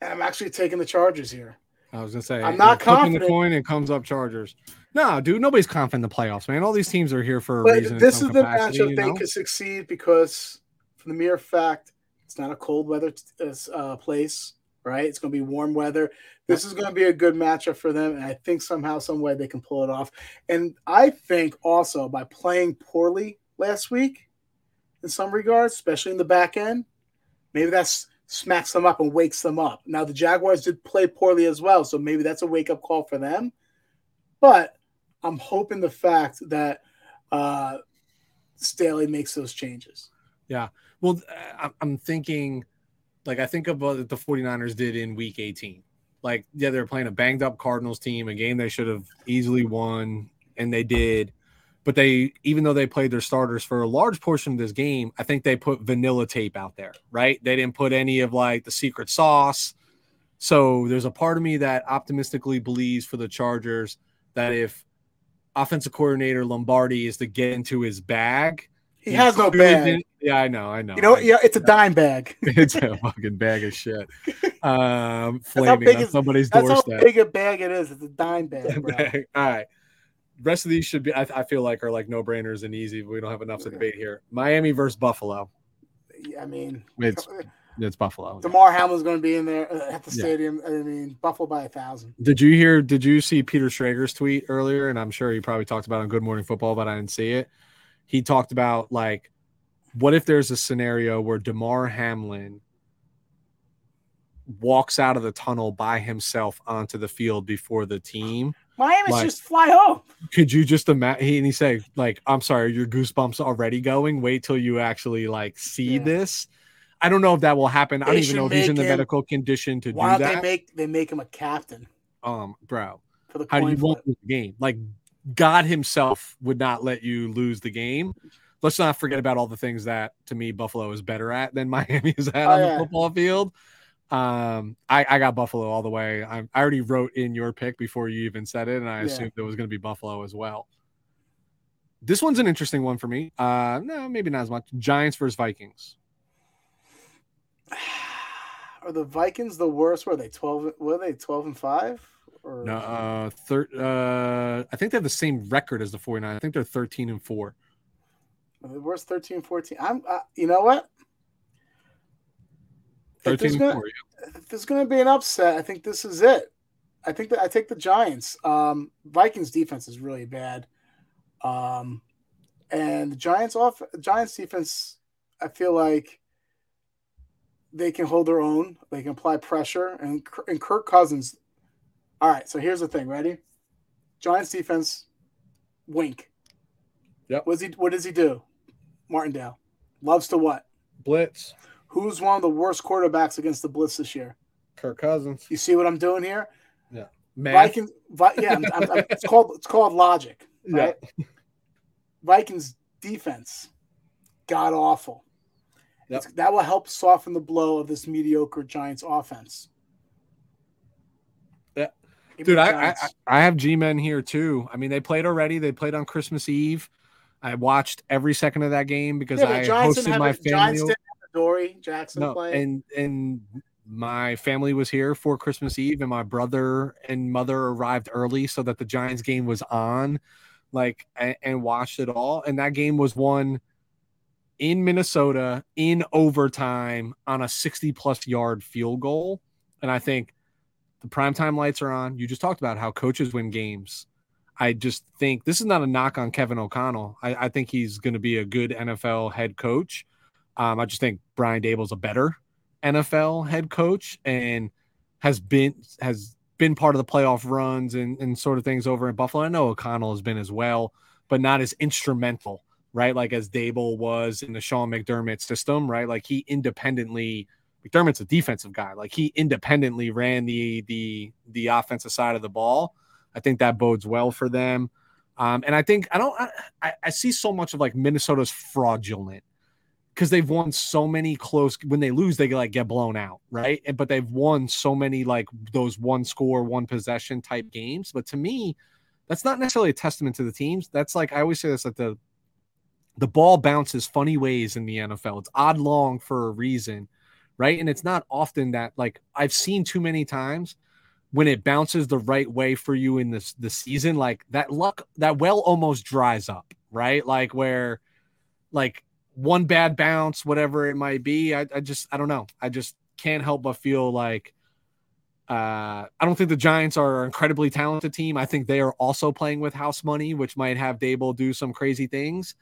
and I'm actually taking the Chargers here. I was going to say I'm not confident. Flipping the coin and comes up Chargers. No, dude, nobody's confident in the playoffs, man. All these teams are here for a but reason. This is the matchup they know? Could succeed because, for the mere fact, it's not a cold weather uh, place. Right? It's going to be warm weather. This is going to be a good matchup for them, and I think somehow, some way they can pull it off. And I think also by playing poorly last week in some regards, especially in the back end, maybe that smacks them up and wakes them up. Now, the Jaguars did play poorly as well, so maybe that's a wake-up call for them. But I'm hoping the fact that uh, Staley makes those changes. Yeah. Well, I'm thinking – like, I think of what the 49ers did in week eighteen. Like, yeah, they were playing a banged-up Cardinals team, a game they should have easily won, and they did. But they, even though they played their starters for a large portion of this game, I think they put vanilla tape out there, right? They didn't put any of, like, the secret sauce. So there's a part of me that optimistically believes for the Chargers that if offensive coordinator Lombardi is to get into his bag – He has no bag. Yeah, I know, I know. You know, yeah, it's a dime bag. It's a fucking bag of shit. Um, flaming on somebody's doorstep. That's how big a bag it is. It's a dime bag, bro. All right. Rest of these should be, I, I feel like, are like no-brainers and easy. We don't have enough to debate here. Miami versus Buffalo. Yeah, I mean. It's, it's Buffalo. Damar Hamlin's going to be in there at the stadium. Yeah. I mean, Buffalo by a thousand. Did you hear, did you see Peter Schrager's tweet earlier? And I'm sure you probably talked about it on Good Morning Football, but I didn't see it. He talked about, like, what if there's a scenario where Damar Hamlin walks out of the tunnel by himself onto the field before the team? Miami's like, just fly home. Could you just imagine? And he said, like, I'm sorry, your goosebumps already going. Wait till you actually, like, see yeah. this. I don't know if that will happen. They I don't even know if he's in the medical condition to do that. Why don't they make, they make him a captain? Um, bro, for the how do you want the game? Like, God himself would not let you lose the game. Let's not forget about all the things that, to me, Buffalo is better at than Miami is at oh, on yeah. the football field. Um, I, I got Buffalo all the way. I, I already wrote in your pick before you even said it, and I yeah. assumed it was going to be Buffalo as well. This one's an interesting one for me. Uh, no, maybe not as much. Giants versus Vikings. Are the Vikings the worst? Were they twelve? Were they twelve and five? Or no, uh, thir- uh, I think they have the same record as the 49ers. I think they're thirteen and four. Are the worst thirteen, fourteen. I'm. Uh, you know what? If there's, gonna, if there's gonna be an upset, I think this is it. I think that I take the Giants. Um, Vikings defense is really bad. Um, and the Giants off Giants defense, I feel like they can hold their own, they can apply pressure, and and Kirk Cousins. All right, so here's the thing, ready? Giants defense, wink. Yep. What does he what does he do? Martindale. Loves to what? Blitz. Who's one of the worst quarterbacks against the blitz this year? Kirk Cousins. You see what I'm doing here? Yeah. Vikings, Vi- yeah, I'm, I'm, I'm, it's called it's called logic. Right? Yeah. Vikings defense, god awful. Yep. That will help soften the blow of this mediocre Giants offense. Yeah, Give dude, I, I I have G-Men here too. I mean, they played already. They played on Christmas Eve. I watched every second of that game because yeah, I hosted my a, family. Dory Jackson no, play. And and my family was here for Christmas Eve, and my brother and mother arrived early so that the Giants game was on, like, and, and watched it all. And that game was won in Minnesota in overtime on a sixty plus yard field goal. And I think the primetime lights are on. You just talked about how coaches win games. I just think this is not a knock on Kevin O'Connell. I, I think he's going to be a good N F L head coach. Um, I just think Brian Daboll's a better N F L head coach and has been has been part of the playoff runs and, and sort of things over in Buffalo. I know O'Connell has been as well, but not as instrumental, right? Like as Daboll was in the Sean McDermott system, right? Like he independently McDermott's a defensive guy. Like he independently ran the the the offensive side of the ball. I think that bodes well for them. Um, and I think I don't I, I see so much of like Minnesota's fraudulent. Because they've won so many close. When they lose, they like get blown out, right? And, but they've won so many like those one score, one possession type games. But to me, that's not necessarily a testament to the teams. That's like I always say this: that the the ball bounces funny ways in the N F L. It's odd long for a reason, right? And it's not often that like I've seen too many times when it bounces the right way for you in this the season, like that luck that well almost dries up, right? Like where, like. One bad bounce, whatever it might be. I, I just, I don't know. I just can't help but feel like uh, I don't think the Giants are an incredibly talented team. I think they are also playing with house money, which might have Daboll do some crazy things.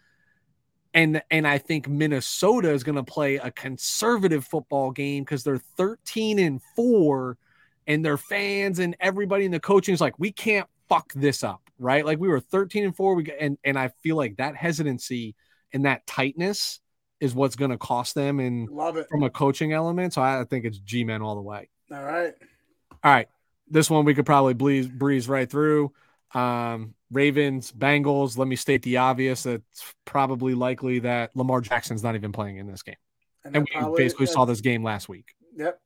And, and I think Minnesota is going to play a conservative football game because they're thirteen and four and their fans and everybody in the coaching is like, we can't fuck this up. Right. Like we were thirteen and four. We and, and I feel like that hesitancy and that tightness is what's going to cost them in from a coaching element. So I think it's G-Men all the way. All right. All right. This one we could probably breeze, breeze right through. Um, Ravens, Bengals. Let me state the obvious. It's probably likely that Lamar Jackson's not even playing in this game. And, and we probably, basically yeah. saw this game last week. Yep.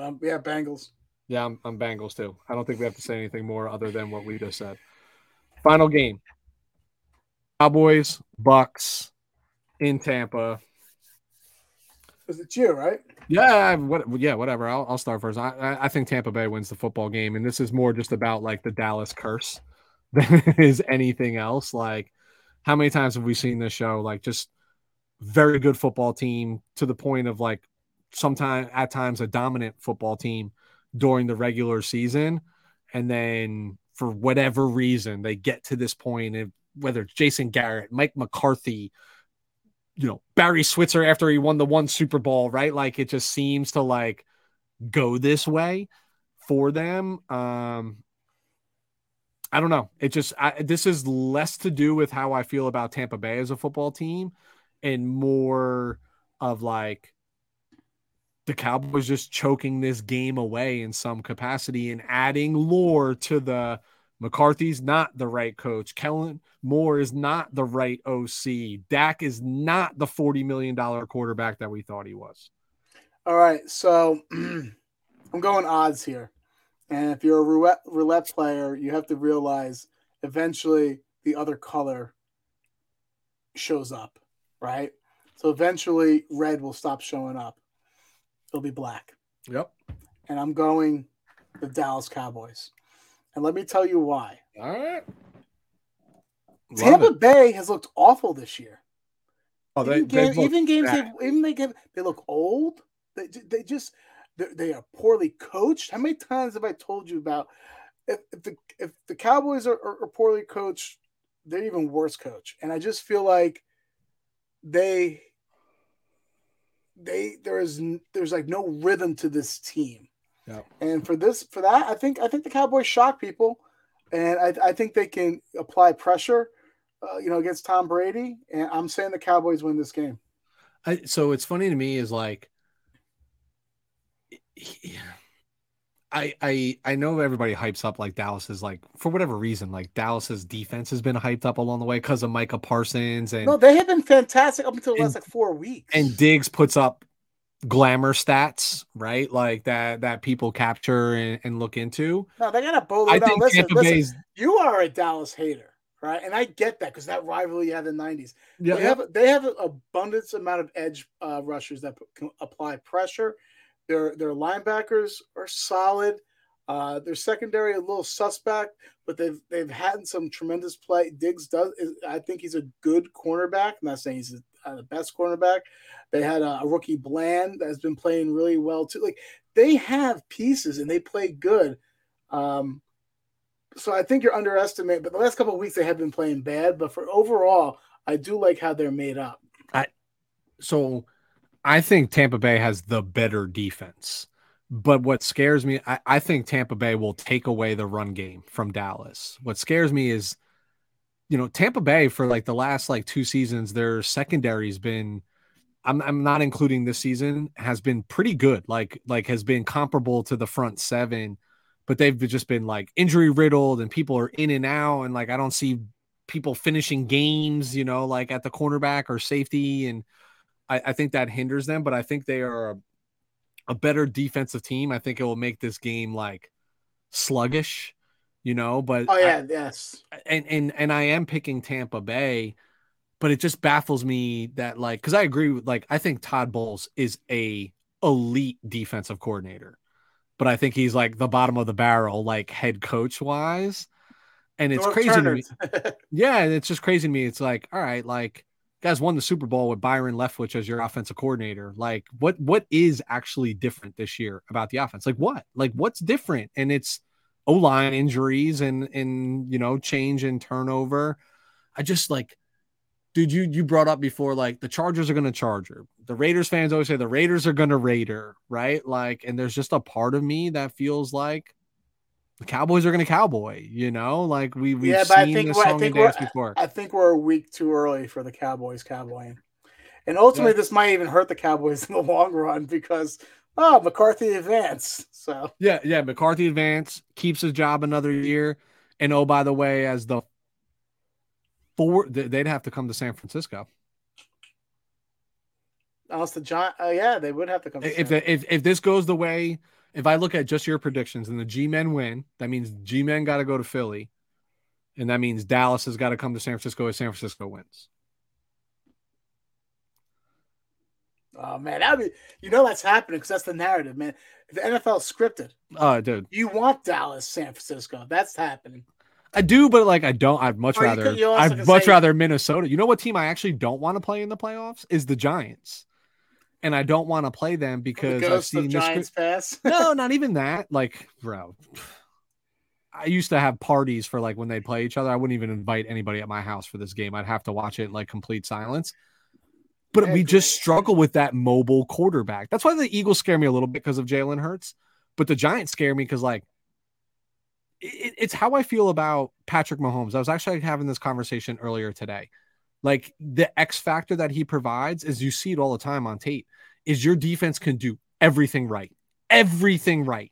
Um, yeah, Bengals. Yeah, I'm, I'm Bengals too. I don't think we have to say anything more other than what we just said. Final game. Cowboys, Bucks. In Tampa. Is it you, right? Yeah, what, yeah, whatever. I'll, I'll start first. I, I think Tampa Bay wins the football game, and this is more just about, like, the Dallas curse than it is anything else. Like, how many times have we seen this show? Like, just very good football team to the point of, like, sometimes at times a dominant football team during the regular season, and then for whatever reason they get to this point, and whether it's Jason Garrett, Mike McCarthy, you know, Barry Switzer after he won the one Super Bowl, right? Like it just seems to like go this way for them. Um, I don't know. It just, I, this is less to do with how I feel about Tampa Bay as a football team and more of like the Cowboys just choking this game away in some capacity and adding lore to the McCarthy's not the right coach. Kellen Moore is not the right O C. Dak is not the forty million dollars quarterback that we thought he was. All right. So I'm going odds here. And if you're a roulette, roulette player, you have to realize eventually the other color shows up, right? So eventually red will stop showing up. It'll be black. Yep. And I'm going the Dallas Cowboys. And let me tell you why. All right. Love Tampa it. Bay has looked awful this year. Oh, they, even, game, even games, they, even they give, they look old. They they just they are poorly coached. How many times have I told you about if, if the if the Cowboys are, are, are poorly coached, they're even worse coached. And I just feel like they they there is there's like no rhythm to this team. Yeah. And for this for that, I think I think the Cowboys shock people. And I, I think they can apply pressure, uh, you know, against Tom Brady. And I'm saying the Cowboys win this game. I, so it's funny to me is like, I I I know everybody hypes up like Dallas is like for whatever reason like Dallas's defense has been hyped up along the way because of Micah Parsons and no they have been fantastic up until the last like four weeks. And Diggs puts up glamour stats, right? Like that that people capture and, and look into. No, they gotta bowl it out. Listen, listen, you are a Dallas hater, right? And I get that because that rivalry you had in the nineties. Yeah, they have they have an abundance amount of edge uh, rushers that can apply pressure. Their their linebackers are solid. Uh, their secondary a little suspect, but they've they've had some tremendous play. Diggs does. Is, I think he's a good cornerback. I'm not saying he's a Uh, the best cornerback. They had a, a rookie Bland that has been playing really well too. Like they have pieces and they play good. Um, so I think you're underestimating, but the last couple of weeks they have been playing bad, but for overall, I do like how they're made up. I, so I think Tampa Bay has the better defense, but what scares me, I, I think Tampa Bay will take away the run game from Dallas. What scares me is, you know, Tampa Bay for like the last like two seasons, their secondary's been, I'm I'm not including this season, has been pretty good. Like like has been comparable to the front seven, but they've just been like injury riddled and people are in and out and like I don't see people finishing games, you know, like at the cornerback or safety, and I, I think that hinders them. But I think they are a, a better defensive team. I think it will make this game like sluggish. You know, but oh yeah, I, yes, and and and I am picking Tampa Bay, but it just baffles me that like because I agree with like I think Todd Bowles is a elite defensive coordinator, but I think he's like the bottom of the barrel like head coach wise, and it's North crazy Turner. To me. Yeah, and it's just crazy to me. It's like all right, like guys won the Super Bowl with Byron Leftwich as your offensive coordinator. Like what what is actually different this year about the offense? Like what like what's different? And it's O-line injuries and, and, you know, change in turnover. I just like, dude, you, you brought up before, like the Chargers are going to Charger. The Raiders fans always say the Raiders are going to Raider, right? Like, and there's just a part of me that feels like the Cowboys are going to Cowboy, you know, like we, we've yeah, seen I think, this song and dance before. I think we're a week too early for the Cowboys Cowboying. And ultimately yeah. this might even hurt the Cowboys in the long run because Oh, McCarthy advance. So yeah, yeah. McCarthy advance keeps his job another year, and oh, by the way, as the four, they'd have to come to San Francisco. Else the John, oh yeah, they would have to come. To if San the, if if this goes the way, if I look at just your predictions and the G-men win, that means G-men got to go to Philly, and that means Dallas has got to come to San Francisco if San Francisco wins. Oh man, that would be, you know that's happening because that's the narrative, man. The N F L scripted. Oh, dude, you want Dallas, San Francisco? That's happening. I do, but like I don't. I'd much oh, rather. You, you I'd much say, rather Minnesota. You know what team I actually don't want to play in the playoffs is the Giants, and I don't want to play them because the I've seen the Giants scri- pass. No, not even that. Like, bro, I used to have parties for like when they play each other. I wouldn't even invite anybody at my house for this game. I'd have to watch it in like complete silence. But we just struggle with that mobile quarterback. That's why the Eagles scare me a little bit because of Jalen Hurts. But the Giants scare me because, like, it, it's how I feel about Patrick Mahomes. I was actually having this conversation earlier today. Like, the X factor that he provides is you see it all the time on tape is your defense can do everything right. Everything right.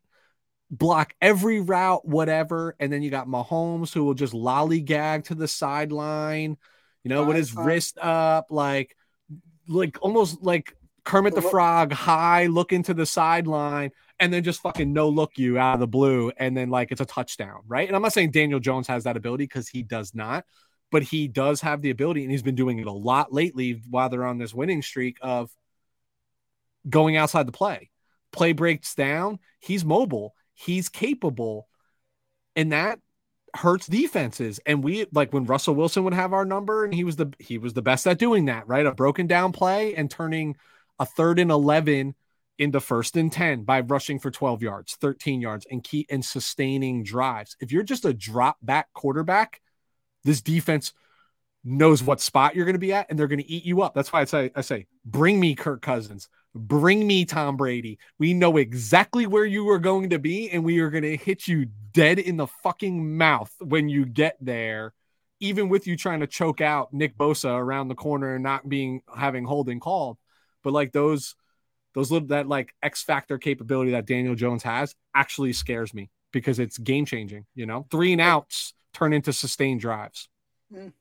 Block every route, whatever. And then you got Mahomes who will just lollygag to the sideline, you know, with his wrist up, like, Like almost like Kermit the Frog high, looking to the sideline, and then just fucking no look you out of the blue, and then like it's a touchdown, right? And I'm not saying Daniel Jones has that ability, because he does not, but he does have the ability, and he's been doing it a lot lately while they're on this winning streak, of going outside the play. Play breaks down, he's mobile, he's capable, and that hurts defenses. And we, like when Russell Wilson would have our number, and he was the he was the best at doing that, right? A broken down play and turning a third and eleven into first and ten by rushing for twelve yards, thirteen yards, and key and sustaining drives. If you're just a drop back quarterback, this defense knows what spot you're going to be at, and they're going to eat you up. That's why I say, I say, bring me Kirk Cousins, bring me Tom Brady. We know exactly where you are going to be, and we are going to hit you dead in the fucking mouth when you get there, even with you trying to choke out Nick Bosa around the corner and not being having holding called. But like those, those little, that like X factor capability that Daniel Jones has actually scares me, because it's game changing. You know, three and outs turn into sustained drives. Mm.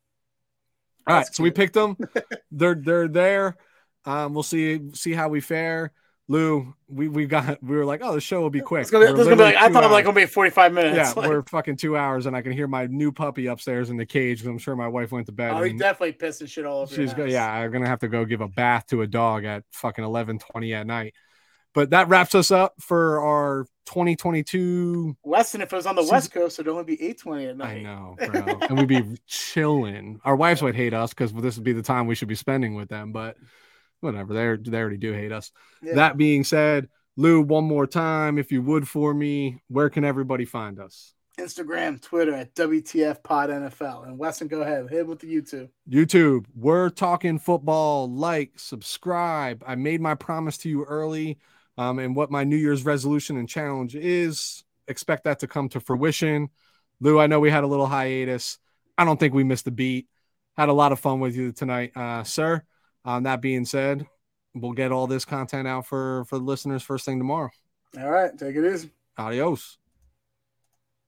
All right, so we picked them. they're they're there. Um, we'll see see how we fare. Lou, we we got we were like, oh, the show will be quick. It's gonna, it's gonna be like, I thought it was like gonna be forty-five minutes. Yeah, like, we're fucking two hours, and I can hear my new puppy upstairs in the cage, because I'm sure my wife went to bed. Oh, he definitely pissed and shit all over. She's go, yeah, I'm gonna have to go give a bath to a dog at fucking eleven twenty at night. But that wraps us up for our twenty twenty-two. Weston, if it was on the season. West Coast, it'd only be eight twenty at night. I know, bro. And we'd be chilling. Our wives would hate us, because this would be the time we should be spending with them. But whatever, they they already do hate us. Yeah. That being said, Lou, one more time, if you would, for me, where can everybody find us? Instagram, Twitter at W T F Pod N F L. And Weston, go ahead. Hit with the YouTube. YouTube. We're Talking Football. Like, subscribe. I made my promise to you early. Um, and what my New Year's resolution and challenge is, expect that to come to fruition. Lou, I know we had a little hiatus. I don't think we missed the beat. Had a lot of fun with you tonight, uh, sir. Um, that being said, we'll get all this content out for, for the listeners first thing tomorrow. All right. Take it easy. Adios.